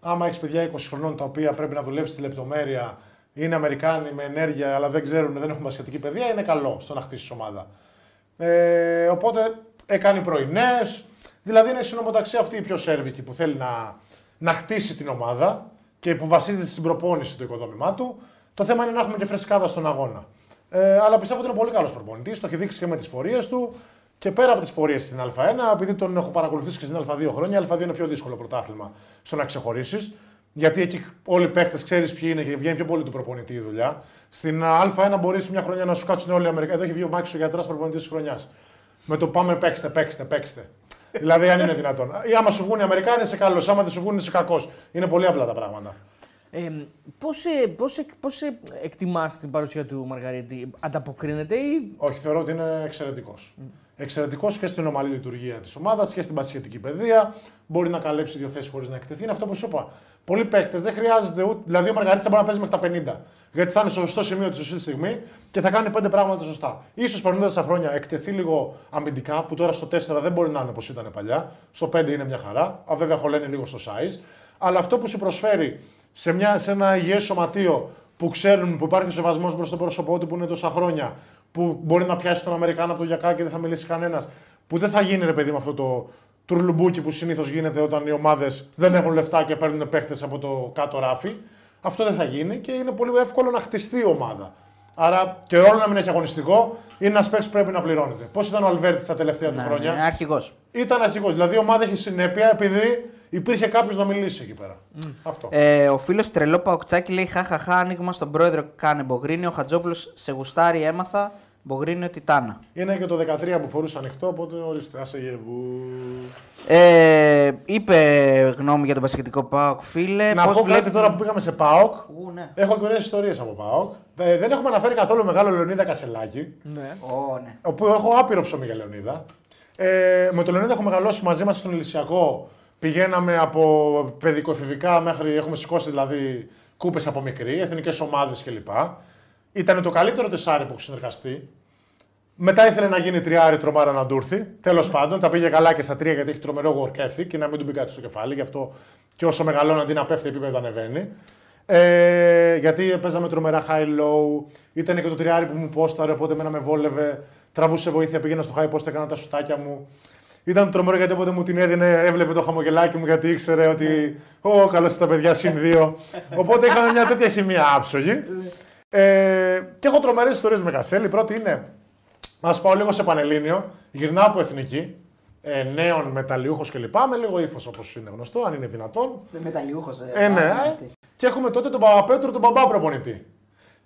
Άμα έχεις παιδιά 20 χρονών τα οποία πρέπει να δουλέψει τη λεπτομέρεια. Είναι Αμερικάνοι με ενέργεια, αλλά δεν ξέρουν, δεν έχουν μπασκετική παιδεία. Είναι καλό στο να χτίσει ομάδα. Οπότε κάνει πρωινές. Δηλαδή είναι η συνομοταξία αυτή η πιο σέρβικη που θέλει να χτίσει την ομάδα και που βασίζεται στην προπόνηση το οικοδόμημά του. Το θέμα είναι να έχουμε και φρεσκάδα στον αγώνα. Αλλά πιστεύω ότι είναι πολύ καλός προπονητής. Το έχει δείξει και με τις πορείες του και πέρα από τις πορείες στην Α1. Επειδή τον έχω παρακολουθήσει και στην Α2 χρόνια, η Α2 είναι πιο δύσκολο πρωτάθλημα στο να ξεχωρίσεις. Γιατί εκεί όλοι οι παίκτες ξέρεις ποιοι είναι και βγαίνει πιο πολύ του προπονητή η δουλειά. Στην Α1 μπορείς μια χρονιά να σου κάτσουν όλοι οι Αμερικανοί. Εδώ έχει βγει ο Μάκης ο γιατράς προπονητής της χρονιάς. Με το πάμε παίξτε. Δηλαδή αν είναι δυνατόν. Ή άμα σου βγουν οι Αμερικάνοι είσαι καλός, άμα δεν σου βγουν είσαι κακός. Είναι πολύ απλά τα πράγματα. Πώς εκτιμάς την παρουσία του Μαργαρίτη, ανταποκρίνεται ή... Όχι, θεωρώ ότι είναι εξαιρετικός. Εξαιρετικός και στην ομαλή λειτουργία της ομάδας και στην πασχετική παιδεία. Μπορεί να καλύψει δύο θέσεις χωρίς να εκτεθεί. Είναι αυτό που σου είπα. Πολλοί παίκτες δεν χρειάζεται ούτε. Δηλαδή, ο Μαργαρίτης θα μπορεί να παίζει μέχρι τα 50. Γιατί θα είναι στο σωστό σημείο τη σωστή στιγμή και θα κάνει 5 πράγματα σωστά. Ίσως περνώντας τα χρόνια εκτεθεί λίγο αμυντικά, που τώρα στο 4 δεν μπορεί να είναι όπως ήταν παλιά. Στο 5 είναι μια χαρά. Βέβαια, χωλένει λίγο στο size. Αλλά αυτό που σου προσφέρει σε ένα υγιές σωματείο που ξέρουν, που υπάρχει σεβασμός προς το πρόσωπό του που είναι τόσα χρόνια, που μπορεί να πιάσει τον Αμερικάνο από το γιακά και δεν θα μιλήσει κανένας, που δεν θα γίνει ρε παιδί με αυτό το τουρλουμπούκι που συνήθως γίνεται όταν οι ομάδες δεν έχουν λεφτά και παίρνουν παίχτες από το κάτω ράφι. Αυτό δεν θα γίνει και είναι πολύ εύκολο να χτιστεί η ομάδα. Άρα και όλο να μην έχει αγωνιστικό, είναι ένα παίκτη που πρέπει να πληρώνεται. Πώς ήταν ο Αλβέρτης τα τελευταία του χρόνια. Ήταν αρχηγός. Ήταν αρχηγός. Δηλαδή η ομάδα έχει συνέπεια επειδή υπήρχε κάποιος να μιλήσει εκεί πέρα. Αυτό. Ο φίλος τρελό Παοκτσάκη λέει: Χαχαχά, άνοιγμα στον πρόεδρο. Κάνε Μπογρίνιο. Ο Χατζόπουλος σε γουστάρι, έμαθα. Μπογρίνιο Τιτάνα. Είναι και το 13 που φορούσε ανοιχτό, οπότε ορίστε. Είπε γνώμη για τον πασχετικό ΠΑΟΚ, φίλε. Να πω κάτι τώρα που πήγαμε σε ΠΑΟΚ. Ναι. Έχω και ωραίες ιστορίες από ΠΑΟΚ. Δεν έχουμε αναφέρει καθόλου μεγάλο Λεωνίδα Κασελάκη. Ναι. Ναι. Όπου έχω άπειρο ψωμί για Λεωνίδα. Με τον Λεωνίδα έχω μεγαλώσει μαζί μας στον Ηλυσιακό. Πηγαίναμε από παιδικοεφηβικά μέχρι. Έχουμε σηκώσει δηλαδή κούπες από μικρή, εθνικές ομάδες κλπ. Ήταν το καλύτερο τεσάρι που έχω συνεργαστεί. Μετά ήθελε να γίνει τριάρι, τρομάρα να ντούρθει. Τέλος πάντων, τα πήγε καλά και στα τρία γιατί έχει τρομερό work ethic και να μην του μπει κάτι στο κεφάλι. Γι' αυτό και όσο μεγαλώνει, αντί να πέφτει, επίπεδο ανεβαίνει. Γιατί παίζαμε τρομερά high-low. Ήταν και το τριάρι που μου πόσταρε, οπότε εμένα με βόλευε. Τραβούσε βοήθεια, πήγαινα στο high post, έκανα τα σουτάκια μου. Ήταν τρομερό γιατί όποτε μου την έδινε, έβλεπε το χαμογελάκι μου γιατί ήξερε ότι. Ω, καλώ τα παιδιά συν δύο. Οπότε είχαμε μια τέτοια χημία άψογη. Και έχω τρομερές ιστορίες με Κασέλη. Η πρώτη είναι, να πάω λίγο σε πανελλήνιο, γυρνάω από εθνική, νέων μεταλλιούχος κλπ. Με λίγο ύφος όπως είναι γνωστό, αν είναι δυνατόν. Μεταλλιούχος, ναι. Και έχουμε τότε τον Παπαπέτρου, τον μπαμπά προπονητή.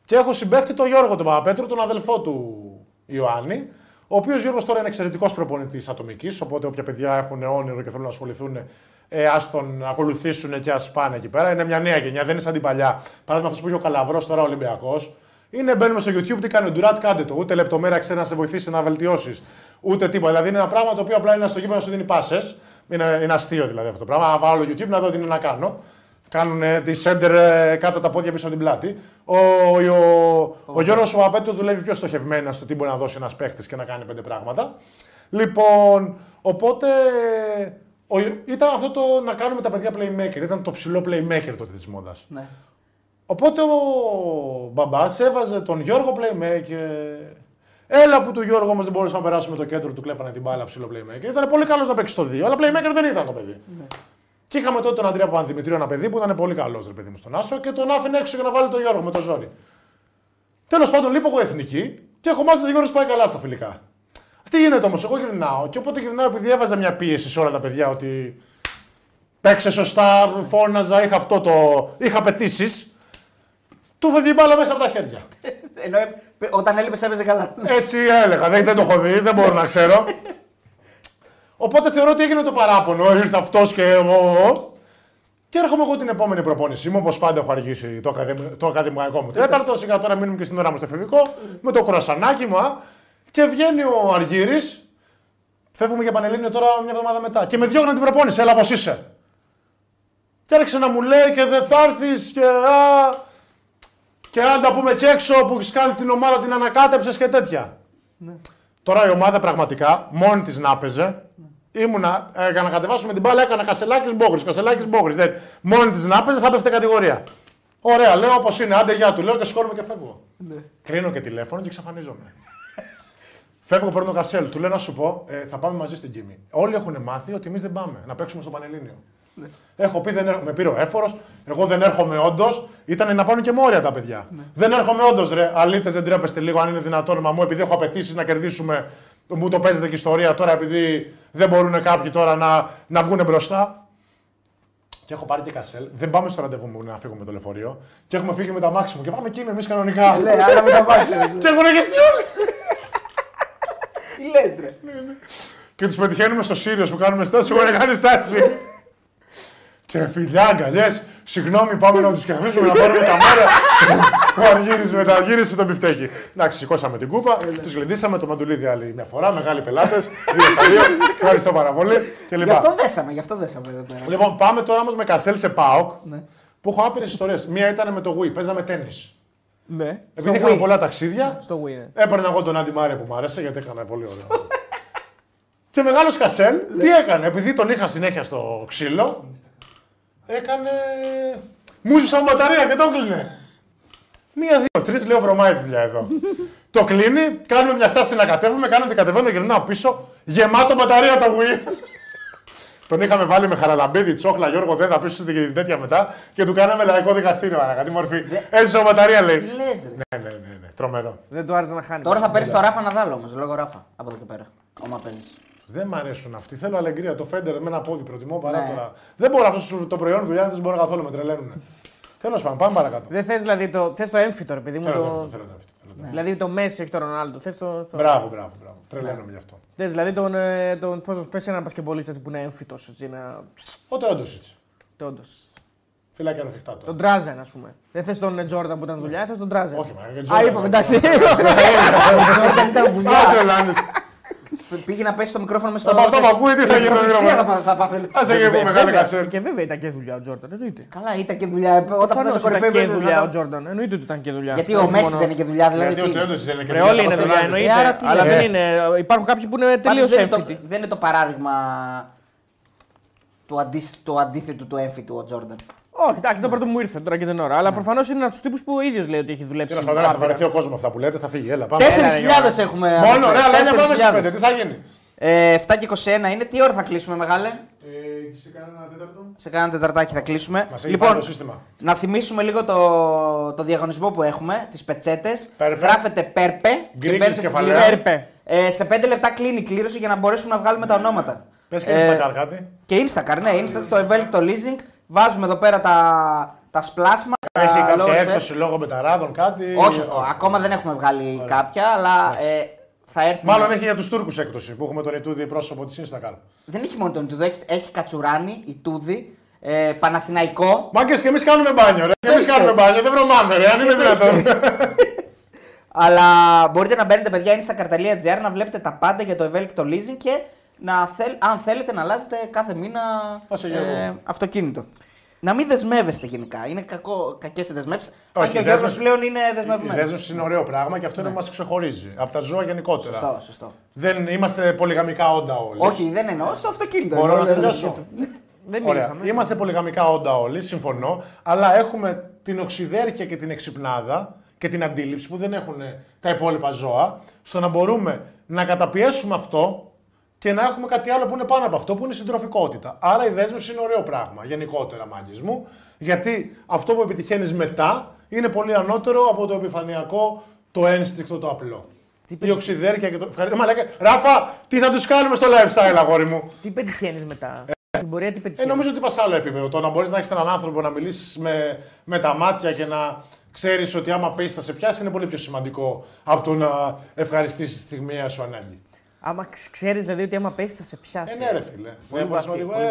Και έχω συμπαίχτη τον Γιώργο τον Παπαπέτρου, τον αδελφό του Ιωάννη. Ο οποίος Γιώργος τώρα είναι εξαιρετικός προπονητής ατομικής. Οπότε όποια παιδιά έχουν όνειρο και θέλουν να ασχοληθούν, ας τον ακολουθήσουν και ας πάνε εκεί πέρα. Είναι μια νέα γενιά, δεν είναι σαν την παλιά. Παράδειγμα, αυτό που είχε ο Καλαβρός, τώρα Ολυμπιακός. Είναι μπαίνουμε στο YouTube, τι κάνει ο Ντουράτ, κάντε το. Ούτε λεπτομέρεια ξέρει να σε βοηθήσει να βελτιώσεις, ούτε τίποτα. Δηλαδή είναι ένα πράγμα το οποίο απλά είναι στο γήπεδο να σου δίνει πάσες. Είναι αστείο δηλαδή αυτό το πράγμα. Να βάλω YouTube να δω τι είναι να κάνω. Κάνουν τη σέντερ κάτω τα πόδια πίσω από την πλάτη. Ο Γιώργος ο Απέτου δουλεύει πιο στοχευμένα στο τι μπορεί να δώσει ένας παίχτης και να κάνει 5 πράγματα. Λοιπόν, οπότε. Ήταν αυτό το να κάνουμε τα παιδιά playmaker. Ήταν το ψηλό playmaker τότε της μόδας. Ναι. Οπότε ο μπαμπάς έβαζε τον Γιώργο playmaker. Έλα που του Γιώργου όμως δεν μπορούσαμε να περάσουμε το κέντρο, του κλέπανε την μπάλα ψηλό playmaker. Ήταν πολύ καλός να παίξει στο 2, αλλά playmaker δεν ήταν το παιδί. Ναι. Και είχαμε τότε τον Αντρέα Παπανδημητρίου, ένα παιδί που ήταν πολύ καλός ρε παιδί μου στον Άσο και τον άφηνε έξω για να βάλει τον Γιώργο με το ζόρι. Τέλος πάντων, λείπω εγώ εθνική και έχω μάθει ότι ο Γιώργος πάει καλά στα φιλικά. Τι γίνεται όμως, εγώ γυρνάω και οπότε γυρνάω επειδή έβαζα μια πίεση σε όλα τα παιδιά ότι παίξε σωστά, φώναζα, είχα αυτό το. Είχα απαιτήσεις. Του φεύγει η μπάλα μέσα από τα χέρια. Ενώ όταν έλειπες έπαιζε καλά. Έτσι έλεγα, δεν το έχω δει, δεν μπορώ να ξέρω. Οπότε θεωρώ ότι έγινε το παράπονο, ήρθε αυτός και εγώ. Και έρχομαι εγώ την επόμενη προπόνηση μου, όπως πάντα έχω αργήσει το ακαδημαϊκό μου τέταρτο. Σιγά τώρα μείνουμε και στην ώρα μου στο εφηβικό, με το κρουασανάκι μου. Και βγαίνει ο Αργύρης, φεύγουμε για Πανελλήνιο τώρα μια εβδομάδα μετά. Και με διώχνει την προπόνηση, έλα πως είσαι. Και άρχισε να μου λέει και δεν θα έρθεις και. Και αν τα πούμε και έξω που έχεις κάνει την ομάδα, την ανακάτεψες και τέτοια. Ναι. Τώρα η ομάδα πραγματικά μόνη της να παίζε. Ναι. Ήμουνα, για να κατεβάσουμε την μπάλα, έκανα Κασελάκης Μπόγκρης. Δηλαδή, μόνη της να παίζε, θα πέφτει κατηγορία. Ωραία, λέω όπως είναι, άντε γεια του, λέω και σκόρουμε και φεύγω. Ναι. Κρίνω και τηλέφωνο και εξαφανίζομαι. Φεύγω, παίρνω Κασέλ, του λέω να σου πω, θα πάμε μαζί στην Κίμη. Όλοι έχουν μάθει ότι εμείς δεν πάμε να παίξουμε στο Πανελλήνιο. Ναι. Έχω πει, με πήρε ο έφορος, εγώ δεν έρχομαι όντως. Ήταν να πάνε και μόρια τα παιδιά. Ναι. Δεν έρχομαι όντως, ρε. Αλήτες, δεν τρέπεστε λίγο, αν είναι δυνατόν, μα μου, επειδή έχω απαιτήσεις να κερδίσουμε. Μου το παίζετε και ιστορία τώρα, επειδή δεν μπορούν κάποιοι τώρα να βγουν μπροστά. Και έχω πάρει και Κασέλ. Δεν πάμε στο ραντεβού μου να φύγουμε το λεωφορείο. Και έχουμε φύγει με τα μάξι μου και πάμε Κίμη εμείς κανονικά. Ναι, άρα με τα μάξι. Και έχουν αγιαστεί όλοι. Τι λες, ρε. Και τους πετυχαίνουμε στο Σύριος που κάνουμε στάση, εγώ να κάνει στάση. Και φιλιά, αγκαλιές, Συγγνώμη, πάμε να τους κερδίσουμε, να πάρουμε τα μέρα. Γύρισε το μπιφτέκι. Εντάξει, σηκώσαμε την κούπα, τους γλεντήσαμε το μαντουλίδι άλλη μια φορά. Μεγάλοι πελάτες, ευχαριστώ πάρα πολύ. Γι' αυτό δέσαμε, Λοιπόν, πάμε τώρα όμως με Κασέλ σε ΠΑΟΚ που έχω άπειρες ιστορίες. Μία ήταν με το Wii, παίζαμε τέννις. Ναι. Επειδή είχαμε πολλά ταξίδια, έπαιρνα εγώ τον Άντι Μάρια που μου άρεσε γιατί έκανα πολύ ωραία. Και μεγάλος Κασέλ, τι έκανε, επειδή τον είχα συνέχεια στο ξύλο, έκανε. Μούζουσα μπαταρία και το κλείνε. 1, 2, 3, λέω βρωμάει δουλειά εδώ. Το κλείνει, κάνουμε μια στάση να κατέβουμε, κάνετε κατεβαίνω, γυρνάω πίσω, γεμάτο μπαταρία το Wii. Τον είχαμε βάλει με Χαραλαμπίδη, Τσόχλα, Γιώργο Δέντα πίσω στην τέτοια μετά και του κάναμε λαϊκό δικαστήριο. Ανακατή μορφή. Έζησε μπαταρία λέει. Ναι. Τρομερό. Δεν του άρεσε να χάνει. Τώρα θα παίρνει το Ράφα Ναδάλ όμως, λόγω Ράφα από εδώ και πέρα. Όμα παίζει. Δεν μ' αρέσουν αυτοί. Θέλω αλεγκρία. Το Φέντερ με ένα πόδι προτιμώ παρά ναι. Τώρα. Δεν μπορώ αυτό το προϊόν δουλειά, δεν μπορώ καθόλου, με τρελαίνουν. Θέλω να πάμε παρακάτω. Δεν θε δηλαδή το έμφυτο, επειδή μου το. Δηλαδή το Μέσι έχει το Ρονάλντο. Μπράβο. Τρελαίνομαι γι' αυτό. Θε δηλαδή τον. Πώ πε έναν πασκεμπολίστα που είναι έμφυτο. Ο Τόντο. Φυλάκια αναφιχτά τώρα. Τον Τράζεν, α πούμε. Δεν θε τον Τζόρνταν που ήταν δουλειά, θε τον Τράζεν. Όχι, μα. Α, είπαμε εντάξει. Πήγε να πέσει το μικρόφωνο με στο Τζόρνταν. Αυτό που ακούει, τι θα γίνει με το μικρόφωνο. Θα σε γεύω μεγάλη Κασέλ. Και βέβαια ήταν και δουλειά ο Τζόρνταν. Καλά, ήταν και δουλειά. Όταν φτάσαμε στο κορυφαίο ήταν και δουλειά ο Τζόρνταν. Εννοείται ότι ήταν και δουλειά. Γιατί ο Μέση δεν είναι και δουλειά, δηλαδή. Όλοι είναι δουλειά, εννοείται. Αλλά δεν είναι. Υπάρχουν κάποιοι που είναι τελείως έμφυτοι. Δεν είναι το παράδειγμα του αντίθετου του έμφυτου ο Τζόρνταν. Όχι, εντάξει, το πρώτο μου ήρθε τώρα και την ώρα. Αλλά προφανώς είναι από τους τύπους που ο ίδιος λέει ότι έχει δουλέψει. Κύριε Φαντάρα, θα βαρεθεί ο κόσμος αυτά που λέτε, θα φύγει. Έλα, πάμε. 4.000 έχουμε. Μόνο, ρε, αλλά πάμε στις 5. Τι θα γίνει. 7:21 είναι, τι ώρα θα κλείσουμε, μεγάλε. Σε κανένα τέταρτο. Σε κανένα τεταρτάκι θα κλείσουμε. Λοιπόν, να θυμίσουμε λίγο το διαγωνισμό που έχουμε, τις πετσέτες. Γράφετε Πέρπε. Γκρίνεις κεφαλαία. Σε 5 λεπτά κλείνει η κλήρωση για να μπορέσουμε να βγάλουμε τα ονόματα. Πες και instacar κάτι. Και instacar, ναι, instacar το ευέλικτο leasing. Βάζουμε εδώ πέρα τα σπλάσματα. Έχει κάποια έκδοση λόγω μεταράδων, κάτι. Όχι, ακόμα δεν έχουμε βγάλει κάποια, αλλά θα έρθει. Μάλλον έχει για τους Τούρκους έκδοση που έχουμε τον Ιτούδη πρόσωπο της Instagram. Δεν έχει μόνο τον Ιτούδη, έχει Κατσουράνη, Ιτούδη, Παναθηναϊκό. Μάγκες και εμείς κάνουμε μπάνιο, ρε. Και εμείς κάνουμε μπάνιο, δεν βρωμάμε, ρε, αν είναι δυνατόν. Αλλά μπορείτε να μπαίνετε, παιδιά, instacar.gr να βλέπετε τα πάντα για το ευέλικτο leasing και. Αν θέλετε να αλλάζετε κάθε μήνα αυτοκίνητο. Να μην δεσμεύεστε γενικά. Είναι κακές οι δεσμεύσεις. Αν και ο Γιώργος πλέον είναι δεσμευμένος. Η δέσμευση είναι ωραίο πράγμα και αυτό είναι που μας ξεχωρίζει από τα ζώα γενικότερα. Σωστό. Δεν είμαστε πολυγαμικά όντα όλοι. Όχι, δεν εννοώ. Στο αυτοκίνητο. Μπορώ να τελειώσω. Δεν μιλήσαμε. Είμαστε πολυγαμικά όντα όλοι, συμφωνώ. Αλλά έχουμε την οξυδέρκεια και την εξυπνάδα και την αντίληψη που δεν έχουν τα υπόλοιπα ζώα στο να μπορούμε να καταπιέσουμε αυτό. Και να έχουμε κάτι άλλο που είναι πάνω από αυτό, που είναι συντροφικότητα. Άρα η δέσμευση είναι ωραίο πράγμα, γενικότερα, μάγκες μου, γιατί αυτό που επιτυχαίνεις μετά είναι πολύ ανώτερο από το επιφανειακό, το ένστικτο, το απλό. Η οξυδέρκεια και το. Ράφα, τι θα τους κάνουμε στο lifestyle, αγόρι μου. Τι πετυχαίνεις μετά. Νομίζω ότι πας άλλο επίπεδο. Το να μπορείς να έχεις έναν άνθρωπο να μιλήσεις με τα μάτια και να ξέρεις ότι άμα πεις θα σε πιάσει είναι πολύ πιο σημαντικό από το να ευχαριστήσεις τη στιγμιαία σου ανάγκη. Άμα ξέρεις δηλαδή ότι άμα πέσει θα σε πιάσει. Ναι, ρε φίλε.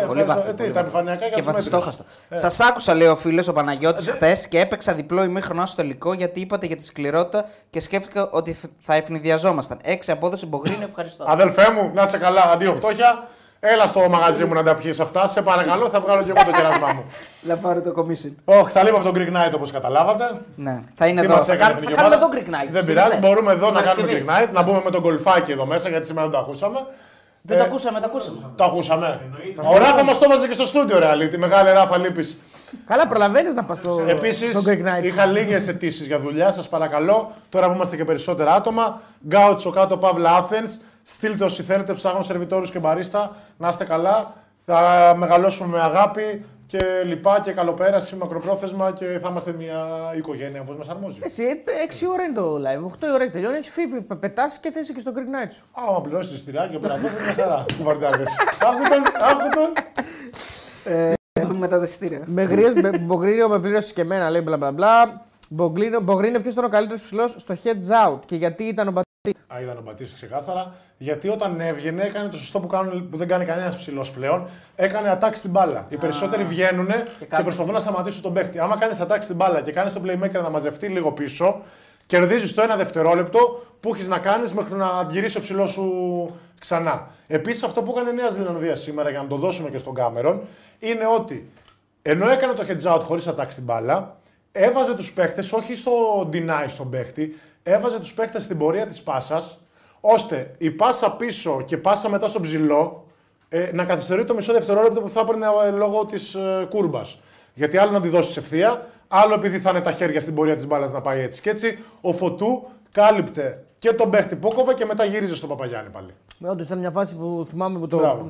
Πολύ βαθύ. Τα επιφανειακά και βαθιστόχαστο. Σας άκουσα, λέει ο φίλος ο Παναγιώτης χθες και έπαιξα διπλό ημίχρονο στο τελικό γιατί είπατε για τη σκληρότητα και σκέφτηκα ότι θα ευνηδιαζόμασταν. 6 απόδοση Μποχωρίδη, ευχαριστώ. Αδελφέ μου, να είσαι καλά, αντίο φτώχεια. Έλα στο μαγαζί μου να τα πιείς αυτά. Σε παρακαλώ, θα βγάλω και εγώ το κεράσμά μου. Να πάρω το κομίσιν. Όχι, θα λείπω από τον Greek Night όπως καταλάβατε. Ναι, θα είναι εδώ. Θα κάνουμε εδώ Greek Night. Δεν πειράζει, μπορούμε εδώ να κάνουμε Greek Night. Να μπούμε με τον κολφάκι εδώ μέσα γιατί σήμερα δεν το ακούσαμε. Δεν το ακούσαμε, Το ακούσαμε. Ο Ράφα μας το βάζει και στο στούντιο, ρε αλήτη. Μεγάλη Ράφα, λείπεις. Καλά, προλαβαίνεις να πας στο Greek Night. Επίσης, είχα λίγες αιτήσεις για δουλειά. Σας παρακαλώ, τώρα που είμαστε και περισσότερα άτομα, γκάουτσο κάτω Παύλα Athens. Στείλτε όσοι θέλετε, ψάχνω σερβιτόρους και μπαρίστα, να είστε καλά, θα μεγαλώσουμε με αγάπη και λοιπά και καλοπέραση, μακροπρόθεσμα και θα είμαστε μια οικογένεια όπως μας αρμόζει. Εσύ 6 ώρα είναι το live, 8 ώρα έχει τελειώνει, έχεις φύγει, πετάσεις και θες και στο Greek Night σου. Άμα πληρώσεις τη στηράκια, περατώ, θα είναι χαρά, κουβαρτάδες. Άκου τον. Μετά τα στήρια. Μπογρίνιο με πλήρωσες και εμένα, λέει μπλα μπλα μπλα. Μπογρίνιο ποιος ήταν ο καλύτερος ψηλός στο heads out και γιατί ήταν ο Ήταν ο Μπατίστα ξεκάθαρα. Γιατί όταν έβγαινε, έκανε το σωστό που δεν κάνει κανένας ψηλός πλέον. Έκανε ατάξη στην μπάλα. Οι περισσότεροι βγαίνουν και προσπαθούν να σταματήσουν τον παίχτη. Άμα κάνεις ατάξη στην μπάλα και κάνεις τον playmaker να μαζευτεί λίγο πίσω, κερδίζεις το ένα δευτερόλεπτο που έχεις να κάνεις μέχρι να γυρίσει ο ψηλός σου ξανά. Επίσης, αυτό που έκανε η Νέα Ζηλανδία σήμερα, για να το δώσουμε και στον Κάμερον, είναι ότι ενώ έκανε το head out χωρίς ατάξη στην μπάλα, έβαζε τους παίχτες όχι στο deny στον παίχτη. Έβαζε τους παίχτες στην πορεία της πάσας, ώστε η πάσα πίσω και πάσα μετά στον ψηλό να καθυστερεί το μισό δευτερόλεπτο που θα έπαιρνε λόγω της κούρμπας. Γιατί άλλο να τη δώσεις ευθεία, άλλο επειδή θα είναι τα χέρια στην πορεία της μπάλας να πάει έτσι και έτσι. Ο Φωτού κάλυπτε και τον παίχτη που κόβε και μετά γύριζε στον Παπαγιάννη πάλι. Όντως ήταν μια φάση που θυμάμαι που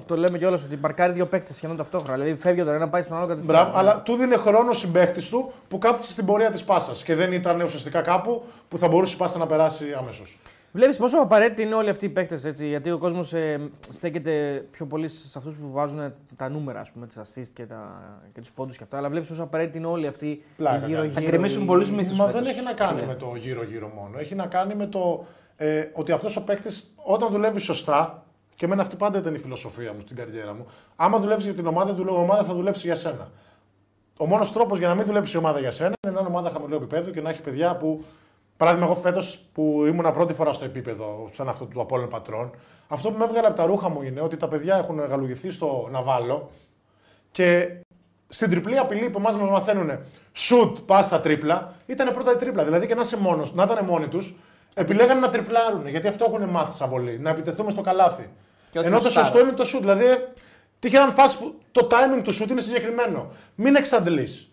το λέμε κιόλας ότι παρκάρει δύο παίχτες σχεδόν ταυτόχρονα. Δηλαδή φεύγει τον ένα, πάει στον άλλο κατευθείαν. Μπράβο, αλλά του δίνει χρόνο ο συμπαίχτης του που κάθισε στην πορεία της πάσας και δεν ήταν ουσιαστικά κάπου που θα μπορούσε η πάσα να περάσει αμέσως. Βλέπεις πόσο απαραίτητοι είναι όλοι αυτοί οι παίχτες, έτσι, γιατί ο κόσμος στέκεται πιο πολύ σε αυτούς που βάζουν τα νούμερα, ας πούμε, τις assist και τους πόντους και αυτά. Αλλά βλέπεις πόσο απαραίτητοι είναι όλοι αυτοί γύρω-γύρω. Θα κρεμίσουν πολλούς μύθους. Μα δεν έχει να κάνει με το γύρω-γύρω μόνο. Έχει να κάνει με το ότι αυτός ο παίχτης όταν δουλεύει σωστά, και εμένα αυτή πάντα ήταν η φιλοσοφία μου στην καριέρα μου, άμα δουλεύεις για την ομάδα, η ομάδα θα δουλέψει για σένα. Ο μόνος τρόπος για να μην δουλέψει η ομάδα για σένα είναι να είναι ομάδα χαμηλού επίπεδου και να έχει παιδιά που. Παράδειγμα, εγώ φέτος που ήμουνα πρώτη φορά στο επίπεδο, σαν αυτό του Απόλλων Πατρών, αυτό που με έβγαλε από τα ρούχα μου είναι ότι τα παιδιά έχουν γαλουγηθεί στο Ναβάλο και στην τριπλή απειλή που εμάς μας μαθαίνουν shoot, πάσα, τρίπλα, ήταν πρώτα η τρίπλα. Δηλαδή και να ήταν μόνοι τους, επιλέγανε να τριπλάρουν γιατί αυτό έχουν μάθει σαν πολύ, να επιτεθούμε στο καλάθι. Ενώ το σωστό είναι το shoot. Δηλαδή, τύχαιναν φάσεις που το timing του shoot είναι συγκεκριμένο. Μην εξαντλείς.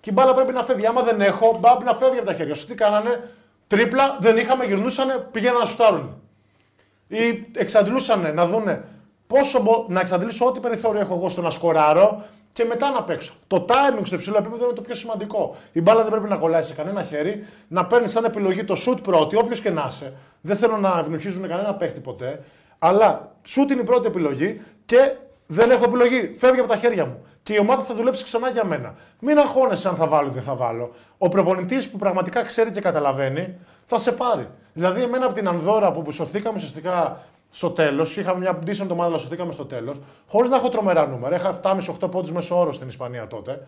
Και η μπάλα πρέπει να φεύγει. Άμα δεν έχω, μπαμπ να φεύγει από τα χέρια σου. Τι κάνανε, τρίπλα, δεν είχαμε, γυρνούσανε, πήγαιναν να σουτάρουν. Ή εξαντλούσανε να δούνε πόσο να εξαντλήσω ό,τι περιθώριο έχω εγώ στο να σκοράρω και μετά να παίξω. Το timing στο υψηλό επίπεδο είναι το πιο σημαντικό. Η μπάλα δεν πρέπει να κολλάει σε κανένα χέρι, να παίρνει σαν επιλογή το shoot πρώτη, όποιο και να είσαι. Δεν θέλω να ευνοχίζουν κανένα παίχτη ποτέ. Αλλά shoot είναι η πρώτη επιλογή και δεν έχω επιλογή. Φεύγει από τα χέρια μου. Και η ομάδα θα δουλέψει ξανά για μένα. Μην αγχώνεσαι αν θα βάλω ή δεν θα βάλω. Ο προπονητής που πραγματικά ξέρει και καταλαβαίνει θα σε πάρει. Δηλαδή, εμένα από την Ανδώρα που σωθήκαμε ουσιαστικά στο τέλος, είχαμε μια decent ομάδα, αλλά σωθήκαμε στο τέλος, χωρίς να έχω τρομερά νούμερα. Είχα 7,5-8 πόντους μέσο όρο στην Ισπανία τότε.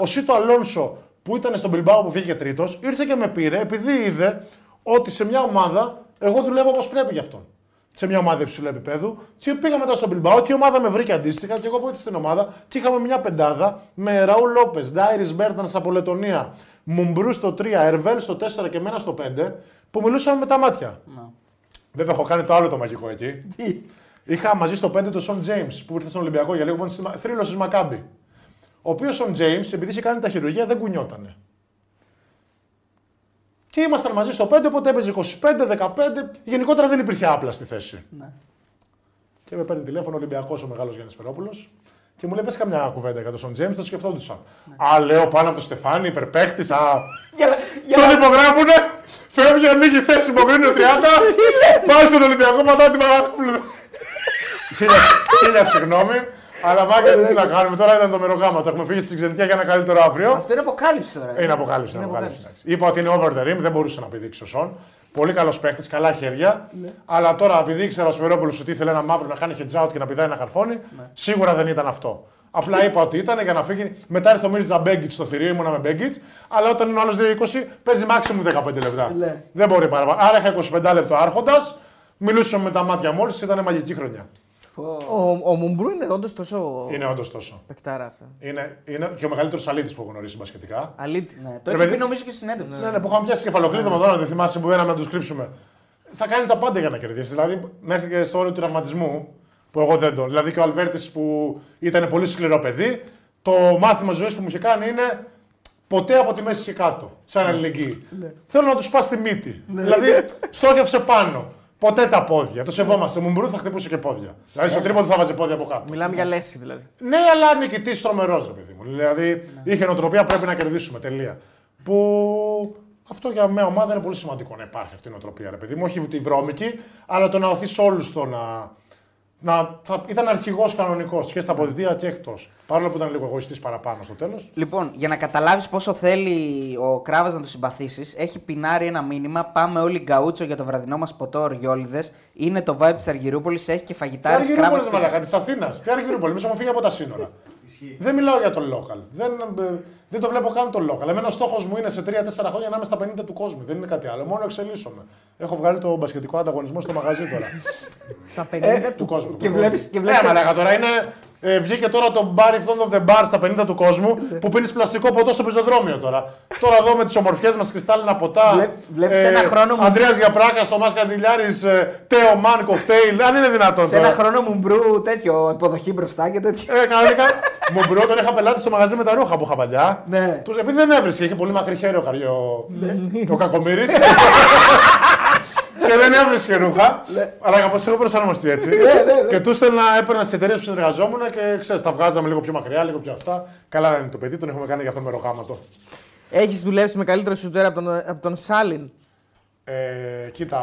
Ο Σίτο Αλόνσο που ήταν στον Μπιλμπάο που βγήκε τρίτος, ήρθε και με πήρε επειδή είδε ότι σε μια ομάδα εγώ δουλεύω όπως πρέπει για αυτόν. Σε μια ομάδα υψηλού επίπεδου και πήγα μετά στον Μπιλμπάο και η ομάδα με βρήκε αντίστοιχα και εγώ βοήθησα την ομάδα και είχαμε μια πεντάδα με Ραούλ Λόπες, Ντάιρις Μπέρνταν από Λετωνία, Μουμπρού στο 3, Ερβέλ στο 4 και εμένα στο 5 που μιλούσαμε με τα μάτια. No. Βέβαια έχω κάνει το άλλο το μαγικό εκεί. Είχα μαζί στο 5 τον Σον Τζέιμς που ήρθε στον Ολυμπιακό για λίγο, θρύλος της Μακάμπη. Ο οποίος Σον Τζέιμς επειδή είχε κάνει τα χειρουργία δεν κουνιότανε. Και ήμασταν μαζί στο 5, οπότε έπαιζε 25, 15, γενικότερα δεν υπήρχε άπλα στη θέση. Ναι. Και με παίρνει τηλέφωνο ο Ολυμπιακός ο μεγάλος Γιάννης Φερόπουλος και μου λέει: πες καμιά κουβέντα για τον Σον Τζέιμς, το σκεφτόντουσα. Ναι. Α, λέω πάνω από το Στεφάνι, υπερπαίχτης, α. Τον υπογράφουνε, φεύγει, ανοίγει θέση, υπογρίνει 30, πάει στον Ολυμπιακό, πατάω την Παπαδόπουλου. Χίλια συγγνώμη. Αλλά μάγκε, τι να κάνουμε τώρα, ήταν το μερογάμα. Το έχουμε φύγει στην ξενιτιά για ένα καλύτερο αύριο. Αυτό είναι αποκάλυψη τώρα. Είναι αποκάλυψη. Είπα ότι είναι over the rim, δεν μπορούσε να πηδήξει ο Σον. Πολύ καλό παίχτη, καλά χέρια. Ναι. Αλλά τώρα, επειδή ήξερα ο Σφερόπουλο ότι ήθελε ένα μαύρο να κάνει head out και να πηδάει ένα καρφόνι, ναι. Σίγουρα δεν ήταν αυτό. Απλά είπα ότι ήταν για να φύγει. Μετά ήρθε ο Μίρτζα Μπέγκιτ στο θηρίο, ήμουνα με Μπέγκιτ. Αλλά όταν είναι ο άλλο 2-20, παίζει maximum 15 λεπτά. Ναι. Δεν μπορεί παραπάνω. Άρα είχα 25 λεπτό άρχοντα, μιλούσαμε με τα μάτια μόλι, ήταν μαγική χρονιά. Ο Μουμπρού είναι όντως τόσο. Είναι όντως τόσο. Πεκτάρας. Είναι και ο μεγαλύτερος αλήτης που έχω γνωρίσει μπασκετικά. Αλήτης. Ναι, το έχει πει νομίζω και συνέντευξη. Ναι, που είχαμε πιάσει κεφαλοκλείδωμα τώρα, δεν θυμάσαι που έραμε να τους κρύψουμε. Θα κάνει τα πάντα για να κερδίσει. Δηλαδή, μέχρι και στο όριο του τραυματισμού που εγώ δεν τον. Δηλαδή και ο Αλβέρτης που ήταν πολύ σκληρό παιδί, το μάθημα ζωής που μου είχε κάνει είναι. Ποτέ από τη μέση και κάτω. Σαν ελληνική. Ναι. Θέλω να του πα στη μύτη. Ναι. Δηλαδή, στόχευσε πάνω. Ποτέ τα πόδια. Το σεβόμαστε. Ο Μουμπρού θα χτυπούσε και πόδια. Δηλαδή στο τρίποντο θα βάζει πόδια από κάτω. Μιλάμε για λέση δηλαδή. Ναι, αλλά νικητής τρομερός, ρε παιδί μου. Δηλαδή είχε νοοτροπία, πρέπει να κερδίσουμε. Τελεία. Που αυτό για μια ομάδα είναι πολύ σημαντικό να υπάρχει αυτή η νοοτροπία, ρε παιδί μου. Όχι τη βρώμικη, αλλά το να οθείς όλους στο να Ήταν αρχηγός κανονικός και στα αποδυτήρια και εκτός. Παρόλο που ήταν λίγο εγωιστής παραπάνω στο τέλος. Λοιπόν, για να καταλάβεις πόσο θέλει ο Κράβας να το συμπαθήσεις, έχει πινάρει ένα μήνυμα. Πάμε όλοι γκαούτσο για το βραδινό μας ποτό, οριόλιδες. Είναι το vibe της Αργυρούπολης, έχει και φαγητάρες. Ποια Αργυρούπολη δεν μαλάκα, της Αθήνας. Ποια Αργυρούπολη, εμείς έχουμε φύγει από τα σύνορα. Δεν μιλάω για τον local. Δεν το βλέπω καν τον local. Εμένα ο στόχος μου είναι σε 3-4 χρόνια να είμαι στα 50 του κόσμου. Δεν είναι κάτι άλλο. Μόνο εξελίσσομαι. Έχω βγάλει το μπασκετικό ανταγωνισμό στο μαγαζί τώρα. Στα 50 του κόσμου. Και βλέπεις. Μαλάκα τώρα είναι. Βγήκε τώρα το bar in front of the bar στα 50 του κόσμου που πίνεις πλαστικό ποτό στο πεζοδρόμιο τώρα. Τώρα εδώ με τις ομορφιές μας, κρυστάλλινα ποτά. Βλέπεις ένα χρόνο. Αντρέας Γιαπράκα στο Μάσκα Ντιλιάρης, Τέο Μαν κοκτέιλ. Αν είναι δυνατόν. Σε ένα χρόνο Μουμπρού τέτοιο, υποδοχή μπροστά και τέτοιο. Κανονικά. Μουμπρού τον είχα πελάτη στο μαγαζί με τα ρούχα που είχα παλιά. Ναι. Επειδή δεν έβρισκε, είχε πολύ μακρύ χέρι ο Κακομοίρης. Και δεν έβρισκε ρούχα, αλλά κάπως έχω προσαρμοστεί έτσι. Και του έπαιρνα τις εταιρείες που συνεργαζόμουν και ξέρεις, τα βγάζαμε λίγο πιο μακριά, λίγο πιο αυτά. Καλά να είναι το παιδί, τον έχουμε κάνει για αυτό με ρογάματο. Έχεις δουλέψει με καλύτερο σουτέρ από τον Σάλιν. Κοίτα,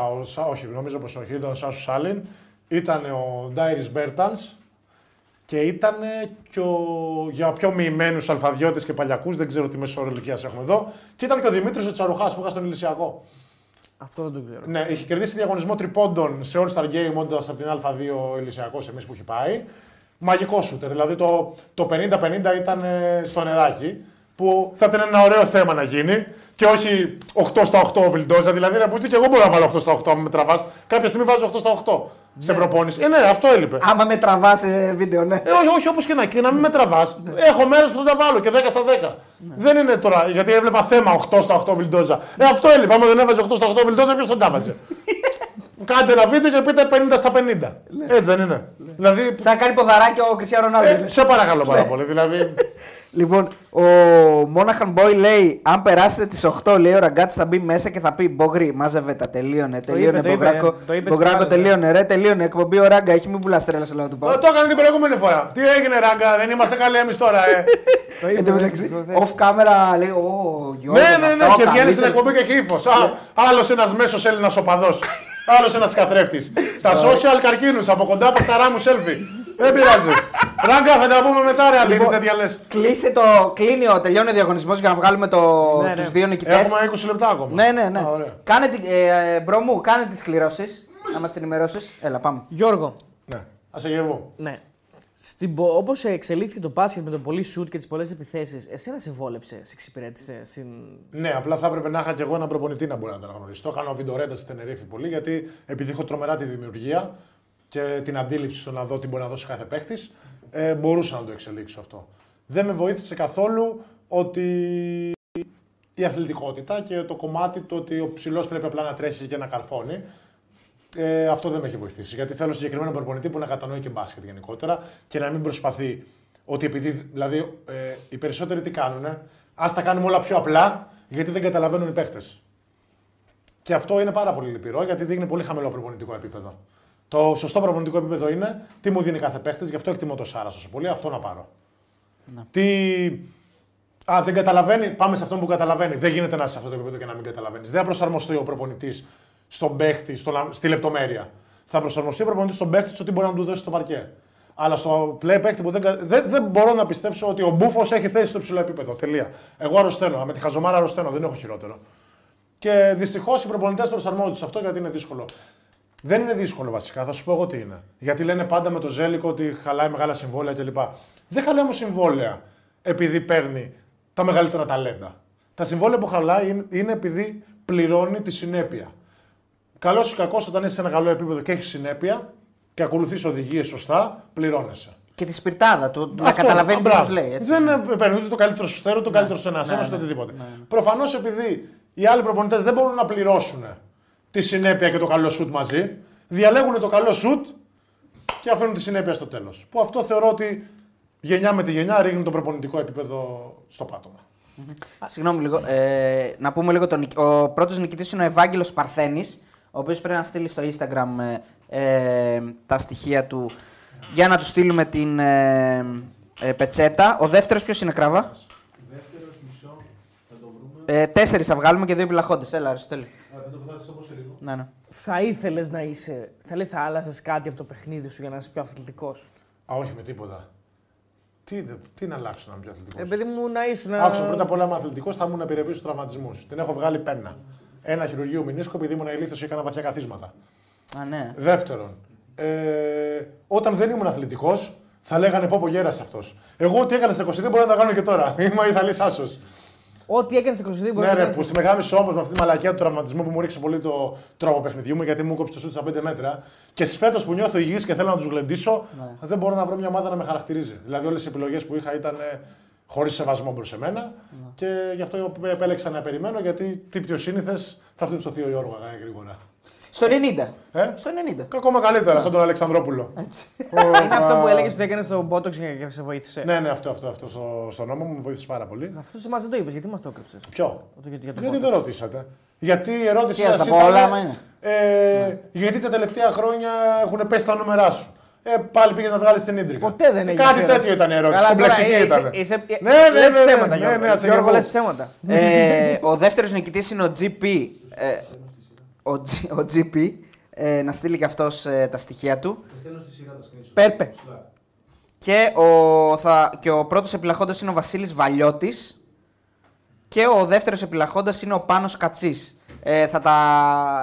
όχι, νομίζω πως όχι. Ήταν ο Σάσου Σάλιν, ήταν ο Ντάιρις Μπέρτανς και ήταν και για πιο μοιημένους αλφαδιώτες και παλιακούς, δεν ξέρω τι μέσο όρο ηλικίας έχουμε εδώ. Και ήταν και ο Δημήτρης ο Τσαρουχάς που είχα στον Ηλυσιακό. Αυτό δεν το ξέρω. Ναι, είχε κερδίσει διαγωνισμό τριπώντων σε All Star Game όντας από την Α2 Ηλυσιακός εμείς που είχε πάει. Μαγικό σούτερ, δηλαδή το 50-50 ήταν στο νεράκι, που θα ήταν ένα ωραίο θέμα να γίνει και όχι 8-8 βιλντόζα, δηλαδή να πούτε και εγώ μπορώ να βάλω 8-8 άμα με τραβάς, κάποια στιγμή βάζω 8-8. Σε προπόνηση. Ναι, αυτό έλειπε. Άμα με τραβάς βίντεο, ναι. Όχι, όπως και να μην με τραβάς. Έχω μέρες που θα τα βάλω και 10 στα 10. Ναι. Δεν είναι τώρα, γιατί έβλεπα θέμα 8 στα 8 βιλντόζα. Αυτό έλειπε. Άμα δεν έβαζε 8 στα 8 βιλντόζα, ποιος θα τα βάζει. Κάντε ένα βίντεο και πείτε 50 στα 50. Ναι. Έτσι δεν είναι. Ναι. Δηλαδή... Σαν κάνει ποδαράκι ο Κριστιάνο Ρονάλντο. Σε παρακαλώ πάρα πολύ. Δηλαδή... Λοιπόν, ο Μόναχαν Μπόι λέει: αν περάσετε τις 8, λέει ο Ραγκάτς θα μπει μέσα και θα πει: Μπογρή, μάζευε τα. Τελείωνε. Μπογκράκο, τελείωνε. Ρε, τελείωνε. Εκπομπή ο Ράγκα, έχει μην πουλά τρέλα σε λόγο του Παπαδόπουλου. Το έκανε την προηγούμενη φορά. Τι έγινε, Ράγκα, δεν είμαστε καλοί εμείς τώρα, Εν τω μεταξύ, off camera λέει: Ω, Γιώργο. Ναι, και βγαίνει στην εκπομπή και έχει ύφο. Άλλο ένα μέσο Έλληνα οπαδό. Άλλο ένα καθρέφτη. Στα social καρκίνου από κοντά από τα ράμου σέλφι. Δεν πειράζει. Ράγκα, θα τα πούμε μετά, ρε Αλίδη, τέτοια λες. Κλείνει τελειώνει ο διαγωνισμός για να βγάλουμε τους δύο νικητές. Έχουμε 20 λεπτά ακόμα. Ναι. Μπρο μου, κάνε τις κληρώσεις, να μας ενημερώσεις. Έλα, πάμε. Γιώργο. Ναι, ας εγγεύω. Ναι. Όπως εξελίχθηκε το μπάσκετ με το πολύ σουτ και τις πολλές επιθέσεις, εσένα σε βόλεψε, σε εξυπηρέτησε. Ναι, απλά θα έπρεπε να είχα και εγώ έναν προπονητή να μπορεί να τον αναγνωριστώ. Κάνω βιντεορέντα στη Τενερίφη πολύ, γιατί επειδή έχω τρομερά τη δημιουργία και την αντίληψη στο να δω τι μπορεί να δώσει κάθε παίχτης, μπορούσα να το εξελίξω αυτό. Δεν με βοήθησε καθόλου ότι η αθλητικότητα και το κομμάτι του ότι ο ψηλός πρέπει απλά να τρέχει και να καρφώνει, αυτό δεν με έχει βοηθήσει. Γιατί θέλω συγκεκριμένο προπονητή που να κατανοεί και μπάσκετ γενικότερα και να μην προσπαθεί ότι επειδή δηλαδή, οι περισσότεροι τι κάνουνε, ας τα κάνουμε όλα πιο απλά γιατί δεν καταλαβαίνουν οι παίχτες. Και αυτό είναι πάρα πολύ λυπηρό γιατί δείχνει πολύ χαμηλό προπονητικό επίπεδο. Το σωστό προπονητικό επίπεδο είναι τι μου δίνει κάθε παίχτης, γι' αυτό εκτιμώ το Σάρα τόσο πολύ, αυτό να πάρω. Να. Τι. Δεν καταλαβαίνει, πάμε σε αυτόν που καταλαβαίνει. Δεν γίνεται να είσαι σε αυτό το επίπεδο και να μην καταλαβαίνει. Δεν θα προσαρμοστεί ο προπονητής στον παίχτη, στη λεπτομέρεια. Θα προσαρμοστεί ο προπονητής στον παίχτη στο τι μπορεί να του δώσει στο παρκέ. Αλλά στο play παίχτη που δεν μπορώ να πιστέψω ότι ο Μπούφος έχει θέση στο ψηλό επίπεδο. Τελεία. Εγώ αρρωσταίνω. Με τη χαζομάρα αρρωσταίνω. Δεν έχω χειρότερο. Και δυστυχώς οι προπονητές προσαρμόζονται σε αυτό γιατί είναι δύσκολο. Δεν είναι δύσκολο βασικά, θα σου πω εγώ τι είναι. Γιατί λένε πάντα με το Ζέλικο ότι χαλάει μεγάλα συμβόλαια κλπ. Δεν χαλάει όμως συμβόλαια επειδή παίρνει τα μεγαλύτερα ταλέντα. Τα συμβόλαια που χαλάει είναι επειδή πληρώνει τη συνέπεια. Καλός ή κακός, όταν είσαι σε ένα καλό επίπεδο και έχεις συνέπεια και ακολουθείς οδηγίες σωστά, πληρώνεσαι. Και τη σπιρτάδα του, να καταλαβαίνει τι τους λέει. Έτσι. Δεν παίρνει ούτε το καλύτερο σωστέρο, το καλύτερο σενάσενος, οτιδήποτε. Προφανώς επειδή οι άλλοι προπονητές δεν μπορούν να πληρώσουν τη συνέπεια και το καλό σουτ μαζί, διαλέγουν το καλό σουτ και αφήνουν τη συνέπεια στο τέλος. Που αυτό θεωρώ ότι γενιά με τη γενιά ρίχνει το προπονητικό επίπεδο στο πάτωμα. Συγγνώμη λίγο, να πούμε λίγο, ο πρώτος νικητής είναι ο Ευάγγελος Παρθένης, ο οποίος πρέπει να στείλει στο Instagram τα στοιχεία του για να του στείλουμε την πετσέτα. Ο δεύτερος ποιος είναι, Κράβα? Τέσσερις θα βγάλουμε και δύο επιλαχόντες. Έλα, Αριστοτέλη. Θα το βγάλεις όπως σε λίγο. Ναι, ναι. Θα ήθελες να είσαι. Θα άλλαζες κάτι από το παιχνίδι σου για να είσαι πιο αθλητικός? Α, όχι με τίποτα. Τι να αλλάξω να είμαι πιο αθλητικός? Επειδή μου να ήσουν. Άκουσα πρώτα απ' όλα, είμαι αθλητικός, θα ήμουν να περιορίσω τους τραυματισμούς. Την έχω βγάλει πένα. Ένα χειρουργείο μηνίσκο, επειδή ήμουν ηλίθιος και έκανα βαθιά καθίσματα. Α, ναι. Δεύτερον, όταν δεν ήμουν αθλητικός, θα λέγανε πω γέρασε αυτός. Εγώ ό,τι έκανα στα 22 μπορώ να τα κάνω και τώρα. Είμαι Ιταλής άσος. Ό,τι έκανε στην 22 μπορεί να κάνει. Ναι, που στη μεγάλη όμω με αυτή τη μαλακιά του τραυματισμού που μου ρίξε πολύ το τρόπο παιχνιδιού μου, γιατί μου κόψε το σούτ στα 5 μέτρα. Και σφέτος που νιώθω υγιής και θέλω να τους γλεντήσω, ναι, δεν μπορώ να βρω μια ομάδα να με χαρακτηρίζει. Δηλαδή, όλες οι επιλογές που είχα ήταν χωρίς σεβασμό προς εμένα. Ναι. Και γι' αυτό επέλεξα να περιμένω, γιατί τι πιο σύνηθες θα έρθει στο θείο Γιώργο γρήγορα. Στο 90. Στο 90. Ακόμα καλύτερα, σαν τον Αλεξανδρόπουλο. Είναι αυτό που έλεγε ότι έκανε στον Μπότοξ και σε βοήθησε. Ναι, ναι, αυτό στο νόμο μου βοήθησε πάρα πολύ. Αυτό σε εμάς δεν το είπες, γιατί μας το έκρυψες? Ποιο? Γιατί δεν ρωτήσατε? Γιατί ερώτησα σας ήταν. Γιατί τα τελευταία χρόνια έχουν πέσει τα νούμερά σου. Πάλι πήγες να βγάλεις την ίντρικα. Ποτέ δεν έγινε. Κάτι τέτοιο ήταν η ερώτηση. Κομπλεξική ήταν. Λες ψέματα. Ο δεύτερος νικητής είναι ο GP. Ο GP, να στείλει και αυτός τα στοιχεία του. Πέρπε. Και ο πρώτος επιλαχόντας είναι ο Βασίλης Βαλιώτης. Και ο δεύτερος επιλαχόντας είναι ο Πάνος Κατσής. Θα τα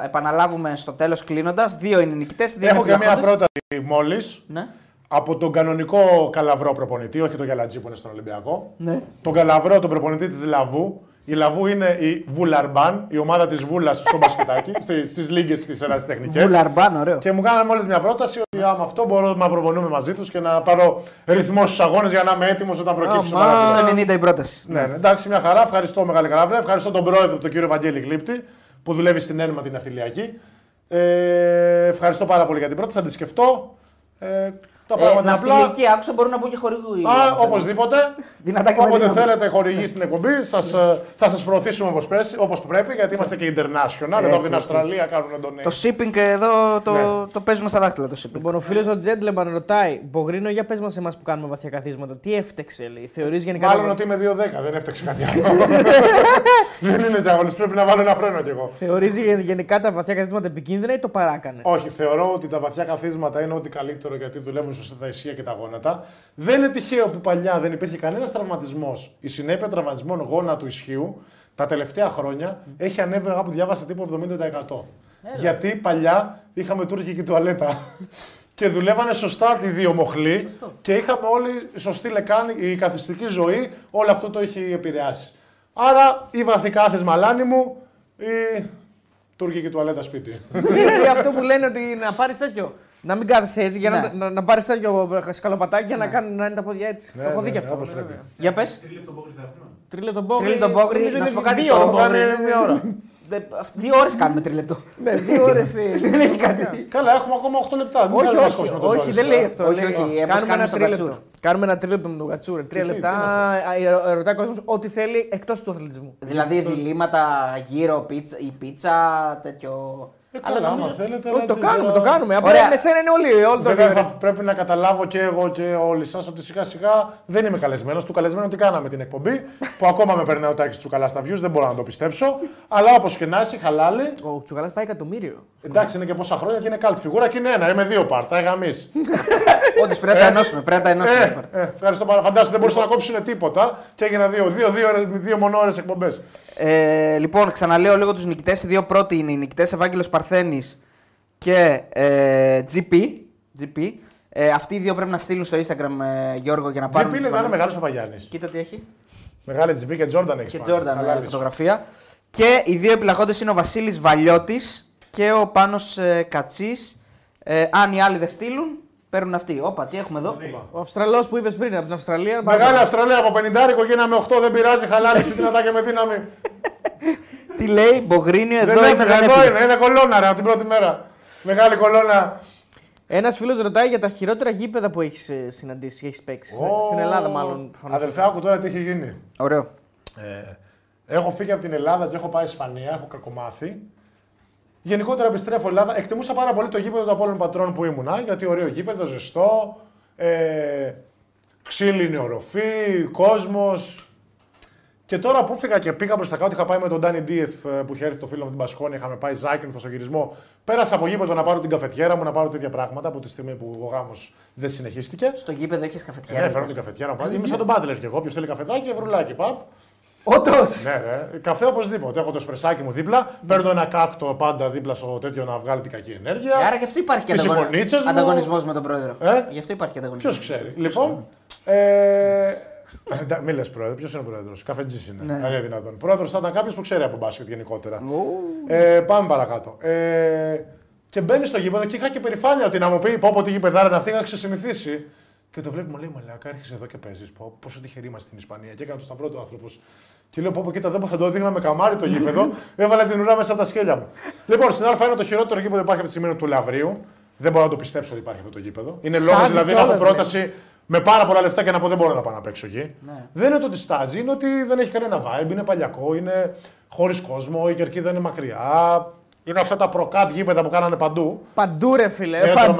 επαναλάβουμε στο τέλος κλείνοντας. Δύο είναι νικητές, δύο έχω επιλαχόντες. Έχω και μία πρόταση μόλις. Ναι. Από τον κανονικό Καλαβρό προπονητή, όχι τον Γιαλατζή που είναι στον Ολυμπιακό. Ναι. Τον Καλαβρό, τον προπονητή της Λαβού. Η Λαβού είναι η Βουλαρμπάν, η ομάδα της Βούλας στο μπασκετάκι, στις λίγες της Ελλάδας τεχνικές. Βουλαρμπάν, ωραίο. Και μου κάνανε μόλις μια πρόταση ότι άμα αυτό μπορώ να προπονούμε μαζί τους και να πάρω ρυθμό στους αγώνες για να είμαι έτοιμος όταν προκύψει. Μα 90 η πρόταση. Ναι, εντάξει, μια χαρά. Ευχαριστώ, Μεγάλη Καλαβρέα. Ευχαριστώ τον πρόεδρο, τον κύριο Βαγγέλη Γλύπτη, που δουλεύει στην Ένμα την Ναυτιλιακή. Ευχαριστώ πάρα πολύ για την πρόταση, θα τη σκεφτώ. Τα πράγματα απλά. Ναυτιλιακή άκουσα, μπορούν να μπουν και χορηγοί. Οπωσδήποτε. Όποτε θέλετε χορηγοί στην εκπομπή, θα σας προωθήσουμε όπως πρέπει, γιατί είμαστε και international. Εδώ από την Αυστραλία κάνουν τον. Το shipping εδώ το παίζουμε στα δάχτυλα. Λοιπόν, ο φίλος ο Gentleman ρωτάει, Μπογρίνο, για πες μας εμάς που κάνουμε βαθιά καθίσματα, τι έφταξε, λέει. Θεωρείς γενικά. Μάλλον ότι είμαι 2-10, δεν έφταξε κάτι άλλο. Δεν είναι διαγωνισμό, πρέπει να βάλω ένα φρένο κι εγώ. Θεωρείς γενικά τα βαθιά καθίσματα επικίνδυνα ή το παράκανες? Όχι, θεωρώ ότι τα βαθιά καθίσματα είναι ό,τι καλύτερο, γιατί δουλεύουν σωστά τα ισχύα και τα γόνατα. Δεν είναι τυχαίο που παλιά δεν υπήρχε κανένας τραυματισμός. Η συνέπεια τραυματισμών γόνατου ισχύου τα τελευταία χρόνια έχει ανέβει, που διάβασα, τύπου 70%. Γιατί παλιά είχαμε τουρκική τουαλέτα. Και δουλεύανε σωστά τη δύο μοχλή. Και είχαμε όλη σωστή λεκάνη, η καθιστική ζωή, όλο αυτό το έχει επηρεάσει. Άρα ή βαθικάθες μαλάνι μου ή τουρκική τουαλέτα σπίτι. Δηλαδή αυτό που λένε ότι να πάρεις τέτοιο. Να μην κάθεσαι έτσι, για να πάρεις τέτοιο σκαλοπατάκι για να είναι τα πόδια έτσι. Το έχω δει και αυτό. Για πες. Τρίλεπτο μπόγρι. Τρίλεπτο μπόγρι. Να σου πω κάτι, 2 ώρες. 2 ώρες κάνουμε τρίλεπτο. Ναι, 2 ώρες δεν έχει κάτι. Καλά, έχουμε ακόμα 8 λεπτά. Όχι, δεν λέει αυτό. Κάνουμε ένα τρίλεπτο με τον Κατσούρε. 3 λεπτά. Ρωτάει ο κόσμος ό,τι θέλει εκτός του αθλητισμού. Δηλαδή διλήμματα γύρω, η πίτσα, τέτοιο. Αλλά άμα θέλετε, το κάνουμε. Ωραία. Με σένα είναι όλοι. Πρέπει να καταλάβω και εγώ και όλοι σας ότι σιγά σιγά δεν είμαι καλεσμένος. Του καλεσμένου τι κάναμε την εκπομπή, που ακόμα με περνάει ο Τάκης Τσουκαλάς στα views, δεν μπορώ να το πιστέψω. Αλλά όπως και να έχει, χαλάλι. Ο Τσουκαλάς πάει εκατομμύριο. Εντάξει, είναι και πόσα χρόνια και είναι καλή φιγούρα και είναι ένα. Είμαι 2 πάρτα, εγαμής. Όντως πρέπει να τα ενώσουμε. Ευχαριστώ πάρα πολύ. Φαντάζομαι δεν μπορούσαν να κόψουν τίποτα και έγινα 2 μονόρες εκπομπές. Λοιπόν, ξαναλέω λίγο τους νικητές. Οι 2 πρώτοι είναι οι νικητές Ευάγγελος Παρθένης και GP. Αυτοί οι 2 πρέπει να στείλουν στο Instagram, Γιώργο, για να πάρουν. GP λέει να είναι μεγάλος Παπαγιάννης. Κοίτα τι έχει. Μεγάλη GP και Τζόρνταν έχει. Και Τζόρνταν φωτογραφία. Και οι 2 επιλαχόντες είναι ο Βασίλης Βαλιώτης και ο Πάνος Κατσής. Αν οι άλλοι δεν στείλουν, παίρνουν αυτοί. Όπα, τι έχουμε εδώ. Ο Αυστραλός που είπες πριν από την Αυστραλία. Μεγάλη Αυστραλία από 50, γίναμε 8, δεν πειράζει, χαλάρι την και με δύναμη. Τι λέει, Μπογρίνιο, εδώ είμαι. Εδώ είναι κολόνα, ρε, από την πρώτη μέρα. Μεγάλη κολόνα. Ένας φίλος ρωτάει για τα χειρότερα γήπεδα που έχεις συναντήσει, έχεις παίξει. Στην Ελλάδα, μάλλον. Αδελφέ, άκου τώρα τι έχει γίνει. Ωραίο. Έχω φύγει από την Ελλάδα και έχω πάει Ισπανία, έχω κακομάθει. Γενικότερα επιστρέφω Ελλάδα. Εκτιμούσα πάρα πολύ το γήπεδο του Απόλλων Πατρών που ήμουνα, γιατί ωραίο γήπεδο, ζεστό, ξύλινη οροφή, κόσμος. Και τώρα που φύγα και πήγα προς τα κάτω, είχα πάει με τον Ντάνι Ντίεθ που είχε έρθει το φίλο μου την Πασχόνη. Είχαμε πάει Ζάκινθο στο γυρισμό. Πέρασα από γήπεδο να πάρω την καφετιέρα μου, να πάρω τέτοια πράγματα από τη στιγμή που ο γάμος δεν συνεχίστηκε. Στο γήπεδο είχε καφετιέρα. Ναι, φέρνω την καφετιέρα μου. Είμαι σαν τον Μπάτλερ κι εγώ. Ποιο θέλει καφετάκι, βρουλάκι, παπ. Όντως! Ναι, ναι, καφέ οπωσδήποτε. Έχω το σπρεσάκι μου δίπλα. Παίρνω ένα κάκτο πάντα δίπλα στο τέτοιο να βγάλει την κακή ενέργεια. Άρα γι' αυτό υπάρχει και ανταγωνισμός με τον πρόεδρο. Γι' αυτό υπάρχει και ανταγωνισμός. Ποιο ξέρει. Λοιπόν. Μην λες πρόεδρο, ποιος είναι ο πρόεδρος. Καφετζής είναι. Ναι. Αν είναι δυνατόν. Πρόεδρος θα ήταν κάποιος που ξέρει από μπάσκετ γενικότερα. Πάμε παρακάτω. Και μπαίνει στο γήπεδο και είχα και περηφάνεια ότι να μου πει: πω, πω τι γήπεδάρα είναι αυτή, είχα ξεσυνηθίσει. Και το βλέπουμε, λέει: μαλάκα, άρχισε εδώ και παίζεις. Πόσο τυχεροί είμαστε στην Ισπανία. Και έκανε το σταυρό του άνθρωπος. Και λέω: πω, πω, κοίτα, δεν το δείχναμε καμάρι το γήπεδο. Έβαλα την ουρά μέσα από τα σκέλια μου. Λοιπόν, στην Α1 το χειρότερο γήπεδο υπάρχει αυτή τη στιγμή του Λαβρίου. Δεν μπορώ να το πιστέψω ότι υπάρχει αυτό το γήπεδο. Είναι λόγος δηλαδή να έχω πρόταση. Με πάρα πολλά λεφτά και να πω δεν μπορώ να πάω να παίξω εκεί. Ναι. Δεν είναι το ότι στάζει, είναι ότι δεν έχει κανένα vibe, είναι παλιακό, είναι χωρίς κόσμο, η κερκίδα είναι μακριά. Είναι αυτά τα προκάτ γήπεδα που κάνανε παντού. Παντού ρε φίλε,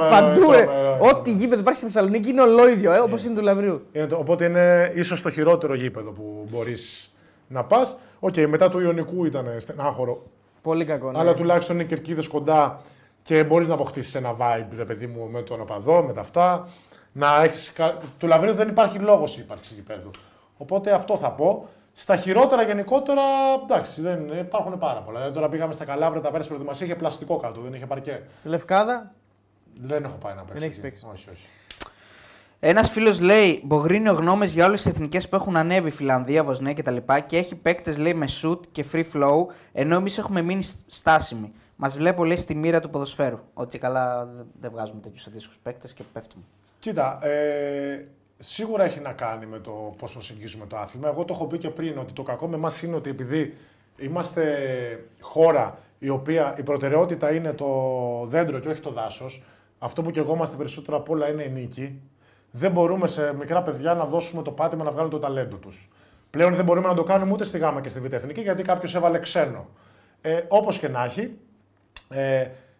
παντού ρε. Ό,τι γήπεδο υπάρχει στη Θεσσαλονίκη είναι ολόιδιο, όπως είναι του Λαβρίου. Οπότε είναι ίσως το χειρότερο γήπεδο που μπορείς να πας. Οκ, μετά του Ιωνικού ήταν στενάχωρο. Πολύ κακό. Ναι. Αλλά τουλάχιστον είναι κερκίδες κοντά και μπορείς να αποκτήσεις ένα vibe, ρε παιδί μου, με τον οπαδό, με τα αυτά. Να έχεις... Του Λαβρίου δεν υπάρχει λόγος ύπαρξη γηπέδου. Οπότε αυτό θα πω. Στα χειρότερα γενικότερα, εντάξει, δεν υπάρχουν πάρα πολλά. Δηλαδή, τώρα πήγαμε στα Καλάβρια, τα πέρασε προετοιμασία, είχε πλαστικό κάτω, δεν είχε παρκέ. Λευκάδα. Δεν έχω πάει να παίξω. Δεν έχεις παίξει. Όχι, όχι. Ένας φίλος λέει: Μπογρίνιο γνώμες για όλες τις εθνικές που έχουν ανέβει, Φιλανδία, Βοσνία κτλ. Και έχει παίκτες, λέει, με shoot και free flow, ενώ εμείς έχουμε μείνει στάσιμοι. Μας βλέπω, λέει, στη μοίρα του ποδοσφαίρου. Ότι καλά δεν βγάζουμε τέτοιους αντίστοιχους παίκτες και πέφτουμε. Κοίτα, σίγουρα έχει να κάνει με το πώς προσεγγίζουμε το άθλημα. Εγώ το έχω πει και πριν ότι το κακό με εμάς είναι ότι επειδή είμαστε χώρα η οποία η προτεραιότητα είναι το δέντρο και όχι το δάσος, αυτό που κερδόμαστε περισσότερο απ' όλα είναι η νίκη, δεν μπορούμε σε μικρά παιδιά να δώσουμε το πάτημα να βγάλουν το ταλέντο τους. Πλέον δεν μπορούμε να το κάνουμε ούτε στη ΓΑΜΑ και στη Β' Εθνική γιατί κάποιος έβαλε ξένο. Όπως και να έχει,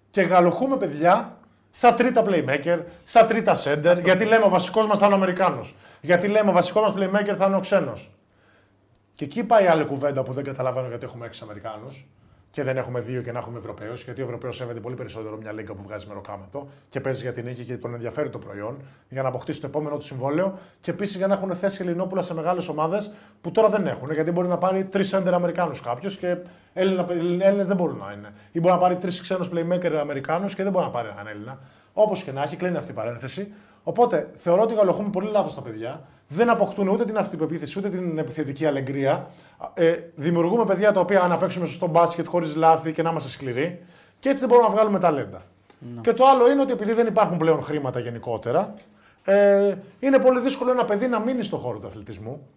και γαλοχούμε παιδιά. Σαν τρίτα playmaker, σαν τρίτα center, γιατί λέμε ο βασικός μας θα είναι ο Αμερικάνος. Γιατί λέμε ο βασικός μας playmaker θα είναι ο ξένος. Και εκεί πάει άλλη κουβέντα που δεν καταλαβαίνω γιατί έχουμε 6 Αμερικάνους και δεν έχουμε 2 και να έχουμε Ευρωπαίους. Γιατί ο Ευρωπαίος σέβεται πολύ περισσότερο μια λίγκα που βγάζει μεροκάματο και παίζει για την νίκη και τον ενδιαφέρει το προϊόν για να αποκτήσει το επόμενο του συμβόλαιο και επίσης για να έχουν θέση Ελληνόπουλα σε μεγάλες ομάδες που τώρα δεν έχουν. Γιατί μπορεί να πάρει 3 center Αμερικάνους κάποιο και Έλληνες δεν μπορούν να είναι. Ή μπορεί να πάρει 3 ξένους playmaker Αμερικάνους και δεν μπορεί να πάρει έναν Έλληνα. Όπως και να έχει, κλείνει αυτή η παρένθεση. Οπότε θεωρώ ότι γαλοχούμε πολύ λάθος τα παιδιά. Δεν αποκτούν ούτε την αυτοπεποίθηση ούτε την επιθετική αλεγκρία. Δημιουργούμε παιδιά τα οποία να παίξουμε σωστό μπάσκετ χωρίς λάθη και να είμαστε σκληροί. Και έτσι δεν μπορούμε να βγάλουμε ταλέντα. No. Και το άλλο είναι ότι επειδή δεν υπάρχουν πλέον χρήματα γενικότερα, είναι πολύ δύσκολο ένα παιδί να μείνει στον χώρο του αθλητισμού.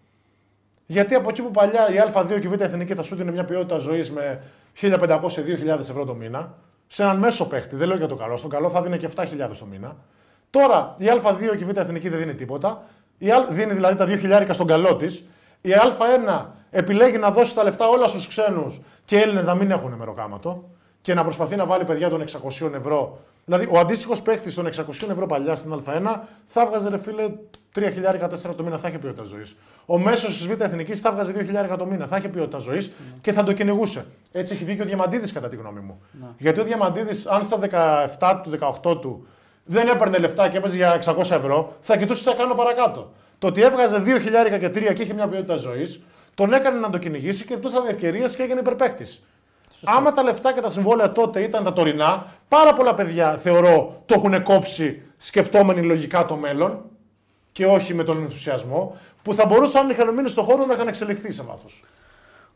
Γιατί από εκεί που παλιά η Α2 και η Β' Εθνική θα σου δίνει μια ποιότητα ζωής με 1.500-2.000 ευρώ το μήνα, σε έναν μέσο παίχτη, δεν λέω για το καλό, στον καλό θα δίνει και 7.000 το μήνα. Τώρα η Α2 και η Β' Εθνική δεν δίνει τίποτα. Δίνει δηλαδή τα 2.000 στον καλό της. Η Α1 επιλέγει να δώσει τα λεφτά όλα στους ξένους και οι Έλληνες να μην έχουν μεροκάματο και να προσπαθεί να βάλει παιδιά των 600 ευρώ. Δηλαδή, ο αντίστοιχος παίκτης των 600 ευρώ παλιά στην Α1 θα έβγαζε ρε φίλε 3.000-4.000 το μήνα, θα είχε ποιότητα ζωής. Ο μέσος της Β' Εθνικής θα έβγαζε 2.000 το μήνα, θα είχε ποιότητα ζωής και θα το κυνηγούσε. Έτσι έχει βγει και ο Διαμαντίδης, κατά τη γνώμη μου. Να. Γιατί ο Διαμαντίδης, αν στα 17 του, 18 του δεν έπαιρνε λεφτά και έπαιζε για 600 ευρώ, θα κοιτούσε τι θα κάνω παρακάτω. Το ότι έβγαζε 2.000 και 3 και είχε μια ποιότητα ζωής, τον έκανε να το κυνηγήσει και κοιτούσαν ευκαιρίες και έγινε υπερπαίκτης. Άμα τα λεφτά και τα συμβόλαια τότε ήταν τα τωρινά, πάρα πολλά παιδιά θεωρώ το έχουν κόψει σκεφτόμενοι λογικά το μέλλον και όχι με τον ενθουσιασμό, που θα μπορούσαν αν είχαν μείνει στον χώρο να είχαν εξελιχθεί σε βάθος.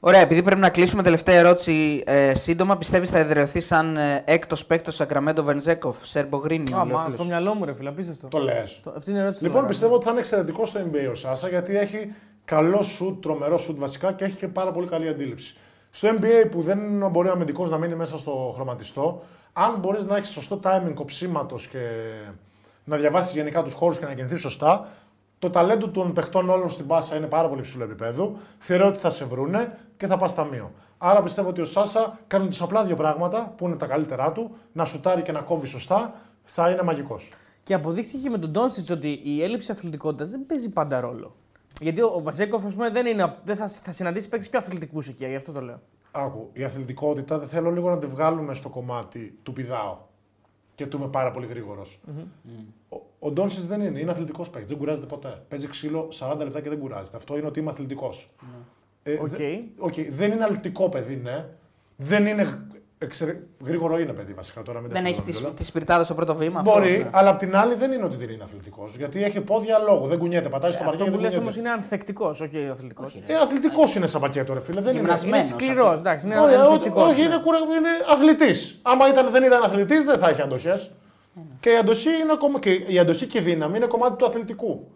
Ωραία, επειδή πρέπει να κλείσουμε τελευταία ερώτηση σύντομα, πιστεύεις θα εδραιωθεί σαν έκτος παίκτος Σακραμέντο Βατζέκοφ, Σερμπογρίνιο. Αμά, στο μυαλό μου, ρε φίλε, απίστευτο. Το λες. Αυτή είναι η ερώτηση. Λοιπόν, πιστεύω ότι θα είναι εξαιρετικό στο NBA ο Σάσα, γιατί έχει καλό σουτ, τρομερό σουτ βασικά και έχει και πάρα πολύ καλή αντίληψη. Στο NBA που δεν μπορεί ο αμυντικός να μείνει μέσα στο χρωματιστό, αν μπορείς να έχεις σωστό timing κοψίματος και να διαβάσεις γενικά τους χώρους και να κινηθείς σωστά, το ταλέντο των παιχτών όλων στην πάσα είναι πάρα πολύ υψηλό επίπεδο. Θεωρώ ότι θα σε βρούνε και θα πας ταμείο. Άρα πιστεύω ότι ο Σάσα κάνει τους απλά δύο πράγματα που είναι τα καλύτερά του, να σουτάρει και να κόβει σωστά, θα είναι μαγικός. Και αποδείχθηκε και με τον Ντόντσιτς ότι η έλλειψη αθλητικότητας δεν παίζει πάντα ρόλο. Γιατί ο Βατζέκοφ, ας πούμε, δεν θα συναντήσει παίκτες πιο αθλητικούς εκεί, γι' αυτό το λέω. Άκου, η αθλητικότητα δεν θέλω λίγο να τη βγάλουμε στο κομμάτι του πηδάω και του είμαι πάρα πολύ γρήγορος. Mm-hmm. Ο Ντόνσιτς δεν είναι, είναι αθλητικός παίκτης, δεν κουράζεται ποτέ. Παίζει ξύλο 40 λεπτά και δεν κουράζεται. Αυτό είναι ότι είμαι αθλητικός. Mm-hmm. Δεν είναι αλτικό παιδί, ναι. Δεν είναι. Γρήγορο είναι παιδί, βασικά τώρα. Δεν έχει τη σπιρτάδα στο πρώτο βήμα. Μπορεί, αυτό, ναι. Αλλά απ' την άλλη δεν είναι ότι δεν είναι αθλητικός. Γιατί έχει πόδια λόγο, δεν κουνιέται. Πατάει στο πακέτο. Αυτό που λες όμως είναι αθλητικός. Okay, αθλητικός. Αθλητικός είναι σαν πακέτο, ρε φίλε. Είναι σκληρός. Όχι, είναι αθλητής. Άμα δεν ήταν αθλητής, δεν θα έχει αντοχές. Και η αντοχή και η δύναμη είναι κομμάτι του αθλητικού.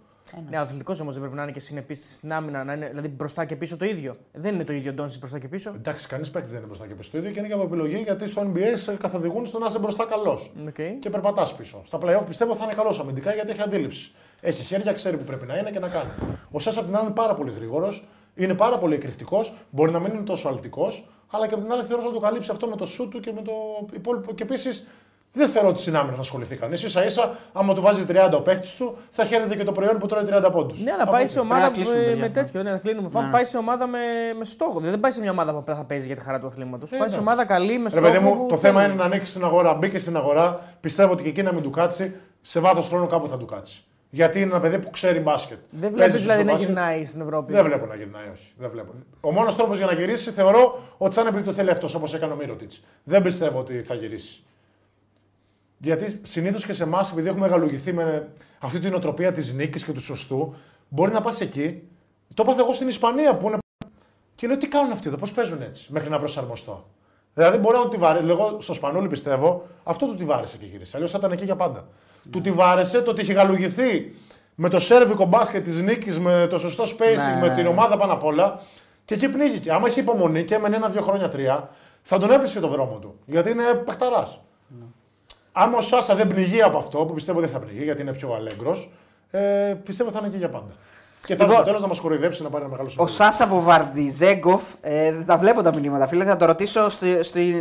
Ναι, ο αθλητικός όμως δεν πρέπει να είναι και συνεπής στην άμυνα, να είναι δηλαδή μπροστά και πίσω το ίδιο. Δεν είναι το ίδιο Ντόνσιτς μπροστά και πίσω. Εντάξει, κανείς παίκτης δεν είναι μπροστά και πίσω το ίδιο και είναι και από επιλογή γιατί στο NBA σε καθοδηγούν στο να είσαι μπροστά καλός. Okay. Και περπατάς πίσω. Στα playoff πιστεύω θα είναι καλός αμυντικά γιατί έχει αντίληψη. Έχει χέρια, ξέρει που πρέπει να είναι και να κάνει. Ο Σάσα απ' την άλλη είναι πάρα πολύ γρήγορος, είναι πάρα πολύ εκρηκτικός, μπορεί να μην είναι τόσο αλτικός, αλλά και απ' την άλλη θεωρώ θα το καλύψει αυτό με το σούτ του και με το υπόλοιπο. Και επίσης, δεν θεωρώ ότι συνάμυνα θα ασχοληθεί κανείς. Ίσα-ίσα, άμα του βάζει 30 ο παίκτης του, θα χαίρεται και το προϊόν που τρώει 30 πόντους. Ναι, αλλά πάει σε ομάδα με τέτοιο. Ναι, κλείνουμε. Ναι. Πάει σε ομάδα με στόχο. Δηλαδή δεν πάει σε μια ομάδα που θα παίζει για τη χαρά του αθλήματος. Πάει σε ομάδα καλή, με στόχο. Ρε παιδί μου, το θέμα είναι να ανήκει στην αγορά. Μπήκε στην αγορά, πιστεύω ότι και εκεί να μην του κάτσει. Σε βάθος χρόνου κάπου θα του κάτσει. Γιατί είναι ένα παιδί που ξέρει μπάσκετ. Δεν βλέπεις δηλαδή να γυρνάει στην Ευρώπη. Δεν βλέπω να γυρνάει, όχι. Δεν βλέπω. Ο μόνος τρόπος για να γυρίσει θεωρώ ότι θα είναι επειδή το θέλει αυτός, όπως έκανε ο Μίροτιτς. Δεν πιστεύω ότι θα γυρίσει. Γιατί συνήθως και σε εμάς, επειδή έχουμε μεγαλουγηθεί με αυτή την οτροπία της νίκης και του σωστού, μπορεί να πας εκεί. Το έπαθα εγώ στην Ισπανία που είναι. Και λέω: τι κάνουν αυτοί εδώ, πώς παίζουν έτσι, μέχρι να προσαρμοστώ. Δηλαδή, μπορεί να του τη βάρεσε. Εγώ στο Σπανούλι πιστεύω, αυτό του τη βάρεσε και γύρισε. Αλλιώς θα ήταν εκεί για πάντα. Yeah. Του τη βάρεσε το ότι είχε γαλουγηθεί με το σέρβικο μπάσκετ της νίκης, με το σωστό spacing, με την ομάδα πάνω απ' όλα. Και εκεί πνίγηκε. Άμα είχε υπομονή και έμενε 1-2 χρόνια, 3, θα τον έβρισκε το δρόμο του. Γιατί είναι παιχταράς. Άμα ο Σάσα δεν πνιγεί από αυτό, που πιστεύω δεν θα πνιγεί γιατί είναι πιο αλέγκρος, πιστεύω θα είναι και για πάντα. Και θα έρθει στο τέλος να μας κοροϊδέψει να πάρει ένα μεγάλο σοβαρό. Ο Σάσα Βατζέκοφ, δεν τα βλέπω τα μηνύματα, φίλε. Θα το ρωτήσω,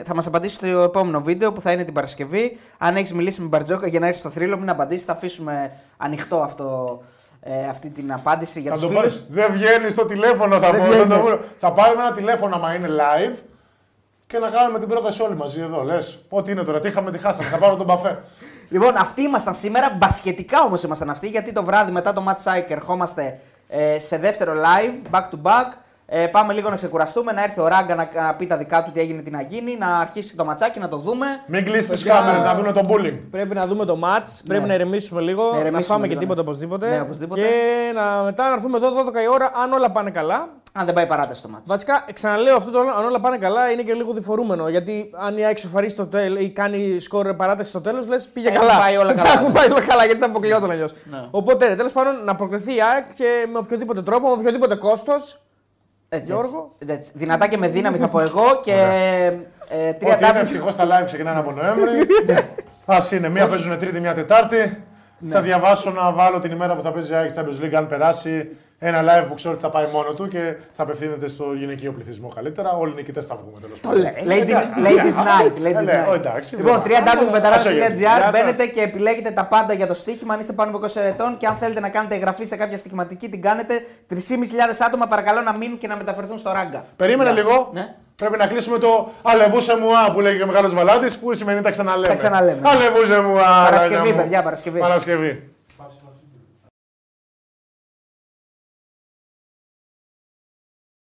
θα μας απαντήσει στο επόμενο βίντεο που θα είναι την Παρασκευή. Αν έχεις μιλήσει με Μπαρτζόκα για να έρθει στο θρύλο, μην απαντήσεις. Θα αφήσουμε ανοιχτό αυτό. Αυτή την απάντηση για τους φίλους. Δεν βγαίνει στο τηλέφωνο, θα πάρουμε ένα τηλέφωνο άμα είναι live. Και να κάνουμε την πρόταση όλοι μαζί εδώ. Λες, ό,τι είναι τώρα, τι είχαμε, τη χάσαμε. Θα πάρω τον μπαφέ. Λοιπόν, αυτοί ήμασταν σήμερα. Μπασκετικά όμως ήμασταν αυτοί, γιατί το βράδυ μετά το Match Psych ερχόμαστε σε δεύτερο live, back to back. Πάμε λίγο να ξεκουραστούμε, να έρθει ο Ράγκα να πει τα δικά του, τι έγινε, τι να γίνει, να αρχίσει το ματσάκι, να το δούμε. Μην κλείσεις τις κάμερες, να δούμε το bullying. Πρέπει να δούμε το match, πρέπει να ηρεμήσουμε λίγο, να φάμε και τίποτα οπωσδήποτε. Ναι, οπωσδήποτε. Και μετά να έρθουμε εδώ 12 η ώρα, αν όλα πάνε καλά. Αν δεν πάει παράταση το match. Βασικά, ξαναλέω αυτό το αν όλα πάνε καλά είναι και λίγο διφορούμενο. Γιατί αν η Άξο φαρίσει το τέλος ή κάνει σκορ παράταση στο τέλος, λες πήγε καλά. Πάει όλα καλά. Έχουν πάει όλα καλά, γιατί θα αποκλειόταν αλλιώς. Οπότε τέλος πάντων να προκριθεί η ΑΕΚ και με οποιοδήποτε τρόπο, με οποιοδήποτε κόστος. Έτσι. Δυνατά και με δύναμη θα πω εγώ και ότι είναι ευτυχώς τα live ξεκινάνε από Νοέμβρη. Ας είναι, μία παίζουν Τρίτη, μία Τετάρτη. Θα διαβάσω να βάλω την ημέρα που θα παίζει η ΑΕΚ Champions League αν περάσει ένα live που ξέρω ότι θα πάει μόνο του και θα απευθύνεται στο γυναικείο πληθυσμό καλύτερα. Όλοι οι νικητές θα βγούμε τέλος πάντων. Ladies Night. Λοιπόν, www.betarados.gr μπαίνετε και επιλέγετε τα πάντα για το στοίχημα. Αν είστε πάνω από 20 ετών και αν θέλετε να κάνετε εγγραφή σε κάποια στοιχηματική, την κάνετε. 3.500 άτομα παρακαλώ να μείνουν και να μεταφερθούν στο Ράγκα. Περίμενε λίγο. Πρέπει να κλείσουμε το αλεβούσε μουά που λέει και ο μεγάλος Βαλάντης που σημαίνει τα ξαναλέμε. Αλεβούσε μουά. Παρασκευή, παιδιά, Παρασκευή.